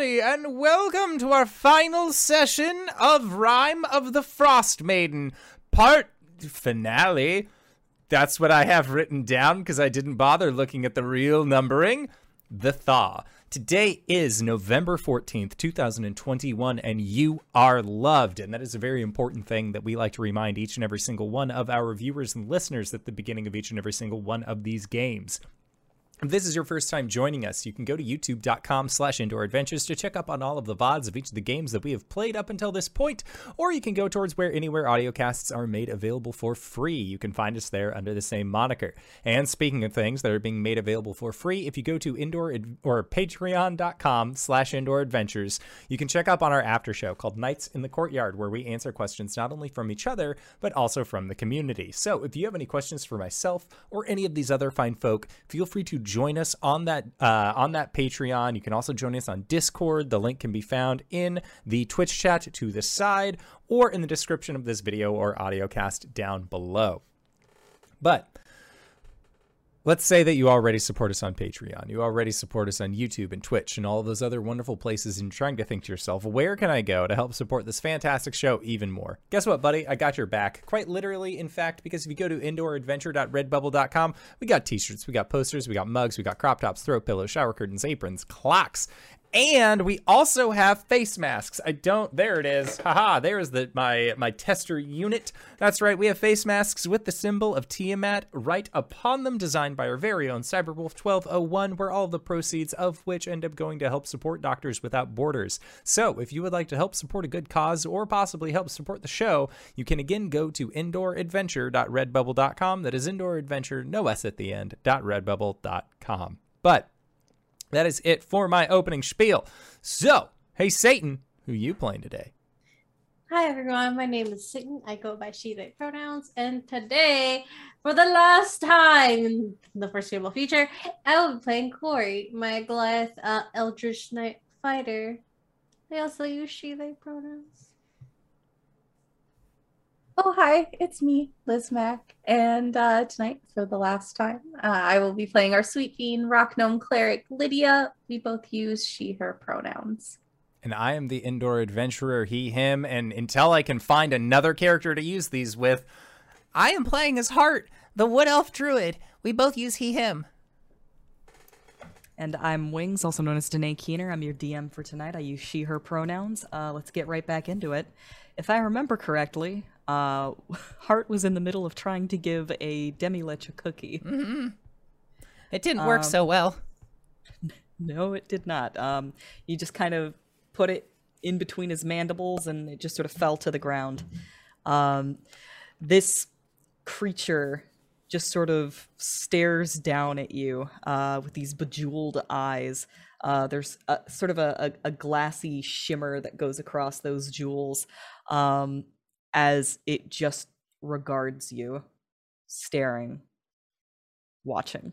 everybody, and welcome to our final session of Rime of the Frostmaiden, part finale. That's what I have written down because I didn't bother looking at the real numbering. The Thaw. Today is November 14th, 2021, and you are loved. And that is a very important thing that we like to remind each and every single one of our viewers and listeners at the beginning of each and every single one of these games. If this is your first time joining us, you can go to youtube.com/indooradventures to check up on all of the VODs of each of the games that we have played up until this point, or you can go towards where anywhere audiocasts are made available for free. You can find us there under the same moniker. And speaking of things that are being made available for free, if you go to patreon.com/indooradventures, you can check up on our after show called Nights in the Courtyard, where we answer questions not only from each other, but also from the community. So if you have any questions for myself or any of these other fine folk, feel free to join us on that Patreon. You can also join us on Discord. The link can be found in the Twitch chat to the side or in the description of this video or audiocast down below. But let's say that you already support us on Patreon. You already support us on YouTube and Twitch and all of those other wonderful places, and trying to think to yourself, where can I go to help support this fantastic show even more? Guess what, buddy? I got your back. Quite literally, in fact, because if you go to indooradventure.redbubble.com, we got t-shirts, we got posters, we got mugs, we got crop tops, throw pillows, shower curtains, aprons, clocks, and we also have face masks. There it is. Haha, there's my tester unit. That's right, we have face masks with the symbol of Tiamat right upon them, designed by our very own Cyberwolf 1201, where all the proceeds of which end up going to help support Doctors Without Borders. So if you would like to help support a good cause or possibly help support the show, you can again go to indooradventure.redbubble.com. That is indooradventure, no S at the end, .redbubble.com. But that is it for my opening spiel. So, hey, Satan, who are you playing today? Hi, everyone. My name is Satan. I go by she, they pronouns. And today, for the last time in the foreseeable future, I will be playing Corey, my Goliath Eldritch Knight fighter. They also use she, they pronouns. Oh, hi, it's me, Liz Mack, and tonight, for the last time, I will be playing our sweet fiend, rock gnome cleric, Lydia. We both use she, her pronouns. And I am the indoor adventurer, he, him, and until I can find another character to use these with, I am playing as Hart, the wood elf druid. We both use he, him. And I'm Wings, also known as Denae Keener. I'm your DM for tonight. I use she, her pronouns. Let's get right back into it. If I remember correctly, Hart was in the middle of trying to give a Demilich a cookie. Mm-hmm. It didn't work so well. No, it did not. You just kind of put it in between his mandibles and it just sort of fell to the ground. This creature just sort of stares down at you with these bejeweled eyes. There's sort of a glassy shimmer that goes across those jewels as it just regards you, staring, watching.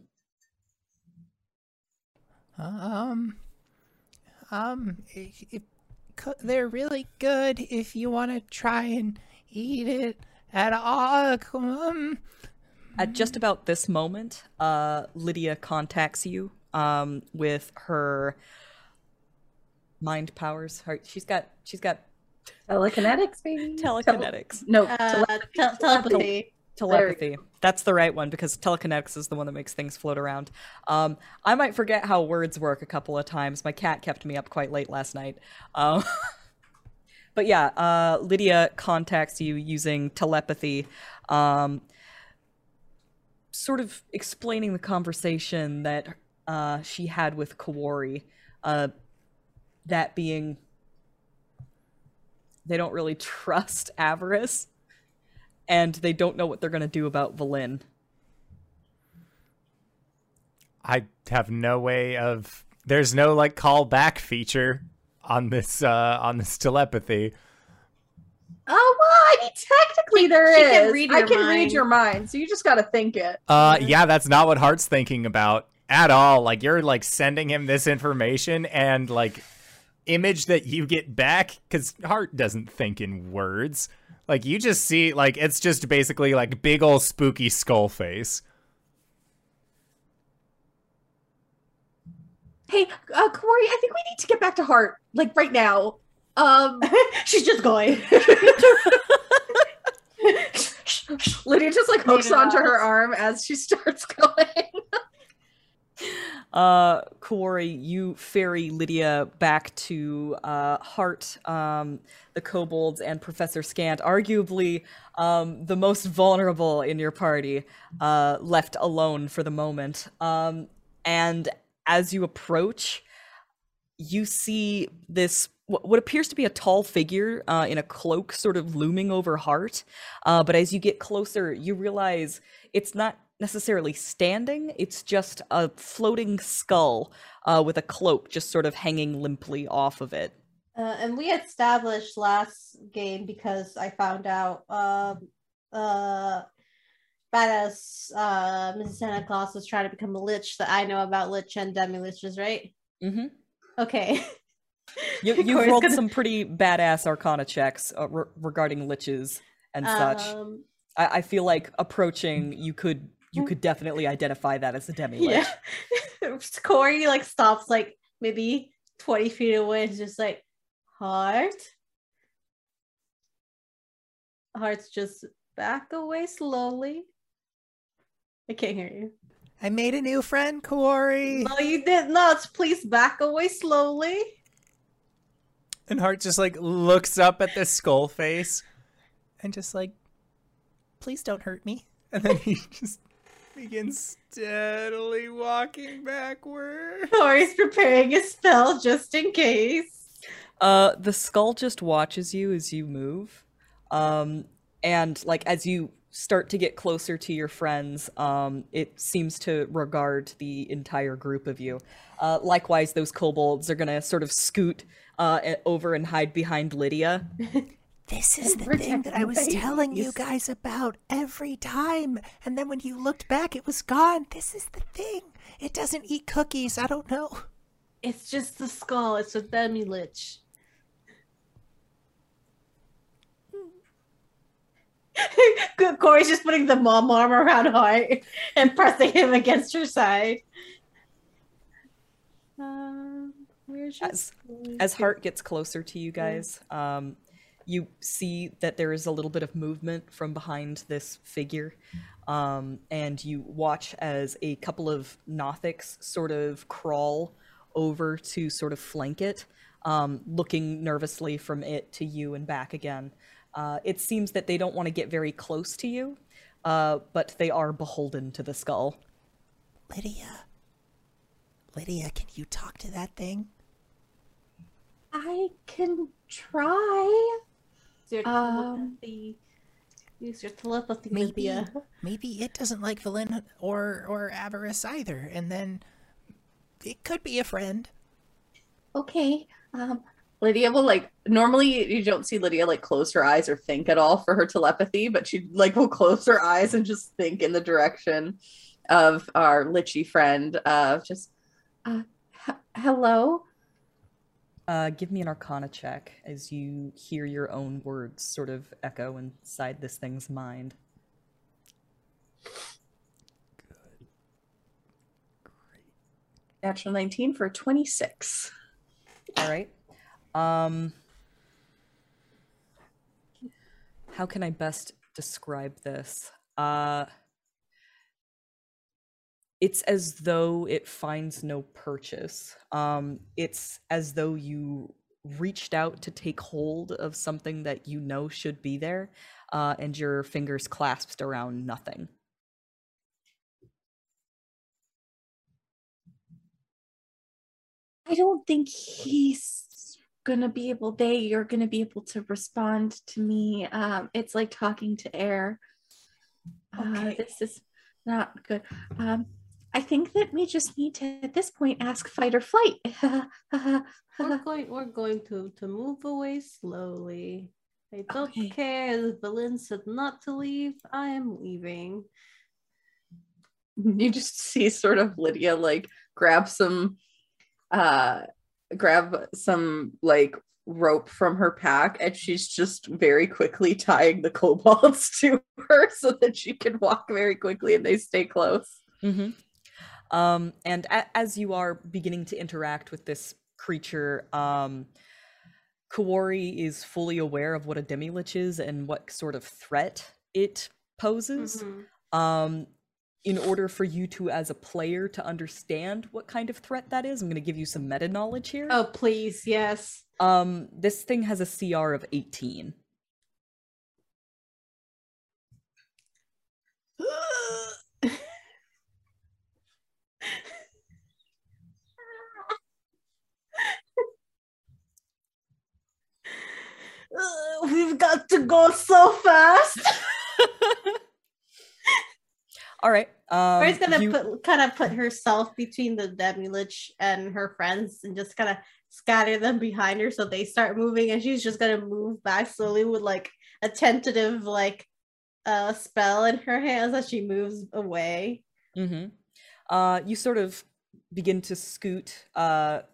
They're really good if you want to try and eat it at all. At just about this moment, Lydia contacts you with her mind powers. She's got telekinetics, baby. Telekinetics. Telepathy. That's the right one, because telekinetics is the one that makes things float around. I might forget how words work a couple of times. My cat kept me up quite late last night. But yeah, Lydia contacts you using telepathy, sort of explaining the conversation that she had with Kawori, that being they don't really trust Avarice, and they don't know what they're going to do about Valin. I have no way of... There's no, like, callback feature on this telepathy. Oh, well, I mean, technically there is. I can read your mind, so you just got to think it. Yeah, that's not what Hart's thinking about at all. Like, you're, like, sending him this information and, like... image that you get back, because Hart doesn't think in words. Like, you just see, like, it's just basically like big old spooky skull face. Hey, Corey, I think we need to get back to Hart, like, right now. She's just going. Lydia just, like, hooks onto her arm as she starts going. Corey, you ferry Lydia back to Hart, the kobolds, and Professor Skant, arguably the most vulnerable in your party, left alone for the moment. And as you approach, you see this what appears to be a tall figure in a cloak sort of looming over Hart. But as you get closer, you realize it's not necessarily standing, it's just a floating skull with a cloak just sort of hanging limply off of it. And we established last game, because I found out badass Mrs. Santa Claus was trying to become a lich, that I know about lich and demi-liches, right? Mm-hmm. Okay. You've rolled some pretty badass arcana checks regarding liches and such. I feel like approaching, you could definitely identify that as a demi-lich. Yeah. Corey, like, stops, like, maybe 20 feet away and just like, Hart? Hart's just back away slowly. I can't hear you. I made a new friend, Corey. No, you did not. Please back away slowly. And Hart just, like, looks up at the skull face and just like, please don't hurt me. And then he just begins steadily walking backwards. Corey's preparing a spell just in case. The skull just watches you as you move. And, like, as you start to get closer to your friends, it seems to regard the entire group of you. Likewise, those kobolds are going to sort of scoot over and hide behind Lydia. This is the thing that I was telling you guys about every time. And then when you looked back, it was gone. This is the thing. It doesn't eat cookies. I don't know. It's just the skull. It's a demi-lich. Corey's just putting the mom arm around Hart and pressing him against her side. As Hart gets closer to you guys, you see that there is a little bit of movement from behind this figure, and you watch as a couple of Nothics sort of crawl over to sort of flank it, looking nervously from it to you and back again. It seems that they don't want to get very close to you, but they are beholden to the skull. Lydia, can you talk to that thing? I can try. Use your telepathy, Lydia. Maybe it doesn't like Valin or Avarice either, and then it could be a friend. Okay. Lydia will, like, normally you don't see Lydia, like, close her eyes or think at all for her telepathy, but she, like, will close her eyes and just think in the direction of our lichy friend. Hello? Give me an arcana check as you hear your own words sort of echo inside this thing's mind. Good. Great. Natural 19 for 26. All right. How can I best describe this? It's as though it finds no purchase. It's as though you reached out to take hold of something that you know should be there, and your fingers clasped around nothing. I don't think he's gonna be able, you're gonna be able to respond to me. It's like talking to air. Okay. This is not good. I think that we just need to, at this point, ask fight or flight. we're going to move away slowly. I don't care. Valin said not to leave. I am leaving. You just see sort of Lydia, like, grab some like rope from her pack, and she's just very quickly tying the kobolds to her so that she can walk very quickly and they stay close. Mm-hmm. And as you are beginning to interact with this creature, Kawori is fully aware of what a Demilich is and what sort of threat it poses. Mm-hmm. In order for you to, as a player, to understand what kind of threat that is, I'm going to give you some meta knowledge here. Oh, please, yes. This thing has a CR of 18. We've got to go so fast. All right. Corey's gonna put herself between the Demilich and her friends and just kind of scatter them behind her so they start moving, and she's just gonna move back slowly with like a tentative like spell in her hands as she moves away. Mm-hmm. You sort of begin to scoot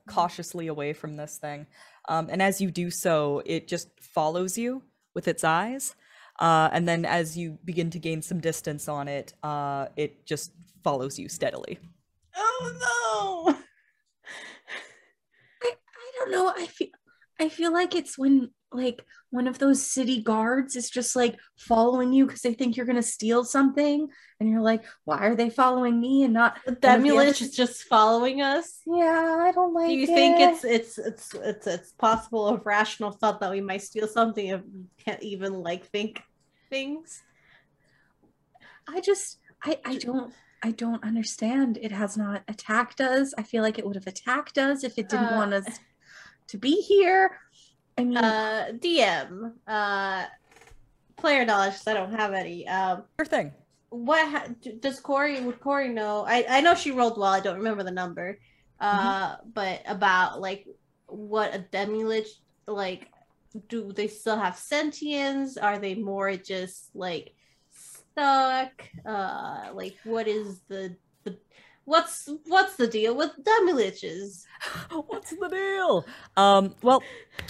cautiously away from this thing. And as you do so, it just follows you with its eyes. And then as you begin to gain some distance on it, it just follows you steadily. Oh no! I don't know. I feel like it's when like one of those city guards is just like following you because they think you're gonna steal something, and you're like, why are they following me and not Demilich is just following us? Yeah, I don't like it. Do you think it's possible of rational thought that we might steal something if we can't even like think things? I don't understand. It has not attacked us. I feel like it would have attacked us if it didn't want us to be here. I mean, DM, player knowledge, because I don't have any. Sure thing. What would Corey know? I know she rolled well, I don't remember the number, but about, like, what a Demilich, like, do they still have sentience? Are they more just, like, stuck? Like, what is the What's the deal with Demiliches? What's the deal? Well,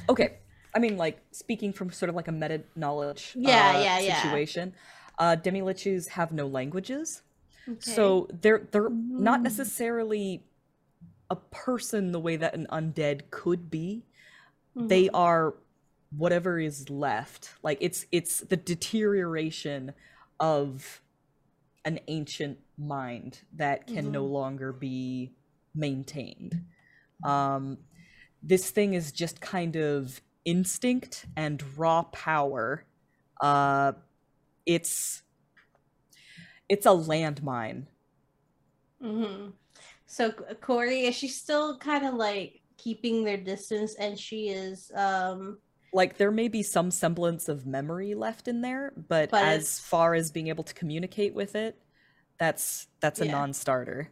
okay. I mean, like, speaking from sort of like a meta knowledge situation, Demiliches have no languages. Okay. So they're not necessarily a person the way that an undead could be. Mm-hmm. They are whatever is left. Like it's the deterioration of an ancient mind that can no longer be maintained. This thing is just kind of instinct and raw power. It's a landmine. Mm-hmm. So Corey, is she still kind of like keeping their distance, and she is like there may be some semblance of memory left in there, but as far as being able to communicate with it, that's a non-starter.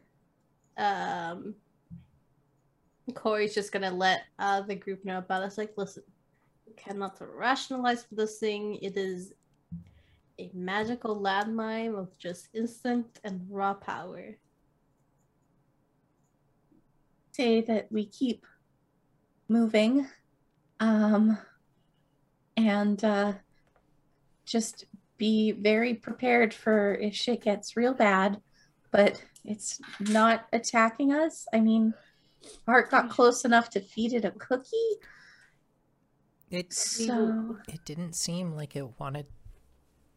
Corey's just gonna let the group know about us. Like, listen, we cannot rationalize for this thing. It is a magical landmine of just instinct and raw power. Say that we keep moving, and just be very prepared for if shit gets real bad, but it's not attacking us. I mean, Hart got close enough to feed it a cookie. It didn't seem like it wanted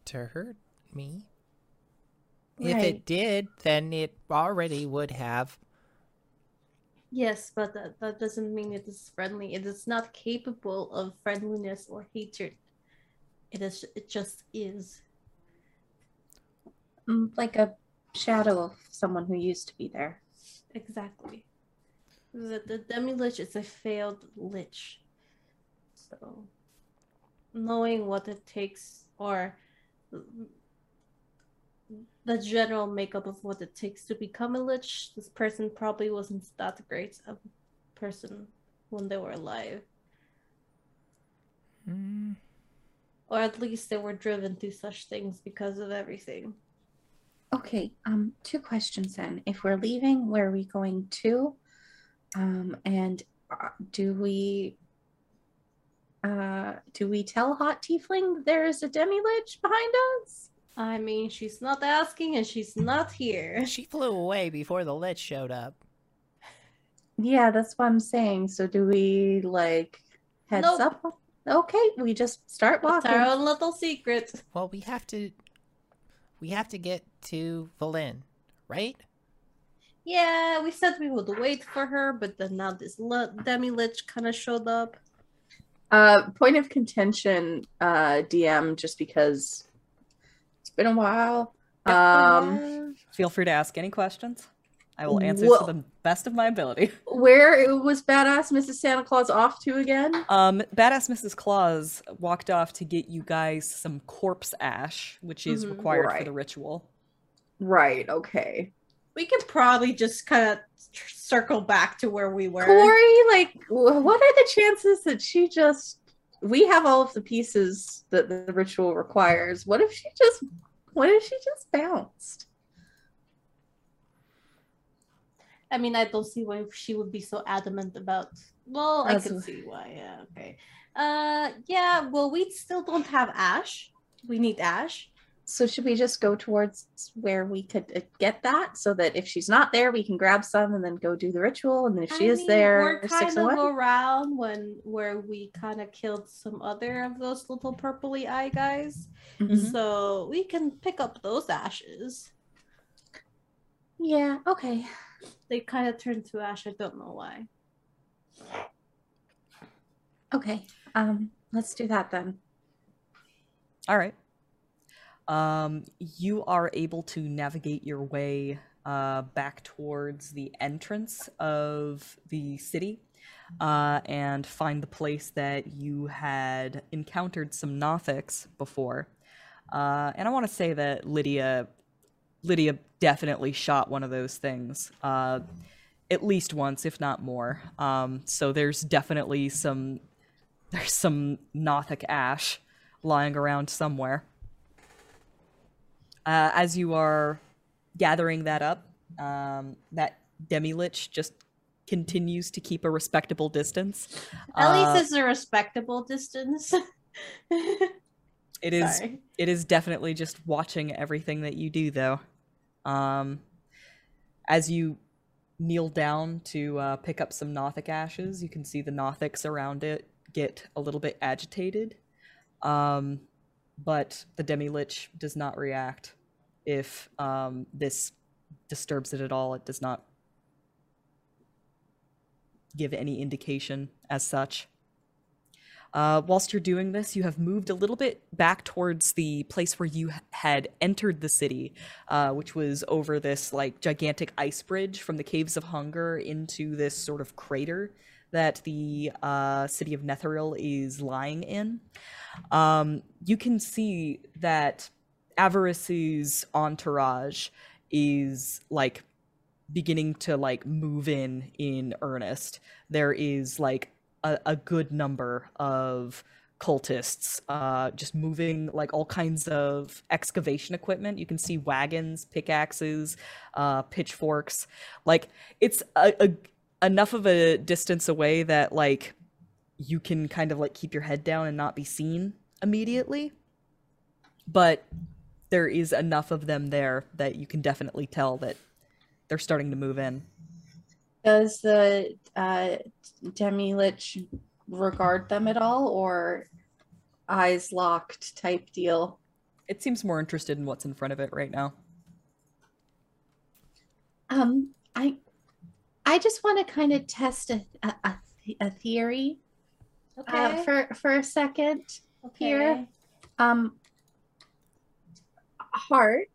to hurt me. Right. If it did, then it already would have. Yes, but that doesn't mean it is friendly. It is not capable of friendliness or hatred. It just is. Like a shadow of someone who used to be there. Exactly. The Demilich is a failed lich. So, knowing what it takes, or the general makeup of what it takes to become a lich, this person probably wasn't that great of a person when they were alive. Mm. Or at least they were driven to such things because of everything. Okay, 2 questions then. If we're leaving, where are we going to? And do we tell Hot Tiefling there is a Demilich behind us? I mean, she's not asking and she's not here. She flew away before the Lich showed up. Yeah, that's what I'm saying. So do we, like, heads up? Okay, we just start walking. It's our own little secret. Well, we have to get to Valin, right? Yeah, we said we would wait for her, but then now this Demilich kind of showed up. Point of contention, DM, just because it's been a while. Feel free to ask any questions. I will answer to the best of my ability. Where was Badass Mrs. Santa Claus off to again? Badass Mrs. Claus walked off to get you guys some corpse ash, which is required for the ritual. Right, okay. We could probably just kind of circle back to where we were. Corey, like, what are the chances that she just... We have all of the pieces that the ritual requires. What if she just bounced? I mean, I don't see why she would be so adamant about... Well, I can see why, yeah, okay. Yeah, well, we still don't have ash. We need ash. So should we just go towards where we could get that? So that if she's not there, we can grab some and then go do the ritual. And then if she is there, we're kind of around where we kind of killed some other of those little purpley eye guys. Mm-hmm. So we can pick up those ashes. Yeah, okay. They kind of turned to ash. I don't know why. Okay, let's do that then. All right. You are able to navigate your way back towards the entrance of the city and find the place that you had encountered some Nothics before. And I want to say that Lydia definitely shot one of those things at least once, if not more. So there's definitely some Nothic ash lying around somewhere. As you are gathering that up, that Demilich just continues to keep a respectable distance. At least it's a respectable distance. It is definitely just watching everything that you do, though. As you kneel down to pick up some Nothic ashes, you can see the Nothics around it get a little bit agitated, but the Demilich does not react. If this disturbs it at all, it does not give any indication as such. Whilst you're doing this, you have moved a little bit back towards the place where you had entered the city, which was over this like gigantic ice bridge from the Caves of Hunger into this sort of crater that the city of Netheril is lying in. You can see that Avarice's entourage is like beginning to like move in earnest. There is like a good number of cultists just moving like all kinds of excavation equipment. You can see wagons, pickaxes, pitchforks. Like it's enough of a distance away that like you can kind of like keep your head down and not be seen immediately, but there is enough of them there that you can definitely tell that they're starting to move in. Does the Demilich regard them at all, or eyes locked type deal? It seems more interested in what's in front of it right now. I just want to kind of test a theory, okay, for a second, okay, here. Hart.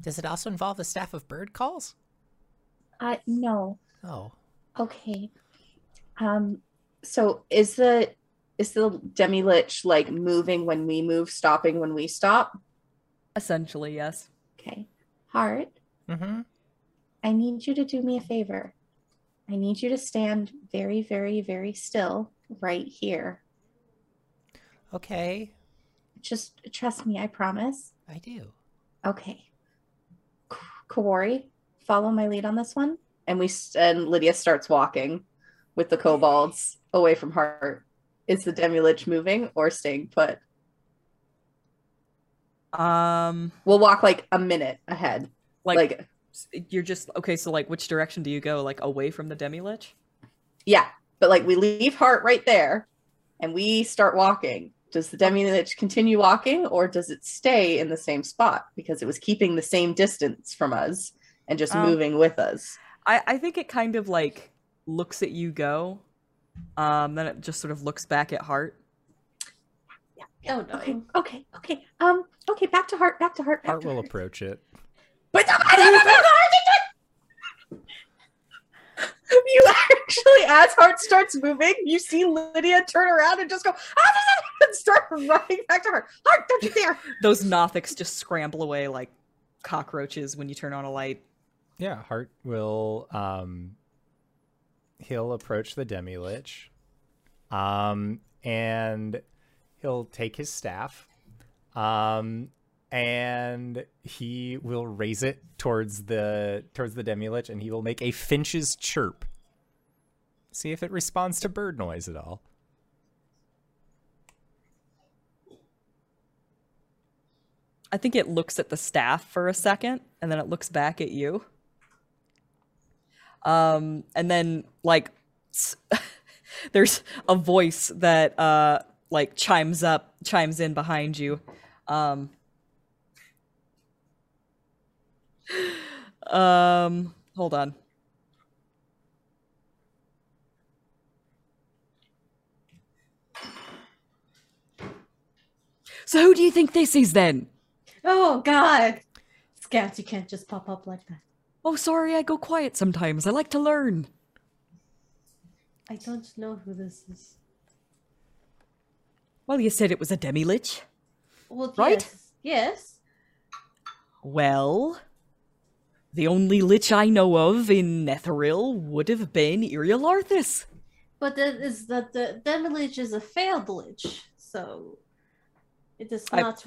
Does it also involve the staff of bird calls? No. Oh. Okay. So is the Demilich like moving when we move, stopping when we stop? Essentially, yes. Okay. Hart. Mm-hmm. I need you to do me a favor. I need you to stand very, very, very still right here. Okay. Just trust me, I promise. I do. Okay. Kawori, follow my lead on this one. And Lydia starts walking with the kobolds away from Hart. Is the Demilich moving or staying put? We'll walk like a minute ahead. Like you're just okay. So like, which direction do you go? Like away from the Demilich? Yeah, but like we leave Hart right there, and we start walking. Does the Demilich continue walking, or does it stay in the same spot because it was keeping the same distance from us and just moving with us? I think it kind of like looks at you go, then it just sort of looks back at Hart. Yeah. Oh no. Okay. Okay. Back to Hart. Hart will approach it. But you actually, as Hart starts moving, you see Lydia turn around and just go, and start running back to Hart. Hart, don't you dare! Those Nothics just scramble away like cockroaches when you turn on a light. Yeah, Hart will, he'll approach the Demilich, and he'll take his staff, and he will raise it towards the Demilich, and he will make a finch's chirp. See if it responds to bird noise at all. I think it looks at the staff for a second, and then it looks back at you. And then, like, there's a voice that, like, chimes in behind you. Hold on. So who do you think this is then? Oh God, Skant, you can't just pop up like that. Oh, sorry, I go quiet sometimes. I like to learn. I don't know who this is. Well, you said it was a Demilich. Well, right? Yes. Well, the only lich I know of in Netheril would have been Iriolarthus. But the Demilich is a failed lich, so it is not.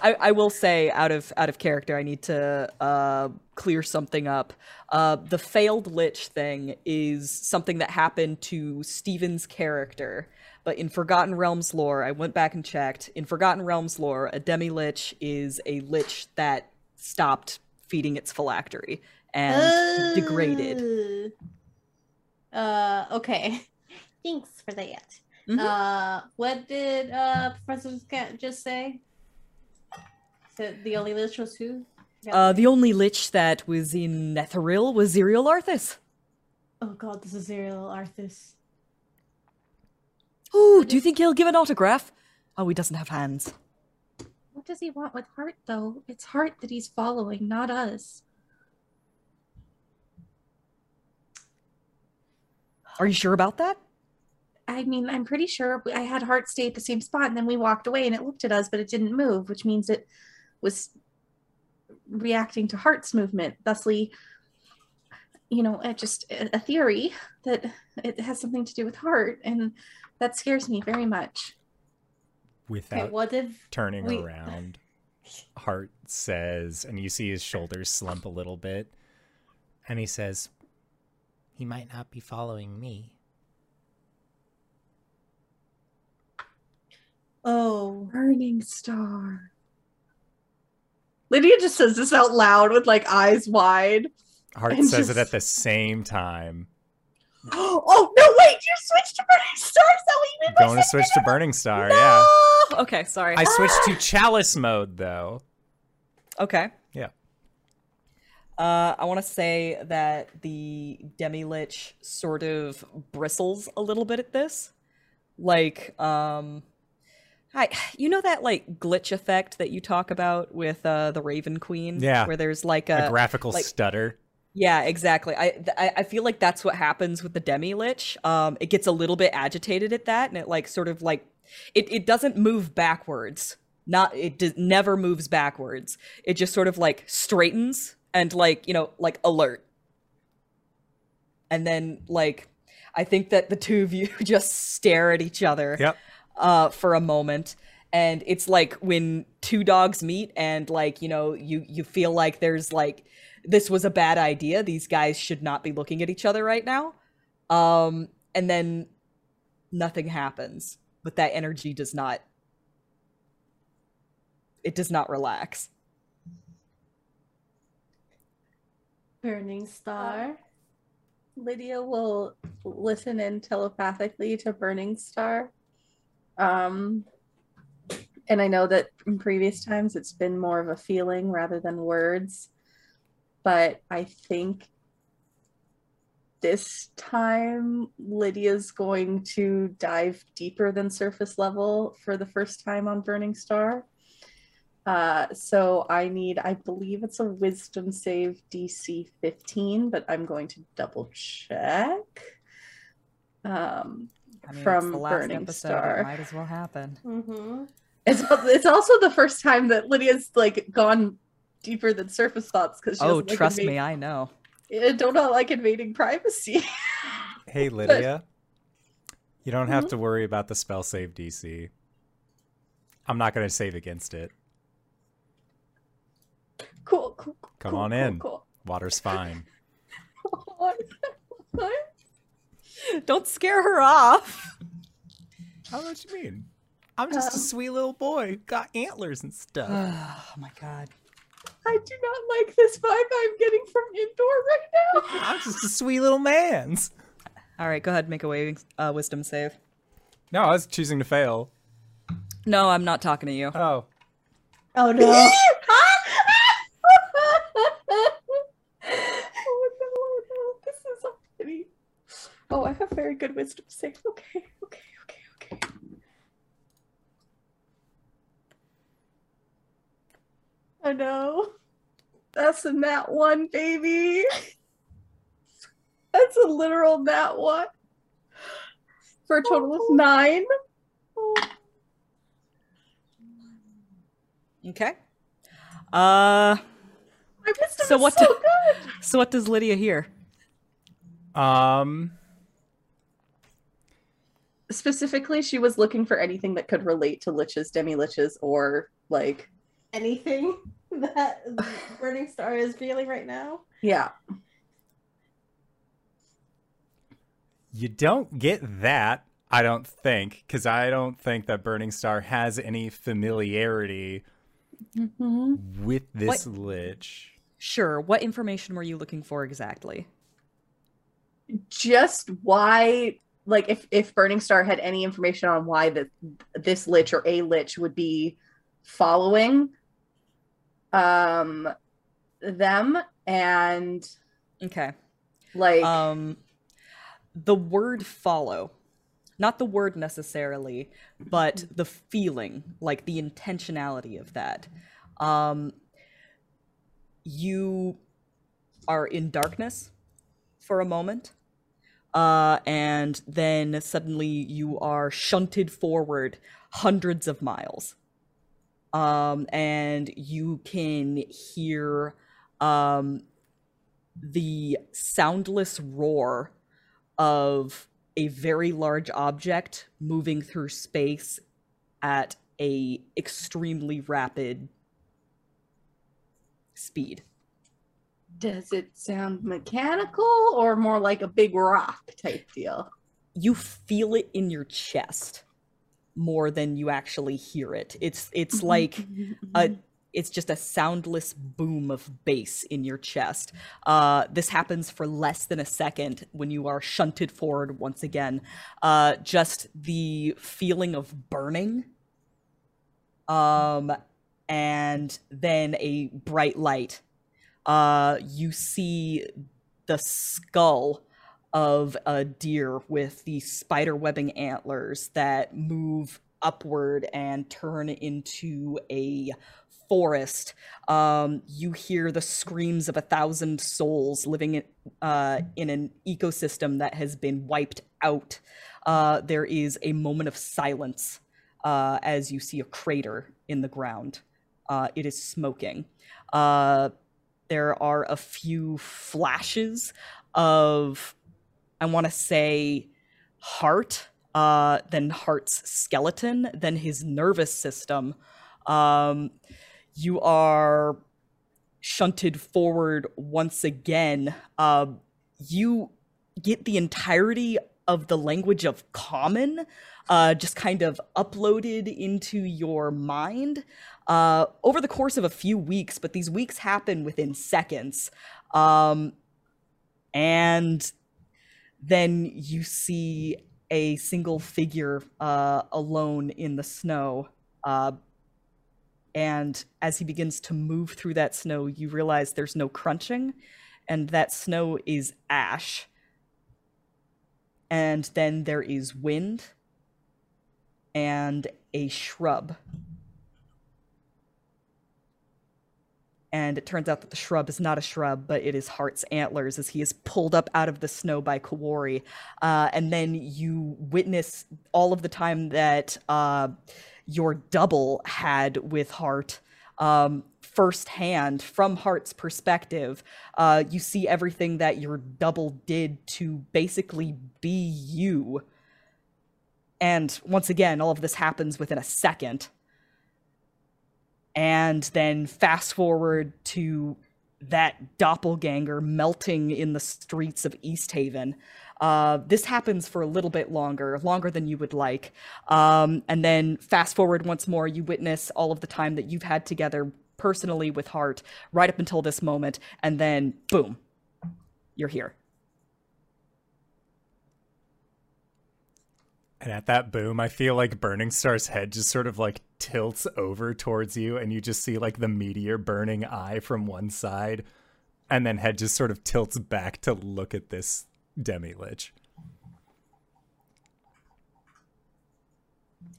I will say, out of character, I need to clear something up. The failed lich thing is something that happened to Steven's character. But in Forgotten Realms lore, I went back and checked. In Forgotten Realms lore, a Demilich is a lich that stopped feeding its phylactery and degraded. Okay. Thanks for that. Mm-hmm. What did Professor Skant just say? The only lich was who? The only lich that was in Netheril was Iriolarthus. Oh God, this is Iriolarthus. Oh, do you think he'll give an autograph? Oh, he doesn't have hands. What does he want with Hart, though? It's Hart that he's following, not us. Are you sure about that? I mean, I'm pretty sure. I had Hart stay at the same spot, and then we walked away, and it looked at us, but it didn't move, which means it was reacting to Hart's movement. Thusly, you know, just a theory that it has something to do with Hart, and that scares me very much. Without turning around, Hart says, and you see his shoulders slump a little bit, and he says, "He might not be following me." Oh, Burning Star. Lydia just says this out loud with like eyes wide. Hart says it at the same time. Oh no! Wait, you switched to Burning Star. Is that what you mean? Going to switch to Burning Star? No! Yeah. Okay, sorry. I switched to Chalice mode though. Okay. Yeah. I want to say that the Demilich sort of bristles a little bit at this, like you know that like glitch effect that you talk about with the Raven Queen? Yeah. Where there's like a graphical stutter. Yeah, exactly. I feel like that's what happens with the Demilich. It gets a little bit agitated at that, and it like sort of like it doesn't move backwards. It never moves backwards. It just sort of like straightens and like, you know, like alert. And then like I think that the two of you just stare at each other. Yep. For a moment, and it's like when two dogs meet, and like, you know, you feel like there's like, this was a bad idea, these guys should not be looking at each other right now, and then nothing happens, but that energy does not it does not relax. Burning Star. Lydia will listen in telepathically to Burning Star. And I know that in previous times it's been more of a feeling rather than words, but I think this time Lydia's going to dive deeper than surface level for the first time on Burning Star. So I need, I believe it's a wisdom save DC 15, but I'm going to double check. I mean, from the last Burning episode, Star. It might as well happen. Mm-hmm. It's also the first time that Lydia's like gone deeper than surface thoughts because oh, like, trust me, I know. I don't know, like invading privacy. Hey Lydia, but you don't have to worry about the spell save DC. I'm not going to save against it. Cool, cool. Come on in. Water's fine. Don't scare her off. How much you mean? I'm just a sweet little boy, got antlers and stuff. Oh my god. I do not like this vibe I'm getting from indoor right now. I'm just a sweet little man's. All right, go ahead, make a wisdom save. No, I was choosing to fail. No, I'm not talking to you. Oh. Oh no. Oh no, this is a pity. Oh, I have very good wisdom save. Okay. I know. That's a nat one, baby. That's a literal nat one. For a total of 9. Okay. So what does Lydia hear? Specifically, she was looking for anything that could relate to liches, demi-liches, or like anything that Burning Star is feeling right now. Yeah. You don't get that, I don't think, because I don't think that Burning Star has any familiarity with this lich. Sure. What information were you looking for exactly? Just why, like, if Burning Star had any information on why this lich or a lich would be following them, and okay, like the word follow, not the word necessarily, but the feeling, like the intentionality of that. You are in darkness for a moment, and then suddenly you are shunted forward hundreds of miles. And you can hear the soundless roar of a very large object moving through space at a extremely rapid speed. Does it sound mechanical or more like a big rock type deal? You feel it in your chest more than you actually hear it. It's like it's just a soundless boom of bass in your chest. This happens for less than a second when you are shunted forward once again. Just the feeling of burning, and then a bright light. You see the skull of a deer with the spider webbing antlers that move upward and turn into a forest. You hear the screams of 1,000 souls living in an ecosystem that has been wiped out. There is a moment of silence as you see a crater in the ground. It is smoking. There are a few flashes of, I want to say, Hart, then Hart's skeleton, then his nervous system. You are shunted forward once again. You get the entirety of the language of common, just kind of uploaded into your mind over the course of a few weeks, but these weeks happen within seconds. And then you see a single figure alone in the snow. And as he begins to move through that snow, you realize there's no crunching, and that snow is ash. And then there is wind and a shrub. And it turns out that the shrub is not a shrub, but it is Hart's antlers, as he is pulled up out of the snow by Kawori. And then you witness all of the time that your double had with Hart firsthand from Hart's perspective. You see everything that your double did to basically be you. And once again, all of this happens within a second. And then fast forward to that doppelganger melting in the streets of East Haven. This happens for a little bit longer than you would like. And then fast forward once more, you witness all of the time that you've had together personally with Hart right up until this moment. And then boom, you're here. And at that boom, I feel like Burning Star's head just sort of like tilts over towards you, and you just see like the meteor burning eye from one side, and then head just sort of tilts back to look at this Demilich.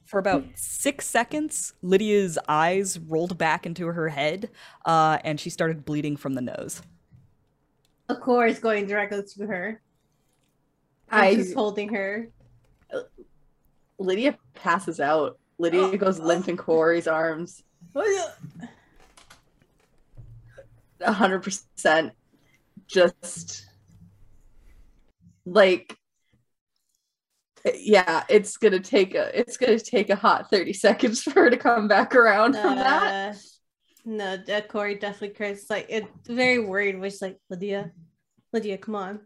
For about 6 seconds, Lydia's eyes rolled back into her head, and she started bleeding from the nose. A core is going directly to her. I'm just holding her. Lydia passes out. Lydia goes limp in Corey's arms. 100%. Just like, yeah, it's gonna take a hot 30 seconds for her to come back around from that. No, Corey definitely cries. Like, it's very worried. Which, like, Lydia, come on.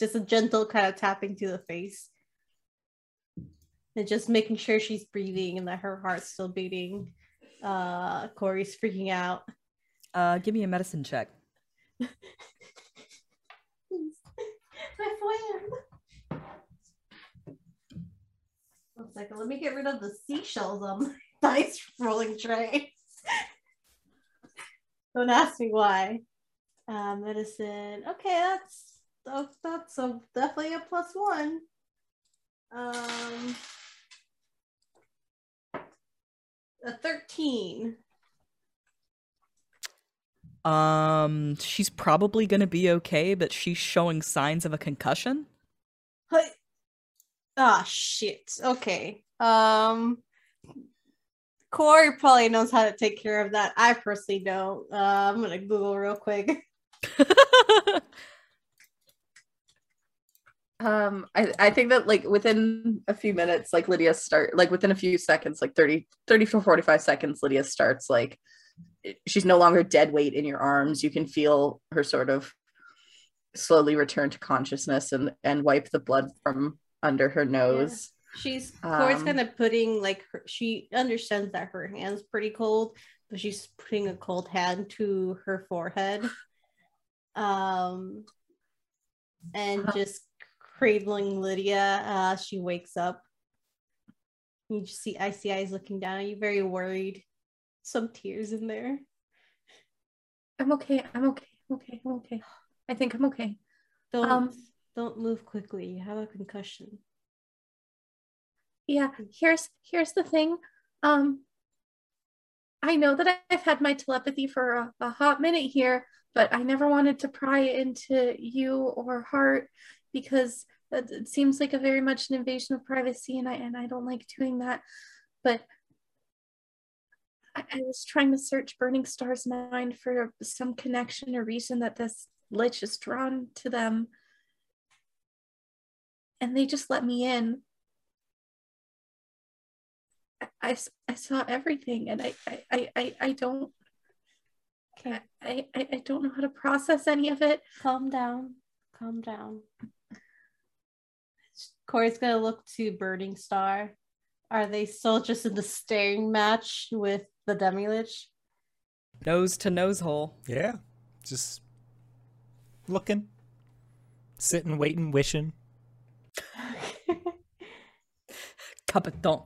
Just a gentle kind of tapping to the face. And just making sure she's breathing and that her heart's still beating. Corey's freaking out. Give me a medicine check. My plan. One second, let me get rid of the seashells on my dice rolling tray. Don't ask me why. Medicine. Okay, that's definitely a +1. A 13. She's probably gonna be okay, but she's showing signs of a concussion. Ah, oh, shit. Okay. Corey probably knows how to take care of that. I personally don't. I'm gonna Google real quick. I think that, like, within a few minutes, like, Lydia start, like, within a few seconds, like 30 to 45 seconds, Lydia starts, like, she's no longer dead weight in your arms. You can feel her sort of slowly return to consciousness and wipe the blood from under her nose. Yeah. She's Corey's kind of putting, like, she understands that her hand's pretty cold, but she's putting a cold hand to her forehead. And just cradling Lydia. She wakes up. You just see icy eyes looking down at you, very worried. Some tears in there. I'm okay. I think I'm okay. Don't move quickly. You have a concussion. Yeah, here's the thing. I know that I've had my telepathy for a hot minute here, but I never wanted to pry into you or Hart, because it seems like a very much an invasion of privacy, and I don't like doing that. But I was trying to search Burning Star's mind for some connection or reason that this lich is drawn to them, and they just let me in. I saw everything, and I don't. Okay. I don't know how to process any of it. Calm down. Corey's gonna look to Burning Star. Are they still just in the staring match with the Demilich? Nose to nose hole. Yeah, just looking, sitting, waiting, wishing. Capiton.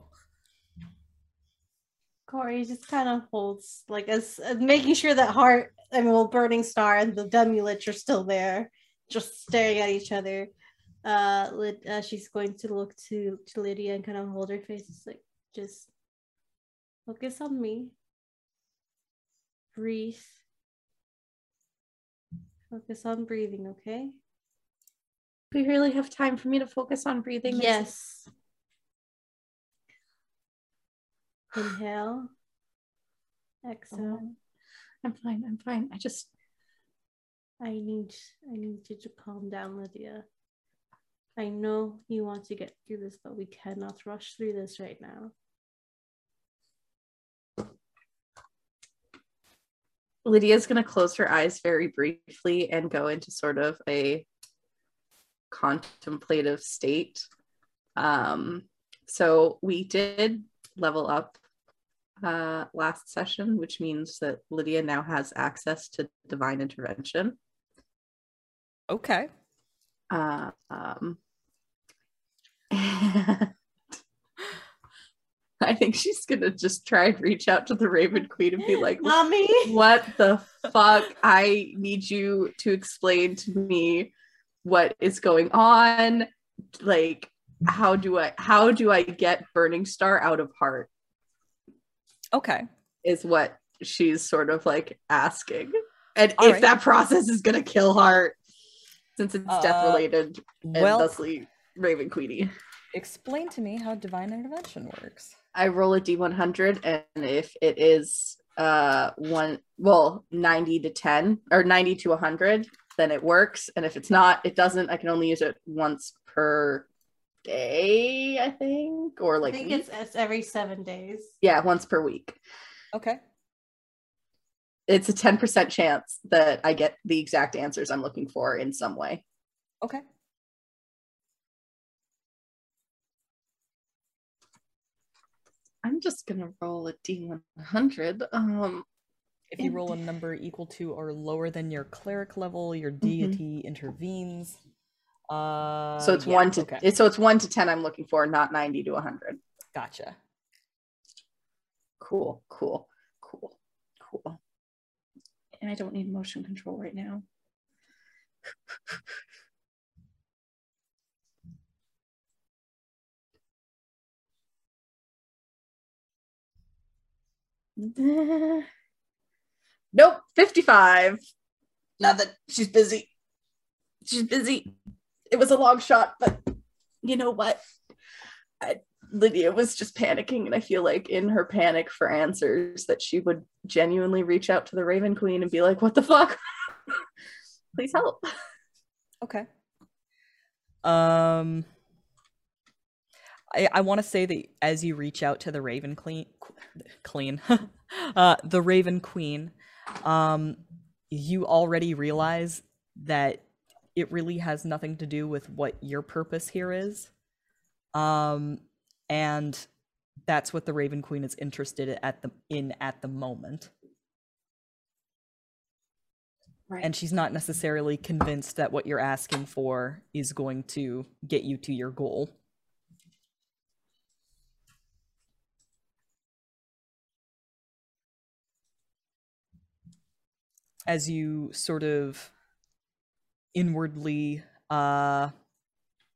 Corey just kind of holds, like, as making sure that Hart and Burning Star and the Demilich are still there, just staring at each other. She's going to look to Lydia and kind of hold her face. It's like, just focus on me. Breathe. Focus on breathing, okay? We really have time for me to focus on breathing. Yes. Inhale. Exhale. Oh, I'm fine. I'm fine. I need you to calm down, Lydia. I know you want to get through this, but we cannot rush through this right now. Lydia's going to close her eyes very briefly and go into sort of a contemplative state. So we did level up last session, which means that Lydia now has access to divine intervention. Okay. I think she's gonna just try and reach out to the Raven Queen and be like, Mommy, what the fuck? I need you to explain to me what is going on. Like, how do I get Burning Star out of Hart? Okay. Is what she's sort of like asking. And all if right. That process is gonna kill Hart, since it's death related and thusly Raven Queenie. Explain to me how divine intervention works. I roll a D100, and if it is 90 to 10 or 90 to 100, then it works. And if it's not, it doesn't. I can only use it once per day, I think, or like I think it's every 7 days. Yeah, once per week. Okay. It's a 10% chance that I get the exact answers I'm looking for in some way. Okay. I'm just going to roll a D100. If you roll a number equal to or lower than your cleric level, your deity intervenes. So it's 1 to 10 I'm looking for, not 90 to 100. Gotcha. Cool. And I don't need motion control right now. Nope, 55. Not that she's busy. It was a long shot, but you know what? Lydia was just panicking, and I feel like in her panic for answers that she would genuinely reach out to the Raven Queen and be like, what the fuck? Please help. Okay. I want to say that as you reach out to the Raven Queen, you already realize that it really has nothing to do with what your purpose here is, and that's what the Raven Queen is interested in at the moment. Right. And she's not necessarily convinced that what you're asking for is going to get you to your goal. As you sort of inwardly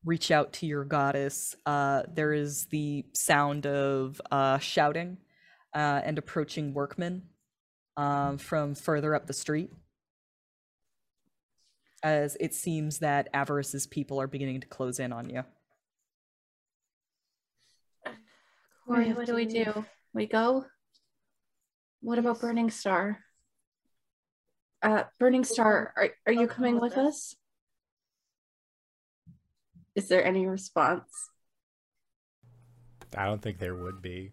reach out to your goddess, there is the sound of shouting and approaching workmen from further up the street, as it seems that Avarice's people are beginning to close in on you. Corey, what do? We go? What about Burning Star? Burning Star, are you coming with us? Is there any response? I don't think there would be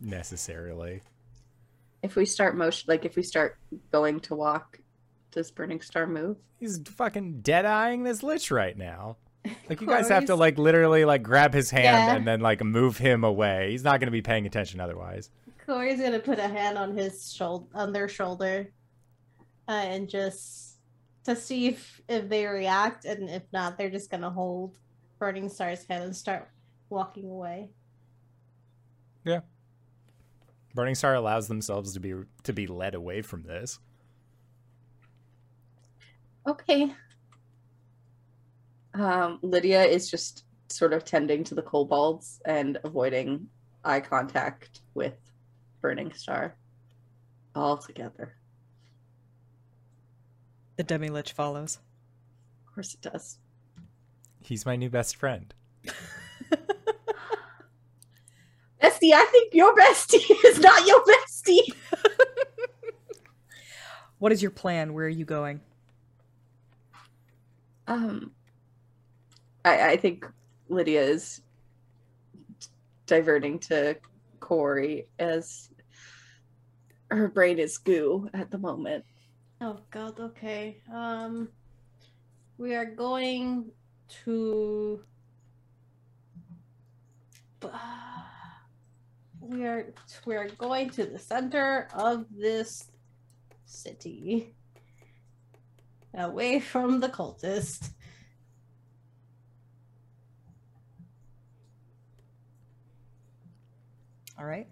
necessarily. If we start going to walk, does Burning Star move? He's fucking dead-eyeing this lich right now. Like, you guys have to, like, literally, like, grab his hand and then, like, move him away. He's not going to be paying attention otherwise. Corey's going to put a hand on his shoulder, on their shoulder, and just to see if they react. And if not, they're just going to hold Burning Star's hand and start walking away. Yeah. Burning Star allows themselves to be led away from this. Okay. Lydia is just sort of tending to the kobolds and avoiding eye contact with Burning Star altogether. The Demilich follows. Of course it does. He's my new best friend. Bestie, I think your bestie is not your bestie. What is your plan? Where are you going? I think Lydia is diverting to Corey as her brain is goo at the moment. Oh god, okay. We are going to... We are going to the center of this city. Away from the cultist. All right.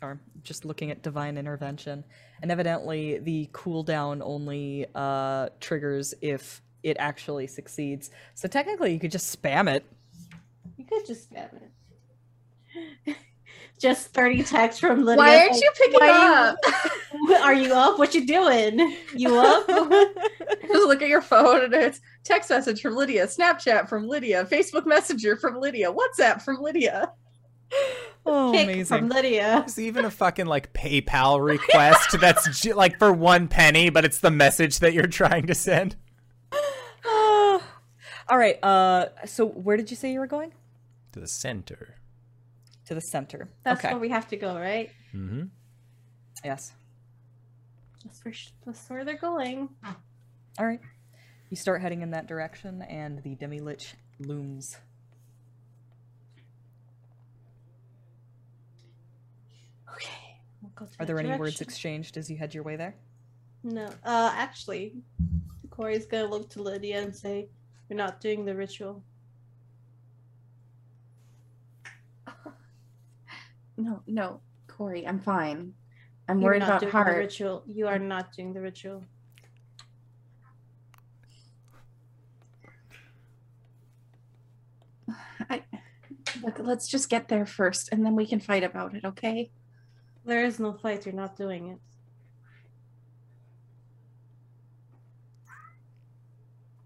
Or just looking at divine intervention. And evidently the cooldown only triggers if it actually succeeds. So technically you could just spam it. You could just spam it. Just 30 texts from Lydia. Why aren't you picking up? Are you up? What you doing? You up? Just look at your phone and it's text message from Lydia, Snapchat from Lydia, Facebook Messenger from Lydia, WhatsApp from Lydia. Oh, amazing. From Lydia. There's even a fucking, like, PayPal request that's, like, for $1, but it's the message that you're trying to send. All right. So where did you say you were going? To the center. To the center. That's okay. Where we have to go, right? Mm-hmm. Yes. That's where they're going. All right. You start heading in that direction, and the Demilich looms. Okay. We'll go to Are there any words exchanged as you head your way there? No. Actually, Corey's going to look to Lydia and say, "You're not doing the ritual." No, no, Corey, I'm fine. I'm worried about Hart. Ritual. You are not doing the ritual. Look, let's just get there first, and then we can fight about it, okay? There is no fight. You're not doing it.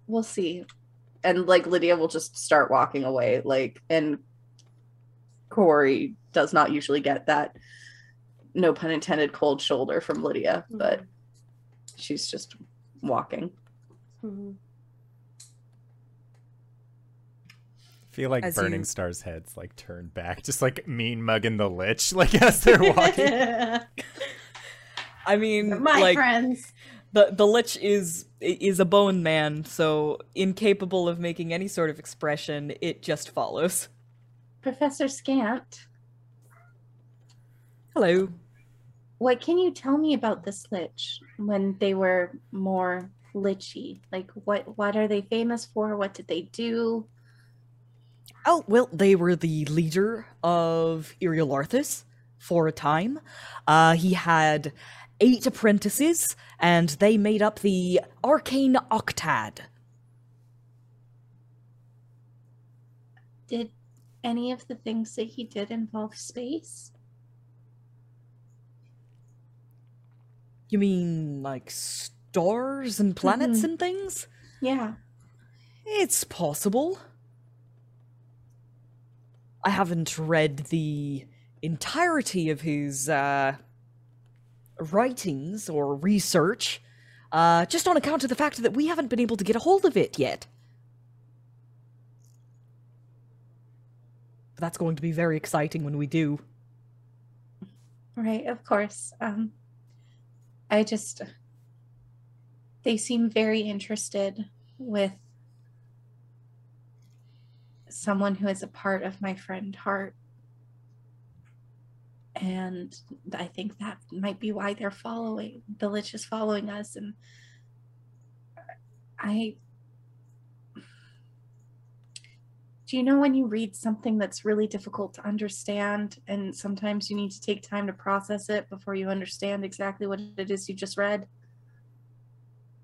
We'll see. And, like, Lydia will just start walking away, like, and Corey does not usually get that, no pun intended, cold shoulder from Lydia, but she's just walking. Mm-hmm. I feel like Burning Star's head's, like, turned back, just, like, mean mugging the Lich, like, as they're walking. I mean, my like, friends. The Lich is a bone man, so incapable of making any sort of expression, it just follows. Professor Skant. Hello. What can you tell me about this Lich when they were more lichy? Like, what are they famous for? What did they do? Oh, well, they were the leader of Iriolarthus for a time. He had 8 apprentices, and they made up the Arcane Octad. Did any of the things that he did involve space? You mean, like, stars and planets and things? Yeah. It's possible. I haven't read the entirety of his writings or research, just on account of the fact that we haven't been able to get a hold of it yet. That's going to be very exciting when we do. Right, of course. I just... They seem very interested with someone who is a part of my friend Hart. And I think that might be why they're following, the Lich is following us. And do you know when you read something that's really difficult to understand and sometimes you need to take time to process it before you understand exactly what it is you just read?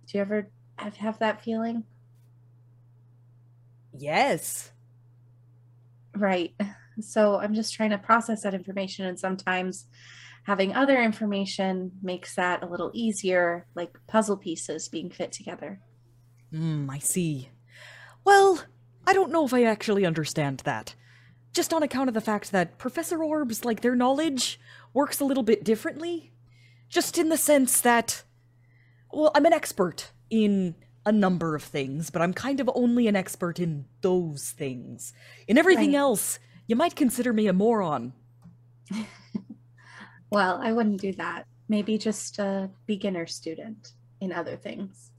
Do you ever have that feeling? Yes. Right. So I'm just trying to process that information, and sometimes having other information makes that a little easier, like puzzle pieces being fit together. I see. Well, I don't know if I actually understand that. Just on account of the fact that Professor Orb's, like, their knowledge works a little bit differently. Just in the sense that, well, I'm an expert in a number of things, but I'm kind of only an expert in those things. In everything else, you might consider me a moron. Well, I wouldn't do that. Maybe just a beginner student in other things.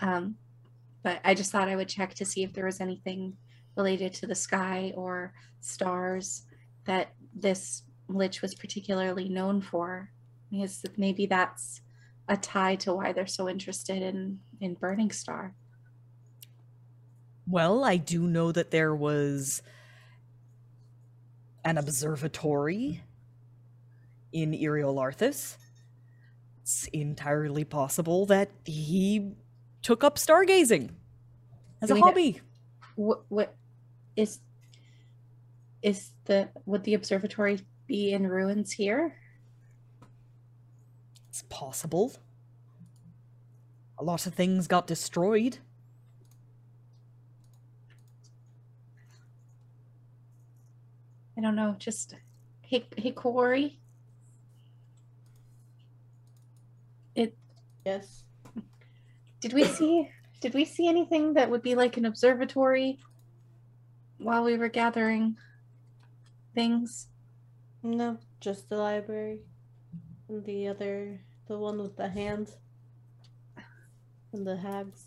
But I just thought I would check to see if there was anything related to the sky or stars that this Lich was particularly known for. Because maybe that's a tie to why they're so interested in Burning Star. Well, I do know that there was an observatory in Iriolarthus. It's entirely possible that he took up stargazing as a hobby. Would the observatory be in ruins here? It's possible. A lot of things got destroyed. I don't know, just hey Corey. Yes. Did we see anything that would be like an observatory while we were gathering things? No, just the library. And the one with the hands and the hags.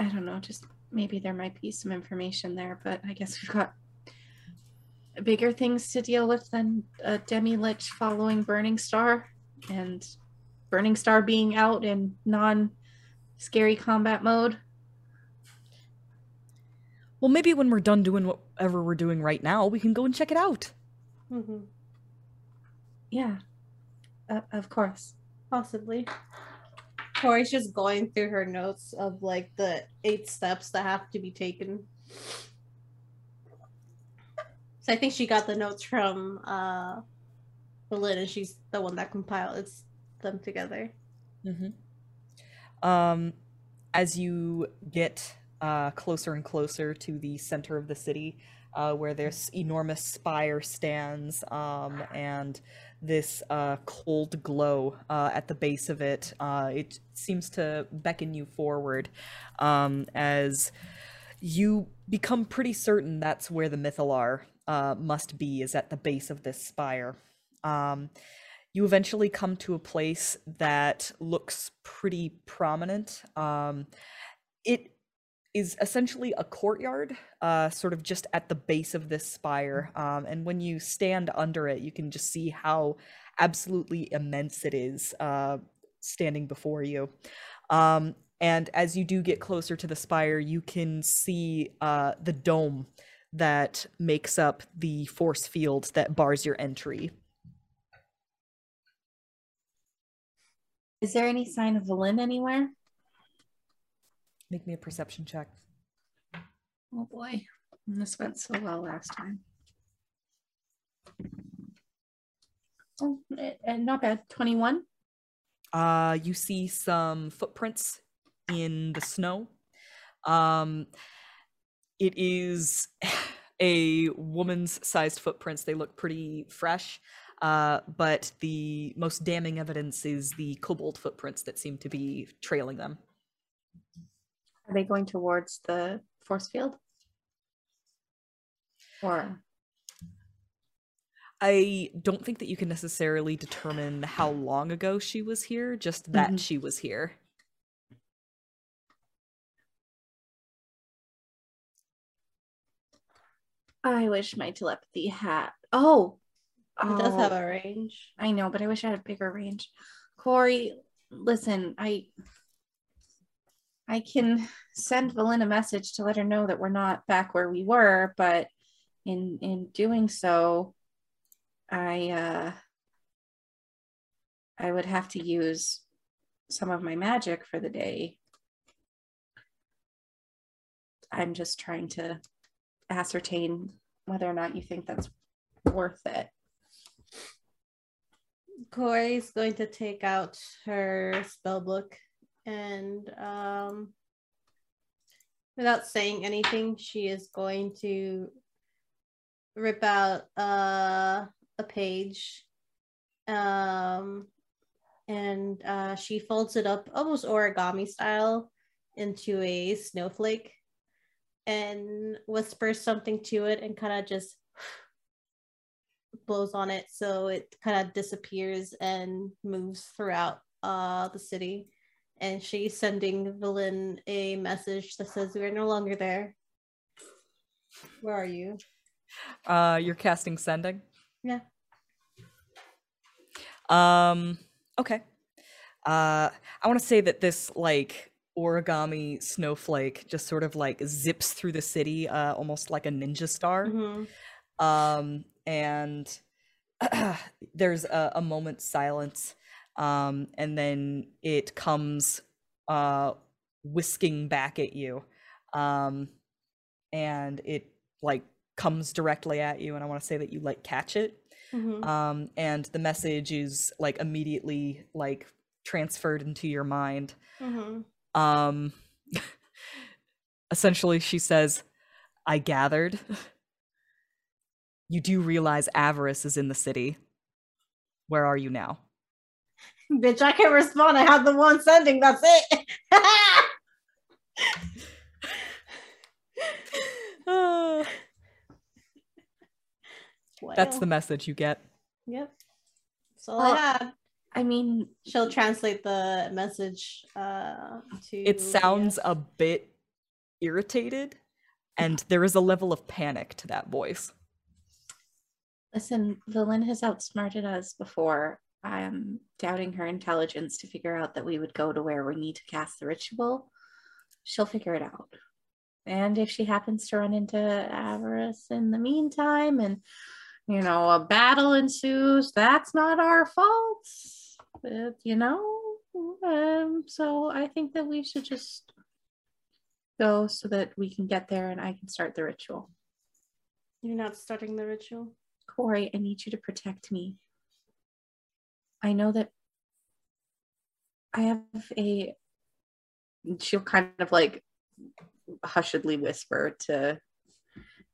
I don't know, just maybe there might be some information there, but I guess we've got bigger things to deal with than a Demilich following Burning Star, and Burning Star being out in non-scary combat mode. Well, maybe when we're done doing whatever we're doing right now, we can go and check it out. Mm-hmm. Yeah, of course. Possibly. Corey's just going through her notes of, like, the 8 steps that have to be taken. So I think she got the notes from Valin, and she's the one that compiled them together. Mm-hmm. As you get closer and closer to the center of the city, where this enormous spire stands, and this cold glow at the base of it, it seems to beckon you forward, as you become pretty certain that's where the Mythallar must be, is at the base of this spire. You eventually come to a place that looks pretty prominent. It is essentially a courtyard, sort of just at the base of this spire. And when you stand under it, you can just see how absolutely immense it is, standing before you. And as you do get closer to the spire, you can see the dome that makes up the force field that bars your entry. Is there any sign of Valin anywhere? Make me a perception check. Oh boy, this went so well last time. Oh, not bad. 21. You see some footprints in the snow. It is a woman's sized footprints. They look pretty fresh. But the most damning evidence is the kobold footprints that seem to be trailing them. Are they going towards the force field? Or? I don't think that you can necessarily determine how long ago she was here, just that she was here. I wish my telepathy had. Oh, it does have a range. I know, but I wish I had a bigger range. Corey, listen, I can send Valin a message to let her know that we're not back where we were, but in doing so, I would have to use some of my magic for the day. I'm just trying to ascertain whether or not you think that's worth it. Corey's going to take out her spell book and without saying anything, she is going to rip out a page and she folds it up almost origami style into a snowflake and whispers something to it and kind of just blows on it so it kind of disappears and moves throughout the city. And she's sending Valin a message that says, "We're no longer there. Where are you?" You're casting sending? Yeah. Okay. I want to say that this, like, origami snowflake just sort of, like, zips through the city, almost like a ninja star. Mm-hmm. And there's a moment's silence, and then it comes whisking back at you, and it, like, comes directly at you, and I want to say that you, like, catch it. Mm-hmm. And the message is, like, immediately, like, transferred into your mind. Mm-hmm. Essentially, she says, "I gathered. You do realize Avarice is in the city. Where are you now?" Bitch, I can't respond. I have the one sending. That's it. Wow. That's the message you get. Yep. That's all I have. I mean, she'll translate the message to... It sounds a bit irritated, and there is a level of panic to that voice. Listen, Valin has outsmarted us before. I'm doubting her intelligence to figure out that we would go to where we need to cast the ritual. She'll figure it out. And if she happens to run into Avarice in the meantime and, you know, a battle ensues, that's not our fault. But, you know, so I think that we should just go so that we can get there and I can start the ritual. You're not starting the ritual? Corey, I need you to protect me. I know that I have a... She'll kind of, like, hushedly whisper to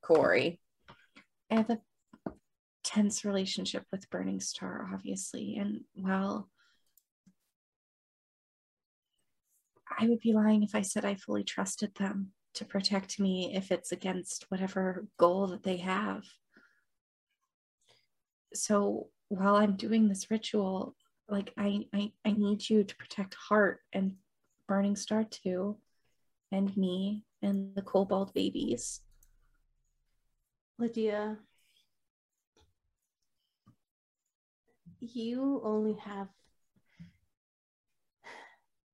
Corey. I have a tense relationship with Burning Star, obviously, and, well, I would be lying if I said I fully trusted them to protect me if it's against whatever goal that they have. So while I'm doing this ritual, like, I need you to protect Hart and Burning Star 2 and me and the Kobold babies. Lydia, you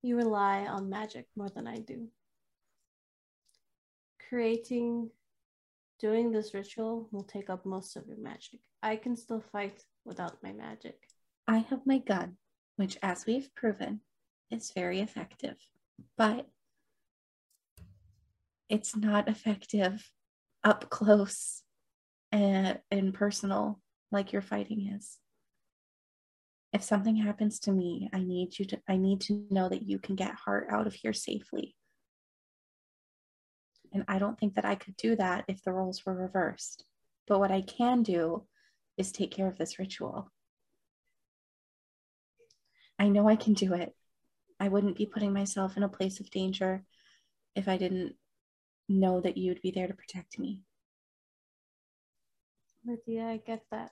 rely on magic more than I do. Doing this ritual will take up most of your magic. I can still fight without my magic. I have my gun, which, as we've proven, is very effective, but it's not effective up close and personal like your fighting is. If something happens to me, I need to know that you can get Hart out of here safely. And I don't think that I could do that if the roles were reversed. But what I can do is take care of this ritual. I know I can do it. I wouldn't be putting myself in a place of danger if I didn't know that you'd be there to protect me. Lydia, I get that.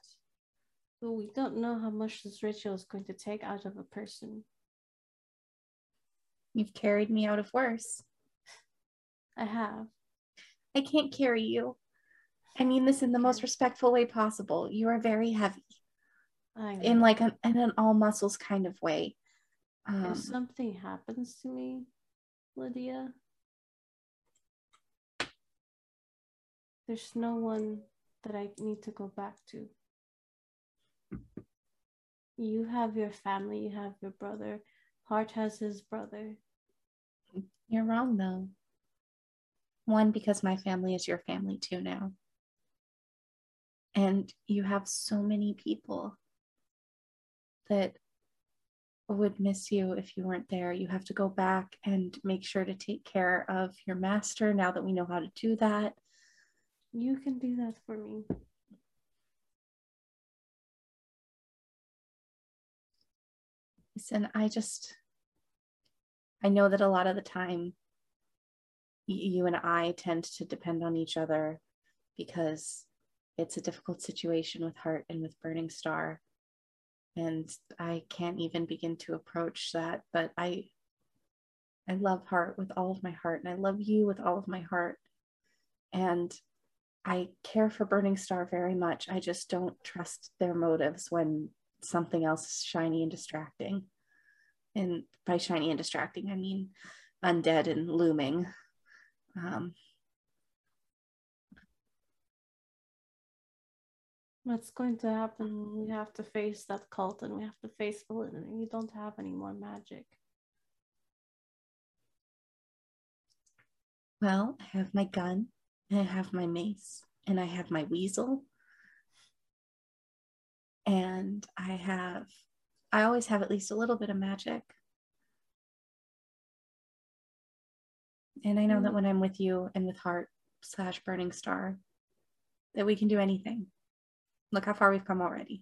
But we don't know how much this ritual is going to take out of a person. You've carried me out of worse. I have. I can't carry you. I mean this in the most respectful way possible. You are very heavy. I know. In like in an all muscles kind of way. If something happens to me, Lydia, there's no one that I need to go back to. You have your family, you have your brother. Hart has his brother. You're wrong, though. One, because my family is your family, too, now. And you have so many people that would miss you if you weren't there. You have to go back and make sure to take care of your master now that we know how to do that. You can do that for me. Listen, I know that a lot of the time you and I tend to depend on each other because it's a difficult situation with Hart and with Burning Star. And I can't even begin to approach that, but I love Hart with all of my heart, and I love you with all of my heart. And I care for Burning Star very much. I just don't trust their motives when something else is shiny and distracting. And by shiny and distracting, I mean undead and looming. What's going to happen? We have to face that cult, and we have to face Valin, and you don't have any more magic. Well, I have my gun, and I have my mace, and I have my weasel. And I always have at least a little bit of magic. And I know that when I'm with you and with Hart/Burning Star, that we can do anything. Look how far we've come already.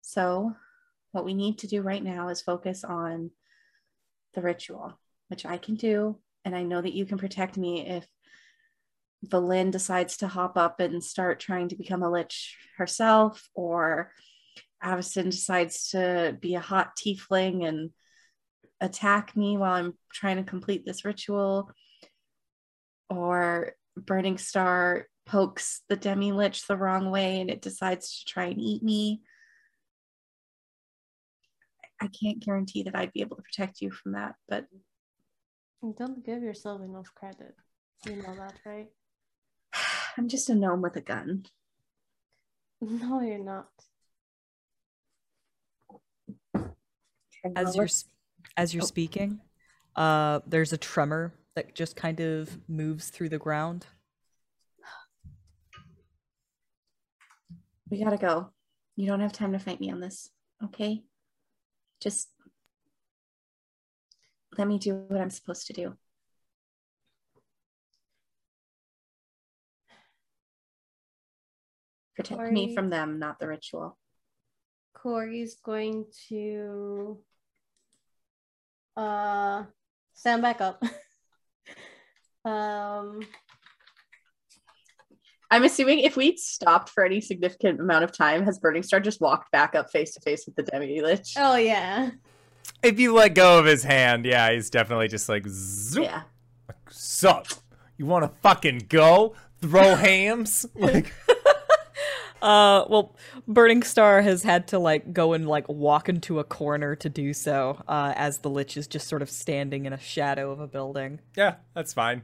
So what we need to do right now is focus on the ritual, which I can do. And I know that you can protect me if Valin decides to hop up and start trying to become a lich herself, or Avison decides to be a hot tiefling and attack me while I'm trying to complete this ritual, or Burning Star pokes the Demilich the wrong way and it decides to try and eat me. I can't guarantee that I'd be able to protect you from that, but... Don't give yourself enough credit. You know that, right? I'm just a gnome with a gun. No, you're not. As you're speaking, there's a tremor that just kind of moves through the ground. We gotta go. You don't have time to fight me on this, okay? Just let me do what I'm supposed to do. Protect me from them, not the ritual. Corey's going to stand back up. I'm assuming if we stopped for any significant amount of time, has Burning Star just walked back up face to face with the Demilich? Oh yeah. If you let go of his hand, yeah, he's definitely just like, zoop. Yeah. Like, sup? You want to fucking go? Throw hams? Like. Well, Burning Star has had to like go and like walk into a corner to do so, as the Lich is just sort of standing in a shadow of a building. Yeah, that's fine.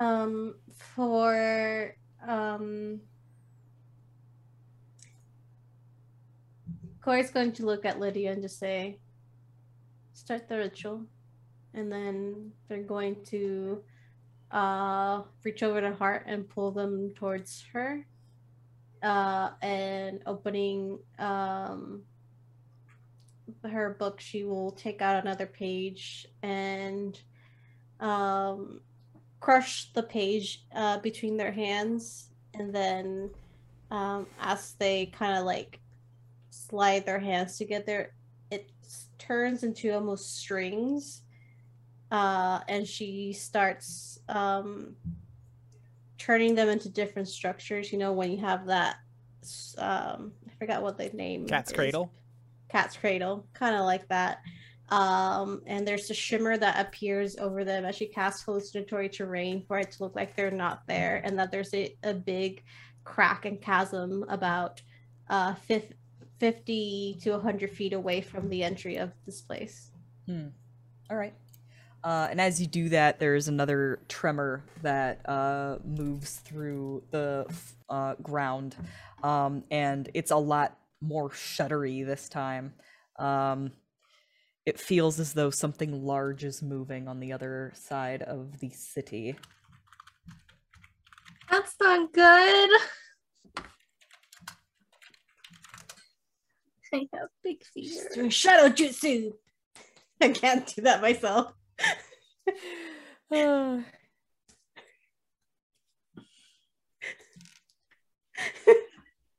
Corey's going to look at Lydia and just say, "Start the ritual," and then they're going to reach over to Hart and pull them towards her. And opening her book, she will take out another page and crush the page between their hands, and then as they kind of like slide their hands together, it turns into almost strings, and she starts turning them into different structures. You know, when you have that, I forgot what the name is. Cat's Cradle. Kind of like that. And there's a shimmer that appears over them as she casts hallucinatory terrain for it to look like they're not there, and that there's a big crack and chasm about 50 to 100 feet away from the entry of this place. Hmm. All right. And as you do that, there's another tremor that moves through the ground, and it's a lot more shuddery this time. It feels as though something large is moving on the other side of the city. That's not good. I have big fear. Doing shadow jutsu. I can't do that myself.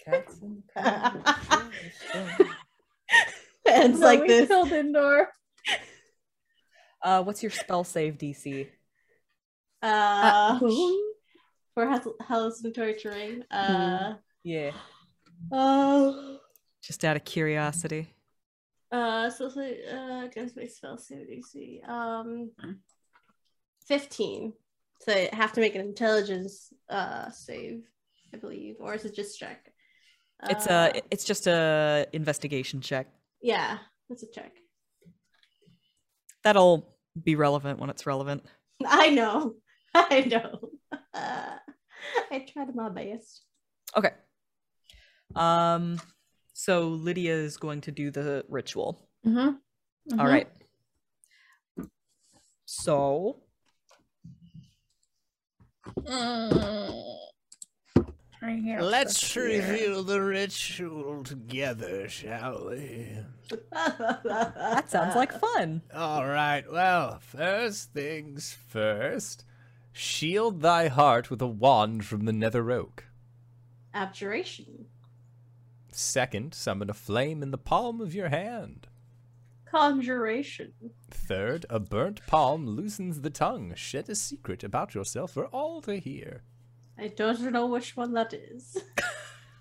Cats in the it's no, like this. Killed Indoor. What's your spell save DC? For hallucinatory terrain. Yeah. Oh. Just out of curiosity. So against my spell save DC. 15. So I have to make an intelligence save, I believe, or is it just check? It's just a investigation check. Yeah, that's a check. That'll be relevant when it's relevant. I know. I know. I tried my best. Okay. So Lydia is going to do the ritual. Mm-hmm. Mm-hmm. All right. So. Let's review the ritual together, shall we? That sounds like fun. All right, well, first things first. Shield thy heart with a wand from the nether oak. Abjuration. Second, summon a flame in the palm of your hand. Conjuration. Third, a burnt palm loosens the tongue. Shed a secret about yourself for all to hear. I don't know which one that is.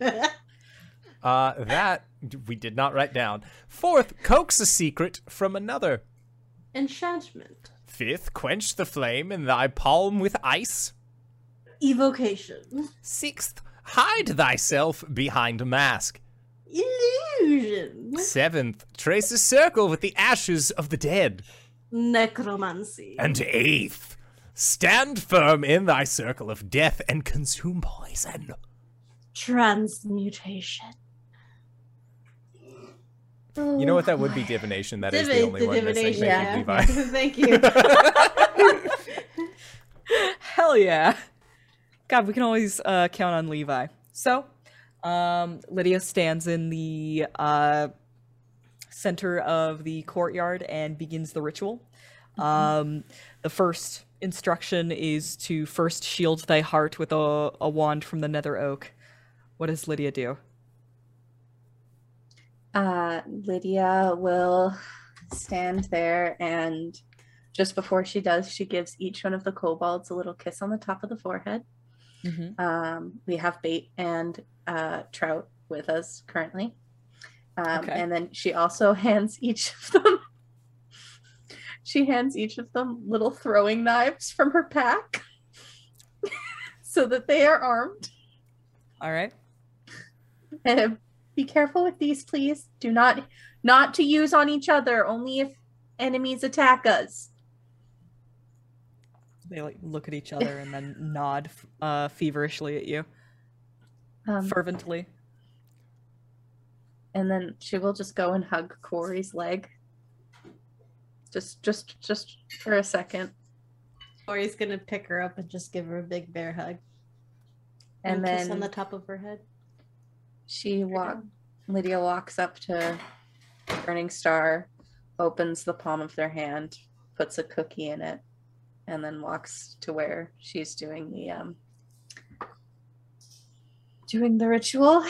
That we did not write down. Fourth, coax a secret from another. Enchantment. Fifth, quench the flame in thy palm with ice. Evocation. Sixth, hide thyself behind a mask. Illusion. Seventh, trace a circle with the ashes of the dead. Necromancy. And eighth, stand firm in thy circle of death and consume poison. Transmutation. You know what? That would be divination. That is the only one missing. Yeah. Thank you, Levi. Thank you. Hell yeah. God, we can always count on Levi. So, Lydia stands in the center of the courtyard and begins the ritual. The first instruction is to first shield thy heart with a wand from the nether oak. What does Lydia do? Lydia will stand there, and just before she does, she gives each one of the kobolds a little kiss on the top of the forehead. Mm-hmm. We have Bait and Trout with us currently. Okay. And then she also hands each of them little throwing knives from her pack so that they are armed. All right. And be careful with these, please. Do not to use on each other, only if enemies attack us. They like look at each other and then nod feverishly at you. Fervently. And then she will just go and hug Corey's leg. Just for a second. Or he's gonna pick her up and just give her a big bear hug. And then kiss on the top of her head. Lydia walks up to Burning Star, opens the palm of their hand, puts a cookie in it, and then walks to where she's doing the ritual,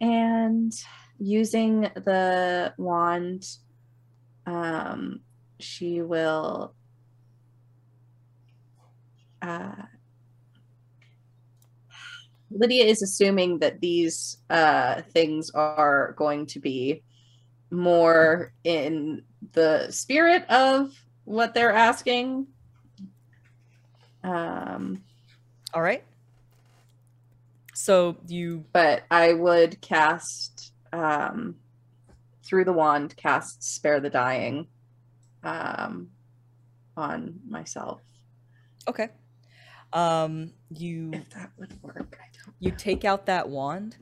and using the wand, she will Lydia is assuming that these things are going to be more in the spirit of what they're asking. All right. So you... But I would cast, through the wand, cast Spare the Dying on myself. Okay. You... If that would work, I don't know. You take out that wand,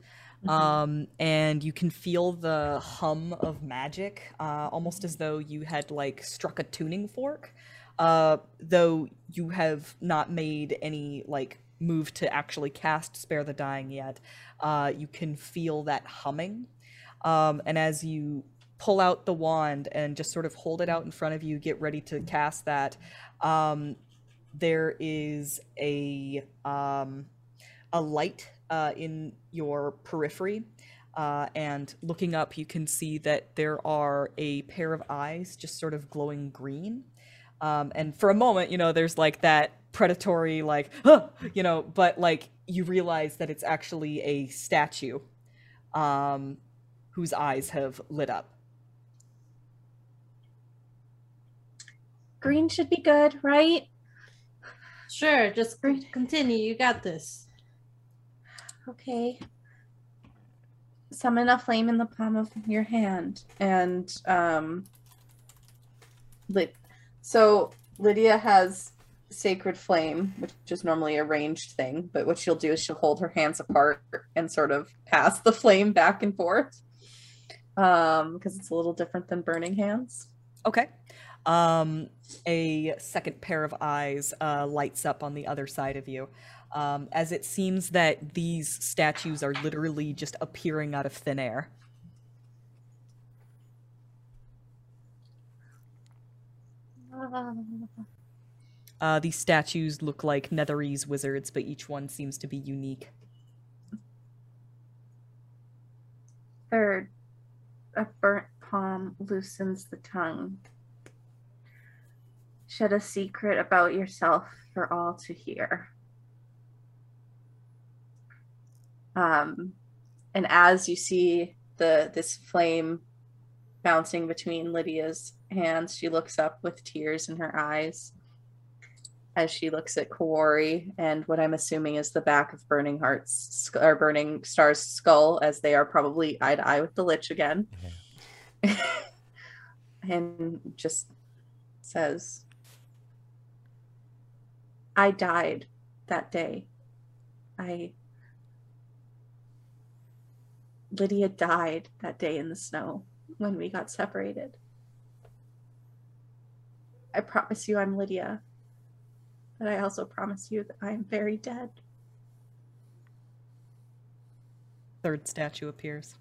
and you can feel the hum of magic, almost as though you had, like, struck a tuning fork. Though you have not made any, like, move to actually cast Spare the Dying yet, you can feel that humming. And as you pull out the wand and just sort of hold it out in front of you, get ready to cast that, there is a light in your periphery, and looking up you can see that there are a pair of eyes just sort of glowing green. And for a moment, you know, there's like that predatory, like, huh! You know, but like you realize that it's actually a statue whose eyes have lit up. Green should be good, right? Sure, just green. Continue, you got this. Okay. Summon a flame in the palm of your hand and lit. So Lydia has sacred flame, which is normally a ranged thing, but what she'll do is she'll hold her hands apart and sort of pass the flame back and forth, because it's a little different than burning hands. Okay. A second pair of eyes lights up on the other side of you, as it seems that these statues are literally just appearing out of thin air. These statues look like Netherese wizards, but each one seems to be unique. Third, a burnt palm loosens the tongue. Shed a secret about yourself for all to hear. And as you see this flame bouncing between Lydia's hands, she looks up with tears in her eyes as she looks at Kawori and what I'm assuming is the back of Burning Star's skull, as they are probably eye to eye with the Lich again. Mm-hmm. And just says, I died that day. Lydia died that day in the snow when we got separated. I promise you I'm Lydia, but I also promise you that I am very dead. Third statue appears.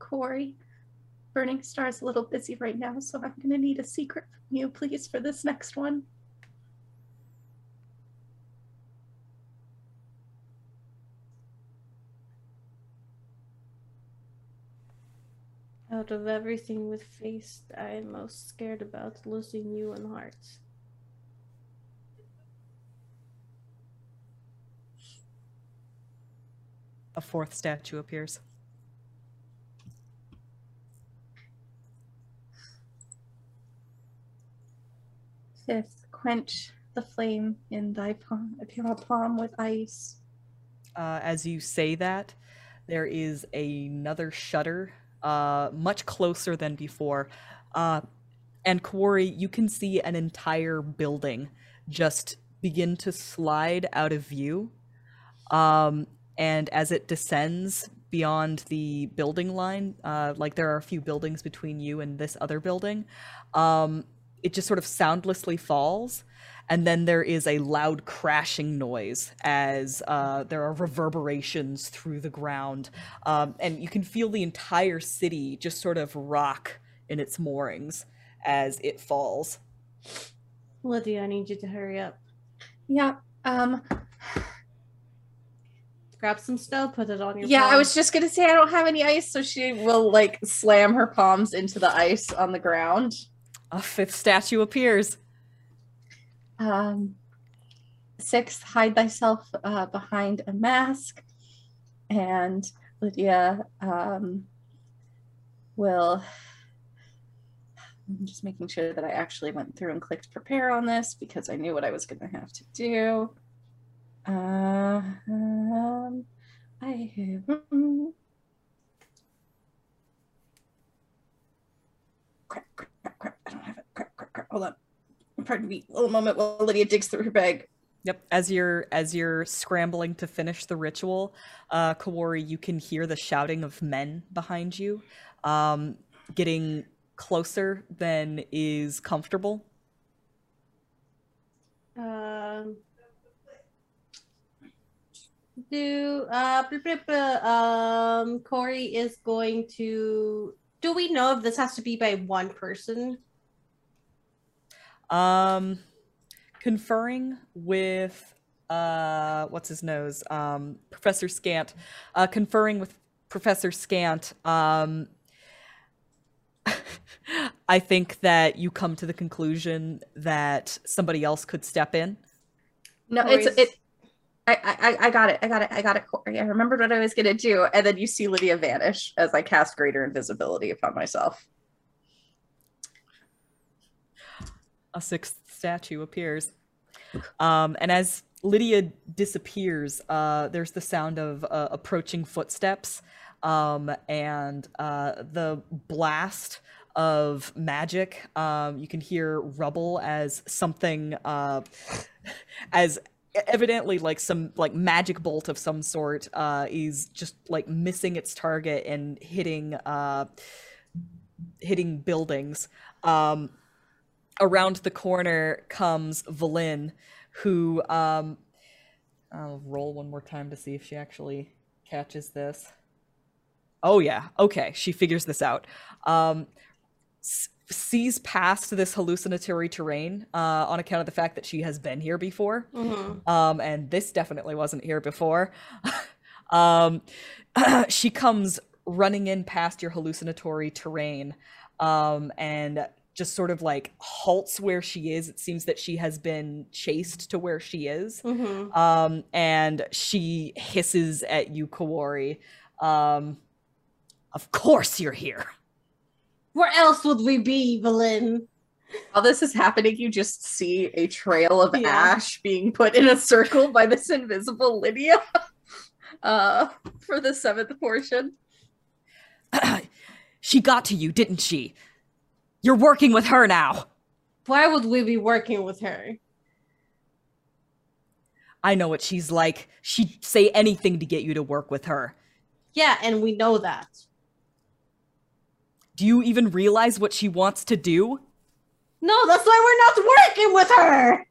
Corey, Burning Star's a little busy right now, so I'm gonna need a secret from you, please, for this next one. Out of everything we've faced, I am most scared about losing you and Hart. A fourth statue appears. Fifth, quench the flame in thy palm, with ice. As you say that, there is another shudder. Much closer than before. And Kawori, you can see an entire building just begin to slide out of view. And as it descends beyond the building line, like there are a few buildings between you and this other building, it just sort of soundlessly falls. And then there is a loud crashing noise as there are reverberations through the ground. And you can feel the entire city just sort of rock in its moorings as it falls. Lydia, I need you to hurry up. Yeah. Grab some snow, put it on your palm. I was just going to say I don't have any ice, so she will, like, slam her palms into the ice on the ground. A fifth statue appears. 6, hide thyself behind a mask, and Lydia will, I'm just making sure that I actually went through and clicked prepare on this because I knew what I was going to have to do. Crap, I don't have it. Crap, hold on. Pardon me, a little moment while Lydia digs through her bag. Yep, as you're scrambling to finish the ritual, Kawori, you can hear the shouting of men behind you, getting closer than is comfortable. Corey is going to... Do we know if this has to be by one person? Conferring with Professor Skant. I think that you come to the conclusion that somebody else could step in. No, I got it, Corey. I remembered what I was going to do. And then you see Lydia vanish as I cast greater invisibility upon myself. A 6th statue appears. And as Lydia disappears, there's the sound of approaching footsteps and the blast of magic. You can hear rubble as something, as evidently like some like magic bolt of some sort is just like missing its target and hitting, hitting buildings. Around the corner comes Valin, who, I'll roll one more time to see if she actually catches this. Oh yeah, okay, she figures this out. Sees past this hallucinatory terrain on account of the fact that she has been here before. Mm-hmm. And this definitely wasn't here before. She comes running in past your hallucinatory terrain and just sort of like halts where she is. It seems that she has been chased to where she is. Mm-hmm. And she hisses at you, Kawori. Of course you're here. Where else would we be, Valin? While this is happening, you just see a trail of ash being put in a circle by this invisible Lydia for the 7th portion. She got to you, didn't she? You're working with her now. Why would we be working with her? I know what she's like. She'd say anything to get you to work with her. Yeah, and we know that. Do you even realize what she wants to do? No, that's why we're not working with her!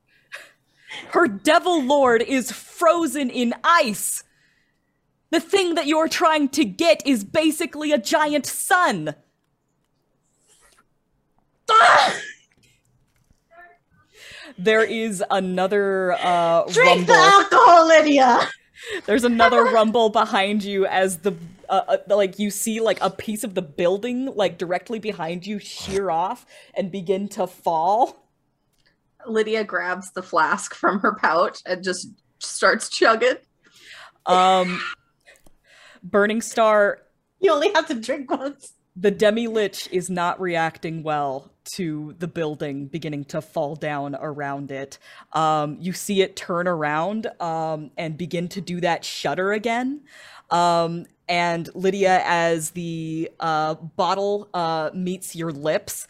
Her devil lord is frozen in ice! The thing that you're trying to get is basically a giant sun! There is another drink rumble. The alcohol, Lydia! There's another rumble behind you as the like you see like a piece of the building like directly behind you shear off and begin to fall. Lydia grabs the flask from her pouch and just starts chugging. Burning Star, you only have to drink once. The Demilich is not reacting well to the building beginning to fall down around it. You see it turn around and begin to do that shudder again. And Lydia, as the bottle meets your lips,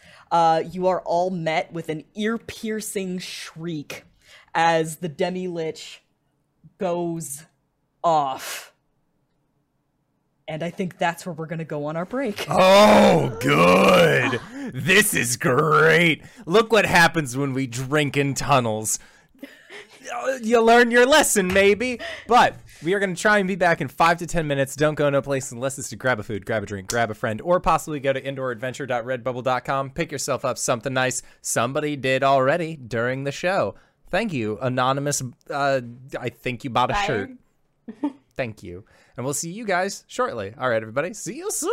you are all met with an ear-piercing shriek as the Demilich goes off. And I think that's where we're going to go on our break. Oh, good. This is great. Look what happens when we drink in tunnels. You learn your lesson, maybe. But we are going to try and be back in 5 to 10 minutes. Don't go no place unless it's to grab a food, grab a drink, grab a friend, or possibly go to indooradventure.redbubble.com. Pick yourself up something nice somebody did already during the show. Thank you, Anonymous. I think you bought a shirt. Thank you. And we'll see you guys shortly. All right, everybody. See you soon.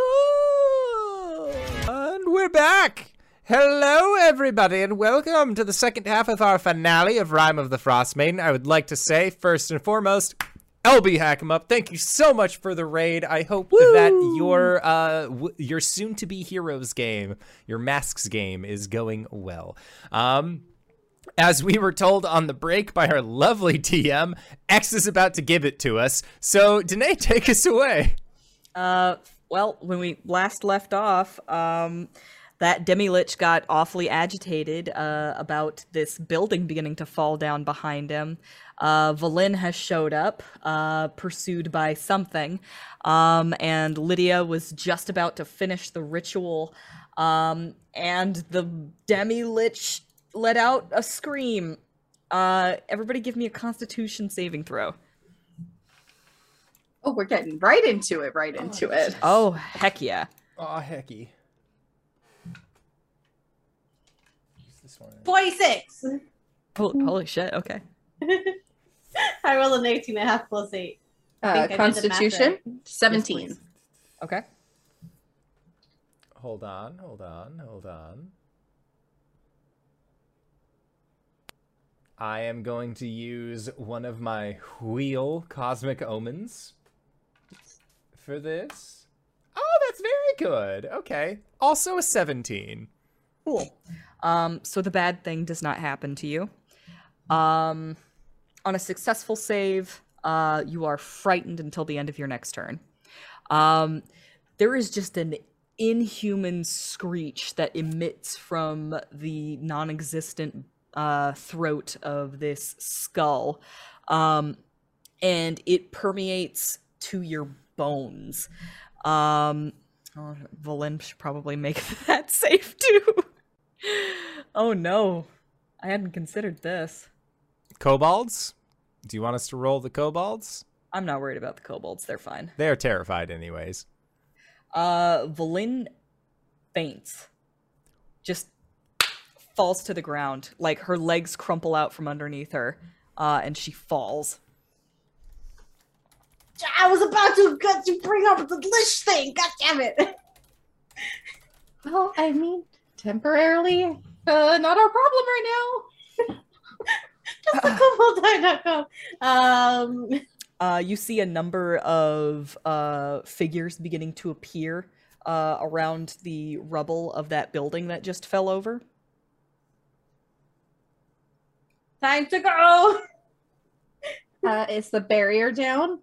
And we're back. Hello everybody and welcome to the second half of our finale of Rime of the Frostmaiden. I would like to say first and foremost, LB Hack'em Up, thank you so much for the raid. I hope that your soon to be heroes game, your masks game, is going well. As we were told on the break by our lovely TM, X is about to give it to us. So Denae, take us away. Well, when we last left off, that Demilich got awfully agitated about this building beginning to fall down behind him. Valin has showed up, pursued by something, and Lydia was just about to finish the ritual, and the Demilich let out a scream. Everybody give me a Constitution saving throw. Oh, we're getting right into it, right into it. Oh, heck yeah. Oh, hecky. 46! Holy shit, okay. I rolled an 18.5 plus 8. Constitution? Right. 17. Yes, okay. Hold on. I am going to use one of my wheel cosmic omens for this. Oh, that's very good. Okay. Also a 17. Cool. So the bad thing does not happen to you. On a successful save, you are frightened until the end of your next turn. There is just an inhuman screech that emits from the non-existent throat of this skull, and it permeates to your bones. Valin should probably make that safe too. Oh no, I hadn't considered this. Kobolds? Do you want us to roll the kobolds? I'm not worried about the kobolds, they're fine. They're terrified anyways. Valin faints. Just falls to the ground. Like, her legs crumple out from underneath her, and she falls. I was about to bring up the Delish thing, god damn it! Well, I mean, temporarily, not our problem right now. Just a couple times. You see a number of figures beginning to appear around the rubble of that building that just fell over. Time to go. Is the barrier down?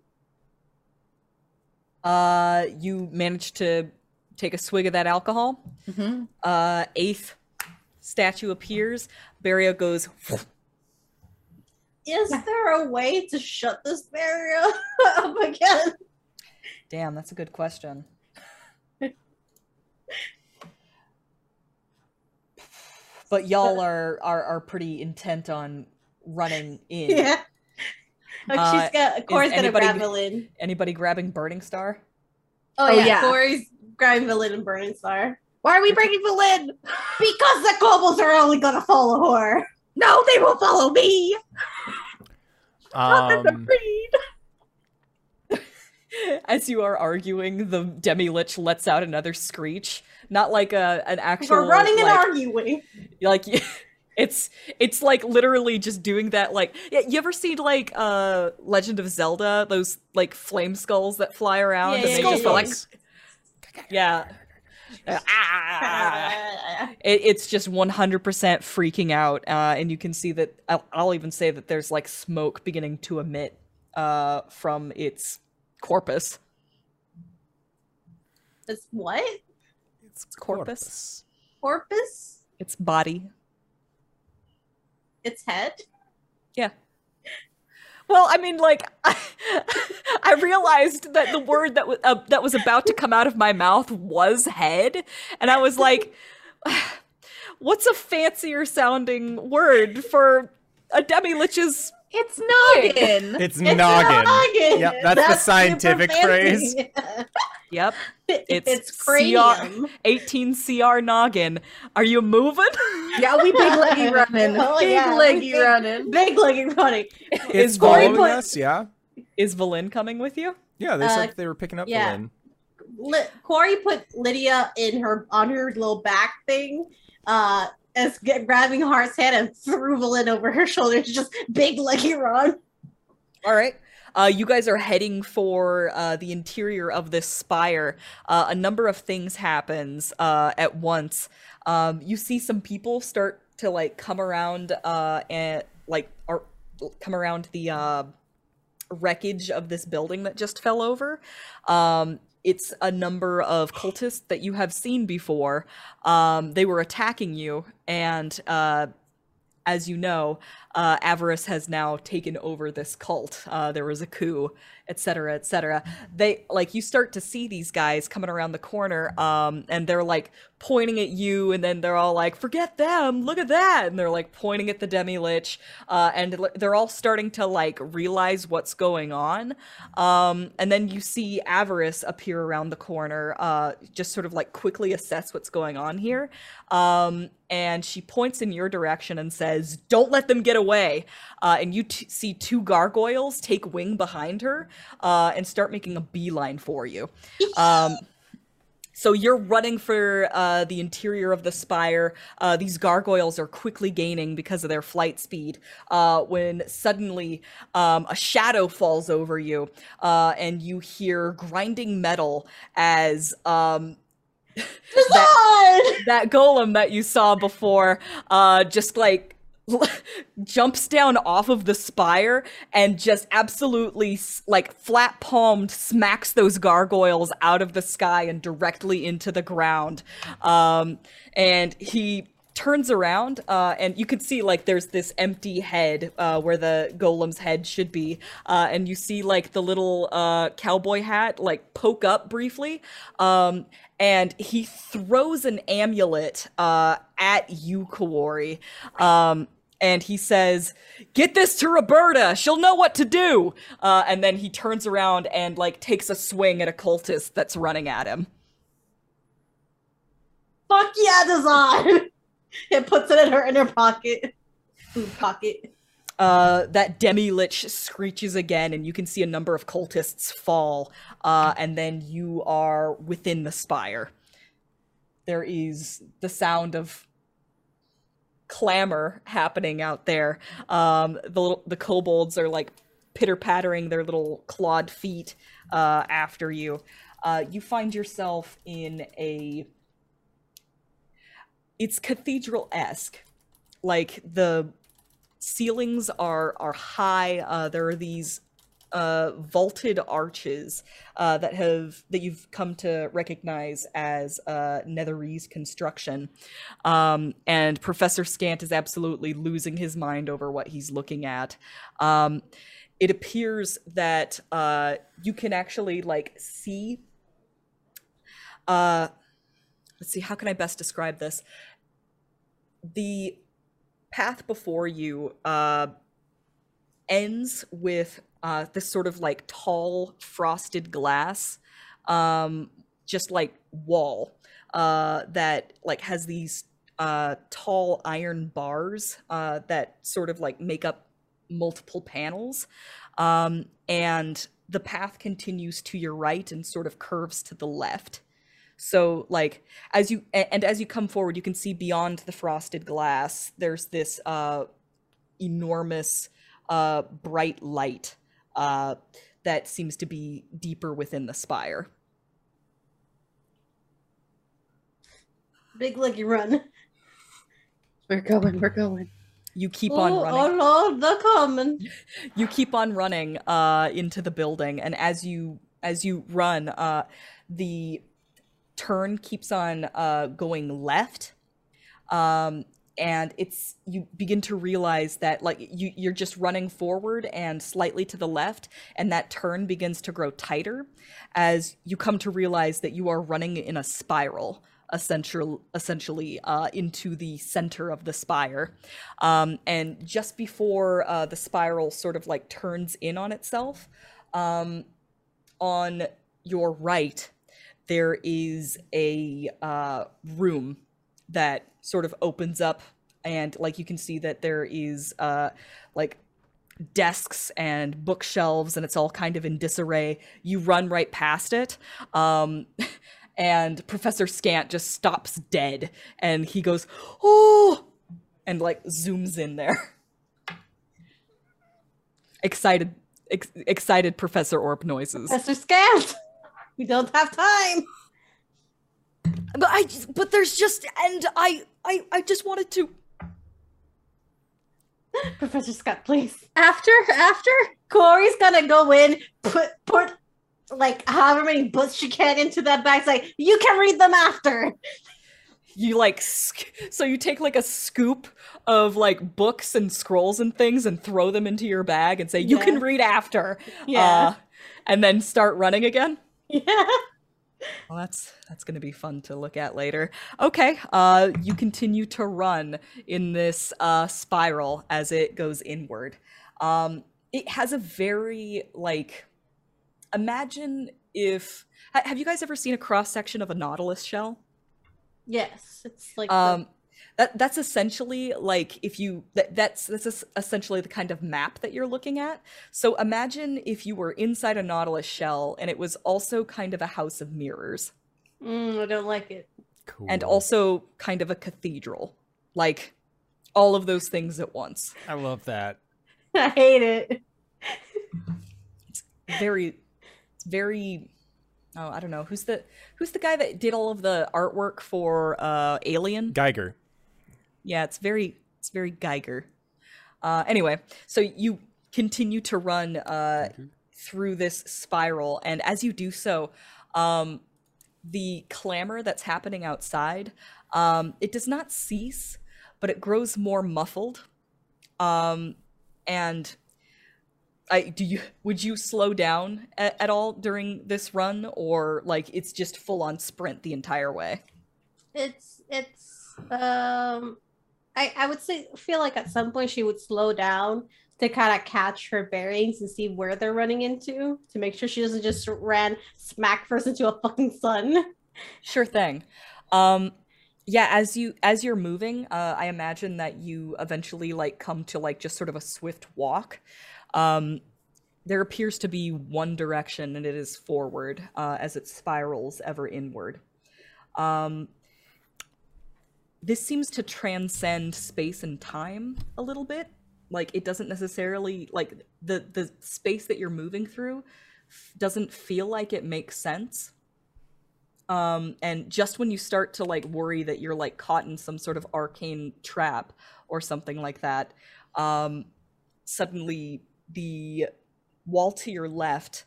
You managed to take a swig of that alcohol. Mm-hmm. Eighth statue appears. Barrier goes. Is there a way to shut this barrier up again? Damn, that's a good question. But y'all are pretty intent on running in. Yeah. Like, she's got, Corey's gonna grab Valin. Anybody grabbing Burning Star? Oh yeah. Corey's grabbing Valin and Burning Star. Why are we breaking Valin? Because the kobolds are only gonna follow her. No, they will follow me. As you are arguing, the Demilich lets out another screech. Not like an actual. We're running and arguing. Like, it's like literally just doing that. Like, you ever seen like Legend of Zelda? Those like flame skulls that fly around. Yeah, and they just go like. Yeah. It's just 100% freaking out, and you can see that. I'll even say that there's like smoke beginning to emit from its corpus. It's what? It's corpus. Corpus? Its body. Its head? Yeah. Well, I mean, like, I realized that the word that was about to come out of my mouth was head, and I was like, what's a fancier sounding word for a Demilich's? It's noggin. It's noggin. Yep, that's the scientific phrase. Yep. It's cranium. 18 CR noggin. Are you moving? Yeah, we big leggy running. Big leggy running. Is Corey following us? Yeah. Is Valin coming with you? Yeah, they said they were picking up Valin. Corey put Lydia in her on her little back thing, as grabbing Hart's head and threw Valin over her shoulder. It's just big leggy Ron. All right. You guys are heading for the interior of this spire. A number of things happens at once. You see some people start to like come around and like come around the wreckage of this building that just fell over. It's a number of cultists that you have seen before. They were attacking you, and as you know, Avarice has now taken over this cult. There was a coup, etc., etc. They like you start to see these guys coming around the corner, and they're like pointing at you, and then they're all like, "Forget them! Look at that!" And they're like pointing at the Demilich, and they're all starting to like realize what's going on. And then you see Avarice appear around the corner, just sort of like quickly assess what's going on here. And she points in your direction and says, "Don't let them get away." And you see two gargoyles take wing behind her and start making a beeline for you. So you're running for the interior of the spire. These gargoyles are quickly gaining because of their flight speed when suddenly a shadow falls over you and you hear grinding metal as... that golem that you saw before just like jumps down off of the spire and just absolutely like flat palmed smacks those gargoyles out of the sky and directly into the ground. And he turns around and you can see like there's this empty head where the golem's head should be, and you see like the little cowboy hat like poke up briefly, and he throws an amulet at you, Kawori, and he says, "Get this to Roberta, she'll know what to do," and then he turns around and like takes a swing at a cultist that's running at him. Fuck yeah, Design! It puts it in her inner pocket. Food pocket. That Demilich screeches again, and you can see a number of cultists fall. And then you are within the spire. There is the sound of clamor happening out there. The kobolds are like pitter-pattering their little clawed feet after you. You find yourself in a... It's cathedral-esque. Like, the ceilings are high. There are these vaulted arches that you've come to recognize as Netherese construction. And Professor Skant is absolutely losing his mind over what he's looking at. It appears that you can actually, like, see... let's see, how can I best describe this? The path before you ends with this sort of like tall frosted glass, just like wall that like has these tall iron bars that sort of like make up multiple panels. And the path continues to your right and sort of curves to the left. So like as you come forward, you can see beyond the frosted glass, there's this enormous bright light that seems to be deeper within the spire. Big leggy run. We're going, we're going. You keep on running. Oh Lord, they're coming. You keep on running into the building, and as you run, the turn keeps on going left, and you begin to realize that like you're just running forward and slightly to the left, and that turn begins to grow tighter as you come to realize that you are running in a spiral, essentially into the center of the spire. And just before the spiral sort of like turns in on itself, on your right there is a room that sort of opens up, and like you can see that there is like desks and bookshelves, and it's all kind of in disarray. You run right past it, and Professor Skant just stops dead, and he goes, "Oh!" and like zooms in there. Excited Professor Orp noises. Professor Skant, we don't have time. But there's just, and I just wanted to. Professor Skant, please. After Corey's gonna go in, put like however many books she can into that bag. It's like, you can read them after. You like, so you take like a scoop of like books and scrolls and things and throw them into your bag and say, you can read after. Yeah. And then start running again. Yeah. Well, that's going to be fun to look at later. Okay. You continue to run in this spiral as it goes inward. It has a very like, imagine if, have you guys ever seen a cross section of a nautilus shell? Yes, it's like that's essentially like if you that's essentially the kind of map that you're looking at. So imagine if you were inside a nautilus shell and it was also kind of a house of mirrors. I don't like it. Cool. And also kind of a cathedral, like all of those things at once. I love that. I hate it. It's very. Oh, I don't know. Who's the guy that did all of the artwork for Alien? Geiger. Yeah, it's very Geiger. Anyway, so you continue to run through this spiral, and as you do so, the clamor that's happening outside, it does not cease, but it grows more muffled. And would you slow down at all during this run, or like it's just full on sprint the entire way? I would say feel like at some point she would slow down to kind of catch her bearings and see where they're running into to make sure she doesn't just ran smack first into a fucking sun. Sure thing. Yeah, as you're moving, I imagine that you eventually like come to like just sort of a swift walk. There appears to be one direction, and it is forward as it spirals ever inward. This seems to transcend space and time a little bit. Like it doesn't necessarily like the space that you're moving through doesn't feel like it makes sense. And just when you start to like worry that you're like caught in some sort of arcane trap or something like that, suddenly the wall to your left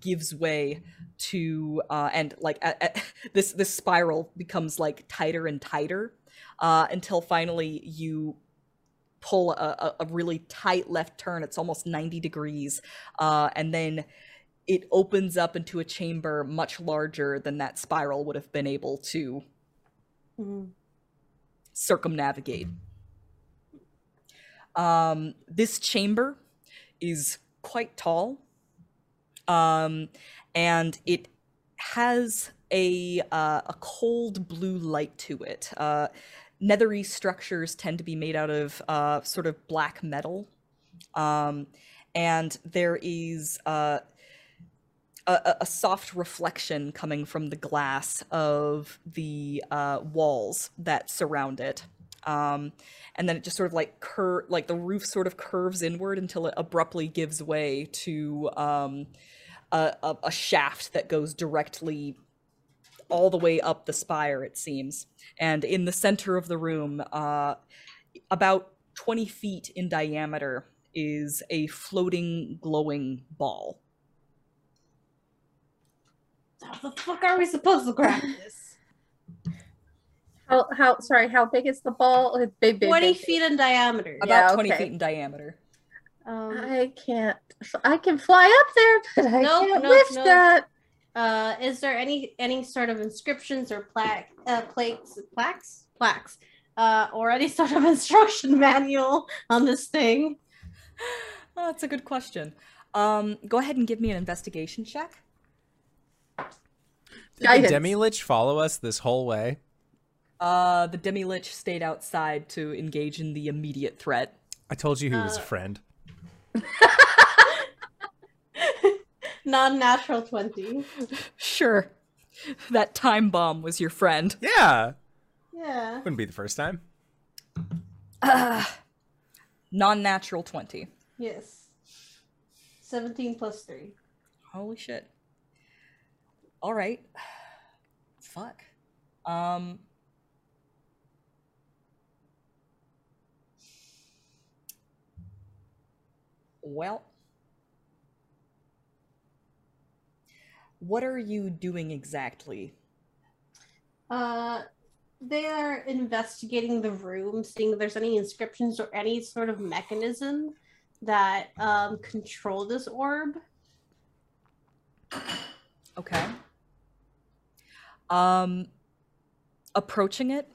gives way to, and like this spiral becomes like tighter and tighter until finally you pull a really tight left turn. It's almost 90 degrees, and then it opens up into a chamber much larger than that spiral would have been able to circumnavigate. This chamber is quite tall, and it has a cold blue light to it. Nethery structures tend to be made out of sort of black metal, and there is a soft reflection coming from the glass of the walls that surround it. And then it just sort of like the roof sort of curves inward until it abruptly gives way to a shaft that goes directly all the way up the spire, it seems. And in the center of the room, about 20 feet in diameter, is a floating, glowing ball. How the fuck are we supposed to grab this? How big is the ball? It's big, 20 feet in diameter. About 20 feet in diameter. I can fly up there, but I can't lift that. Is there any sort of inscriptions or plaques, or any sort of instruction manual on this thing? Oh, that's a good question. Go ahead and give me an investigation check. Did the Demilich follow us this whole way? The Demilich stayed outside to engage in the immediate threat. I told you he was a friend. Non-natural 20. Sure. That time bomb was your friend. Yeah. Yeah. Wouldn't be the first time. Non-natural 20. Yes. 17 + 3. Holy shit. All right. Fuck. Well, what are you doing exactly? They are investigating the room, seeing if there's any inscriptions or any sort of mechanism that control this orb. Okay. Approaching it,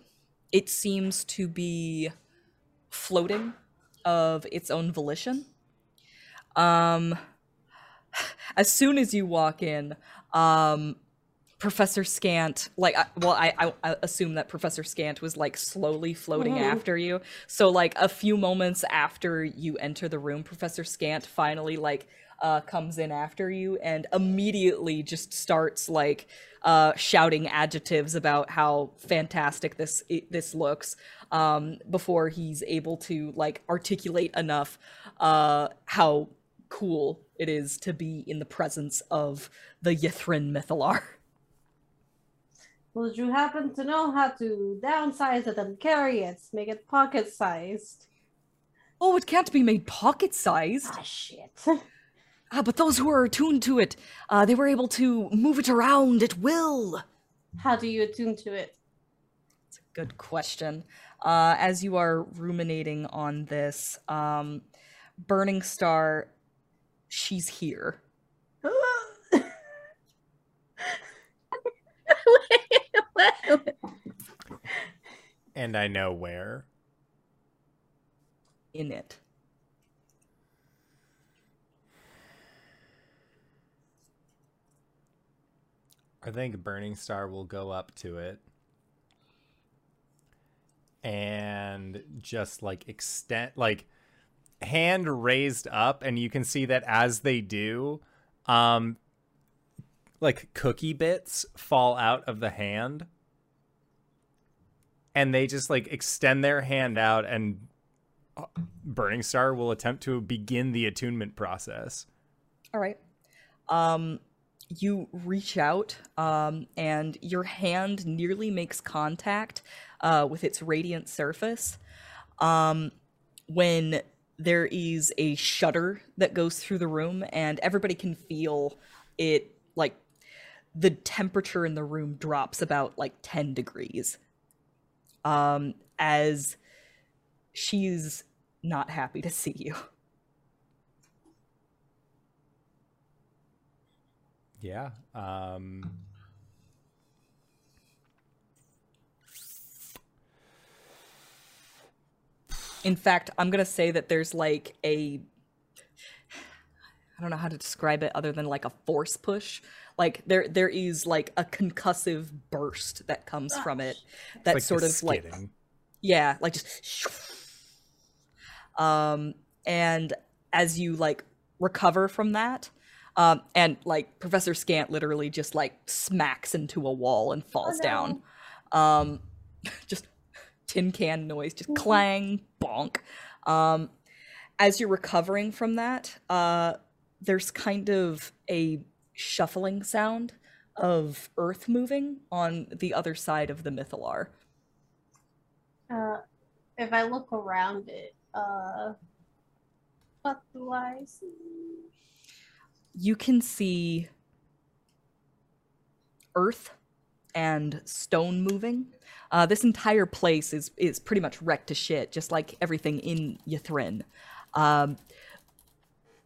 it seems to be floating of its own volition. As soon as you walk in, Professor Skant, like, I assume that Professor Skant was, like, slowly floating after you. So, like, a few moments after you enter the room, Professor Skant finally, like, comes in after you and immediately just starts, like, shouting adjectives about how fantastic this looks before he's able to, like, articulate enough how cool it is to be in the presence of the Ythryn Mythallar. Would you happen to know how to downsize it and carry it? Make it pocket-sized. Oh, it can't be made pocket-sized. Ah, shit. But those who are attuned to it, they were able to move it around at will. How do you attune to it? That's a good question. As you are ruminating on this, Burning Star, she's here. And I know where. In it. I think Burning Star will go up to it and just like extend, like hand raised up, and you can see that as they do, like cookie bits fall out of the hand, and they just like extend their hand out, and Burning Star will attempt to begin the attunement process. All right. You reach out, and your hand nearly makes contact with its radiant surface when there is a shudder that goes through the room, and everybody can feel it, like, the temperature in the room drops about, like, 10 degrees. As she's not happy to see you. Yeah. In fact, I'm going to say that there's like a, I don't know how to describe it other than like a force push. Like there is like a concussive burst that comes from it. That like sort of skidding. Like, yeah, like just, and as you like recover from that, and like Professor Skant literally just like smacks into a wall and falls down. Just tin can noise, just clang, bonk. As you're recovering from that, there's kind of a shuffling sound of earth moving on the other side of the Mythallar. If I look around it, what do I see? You can see earth and stone moving. This entire place is pretty much wrecked to shit, just like everything in Ythryn.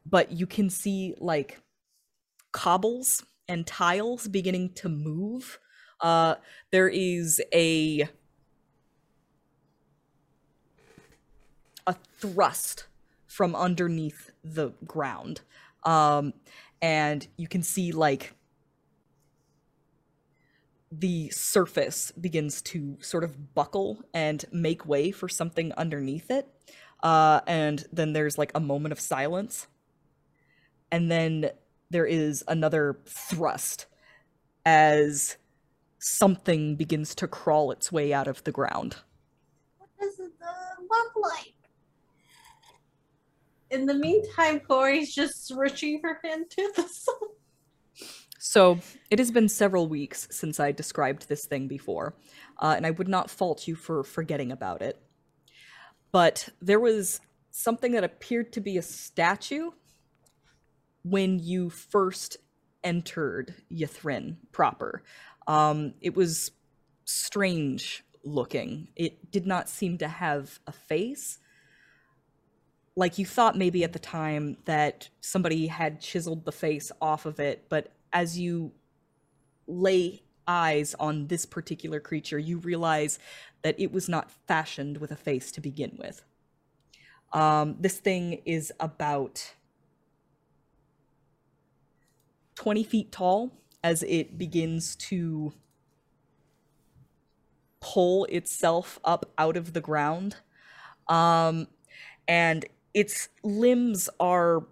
But you can see like cobbles and tiles beginning to move. There is a thrust from underneath the ground. And you can see like the surface begins to sort of buckle and make way for something underneath it. And then there's like a moment of silence. And then there is another thrust as something begins to crawl its way out of the ground. What does it look like? In the meantime, Corey's just reaching her hand to the sun. So, it has been several weeks since I described this thing before, and I would not fault you for forgetting about it. But there was something that appeared to be a statue when you first entered Ythryn proper. It was strange looking. It did not seem to have a face. Like, you thought maybe at the time that somebody had chiseled the face off of it, but as you lay eyes on this particular creature, you realize that it was not fashioned with a face to begin with. This thing is about 20 feet tall as it begins to pull itself up out of the ground. And its limbs are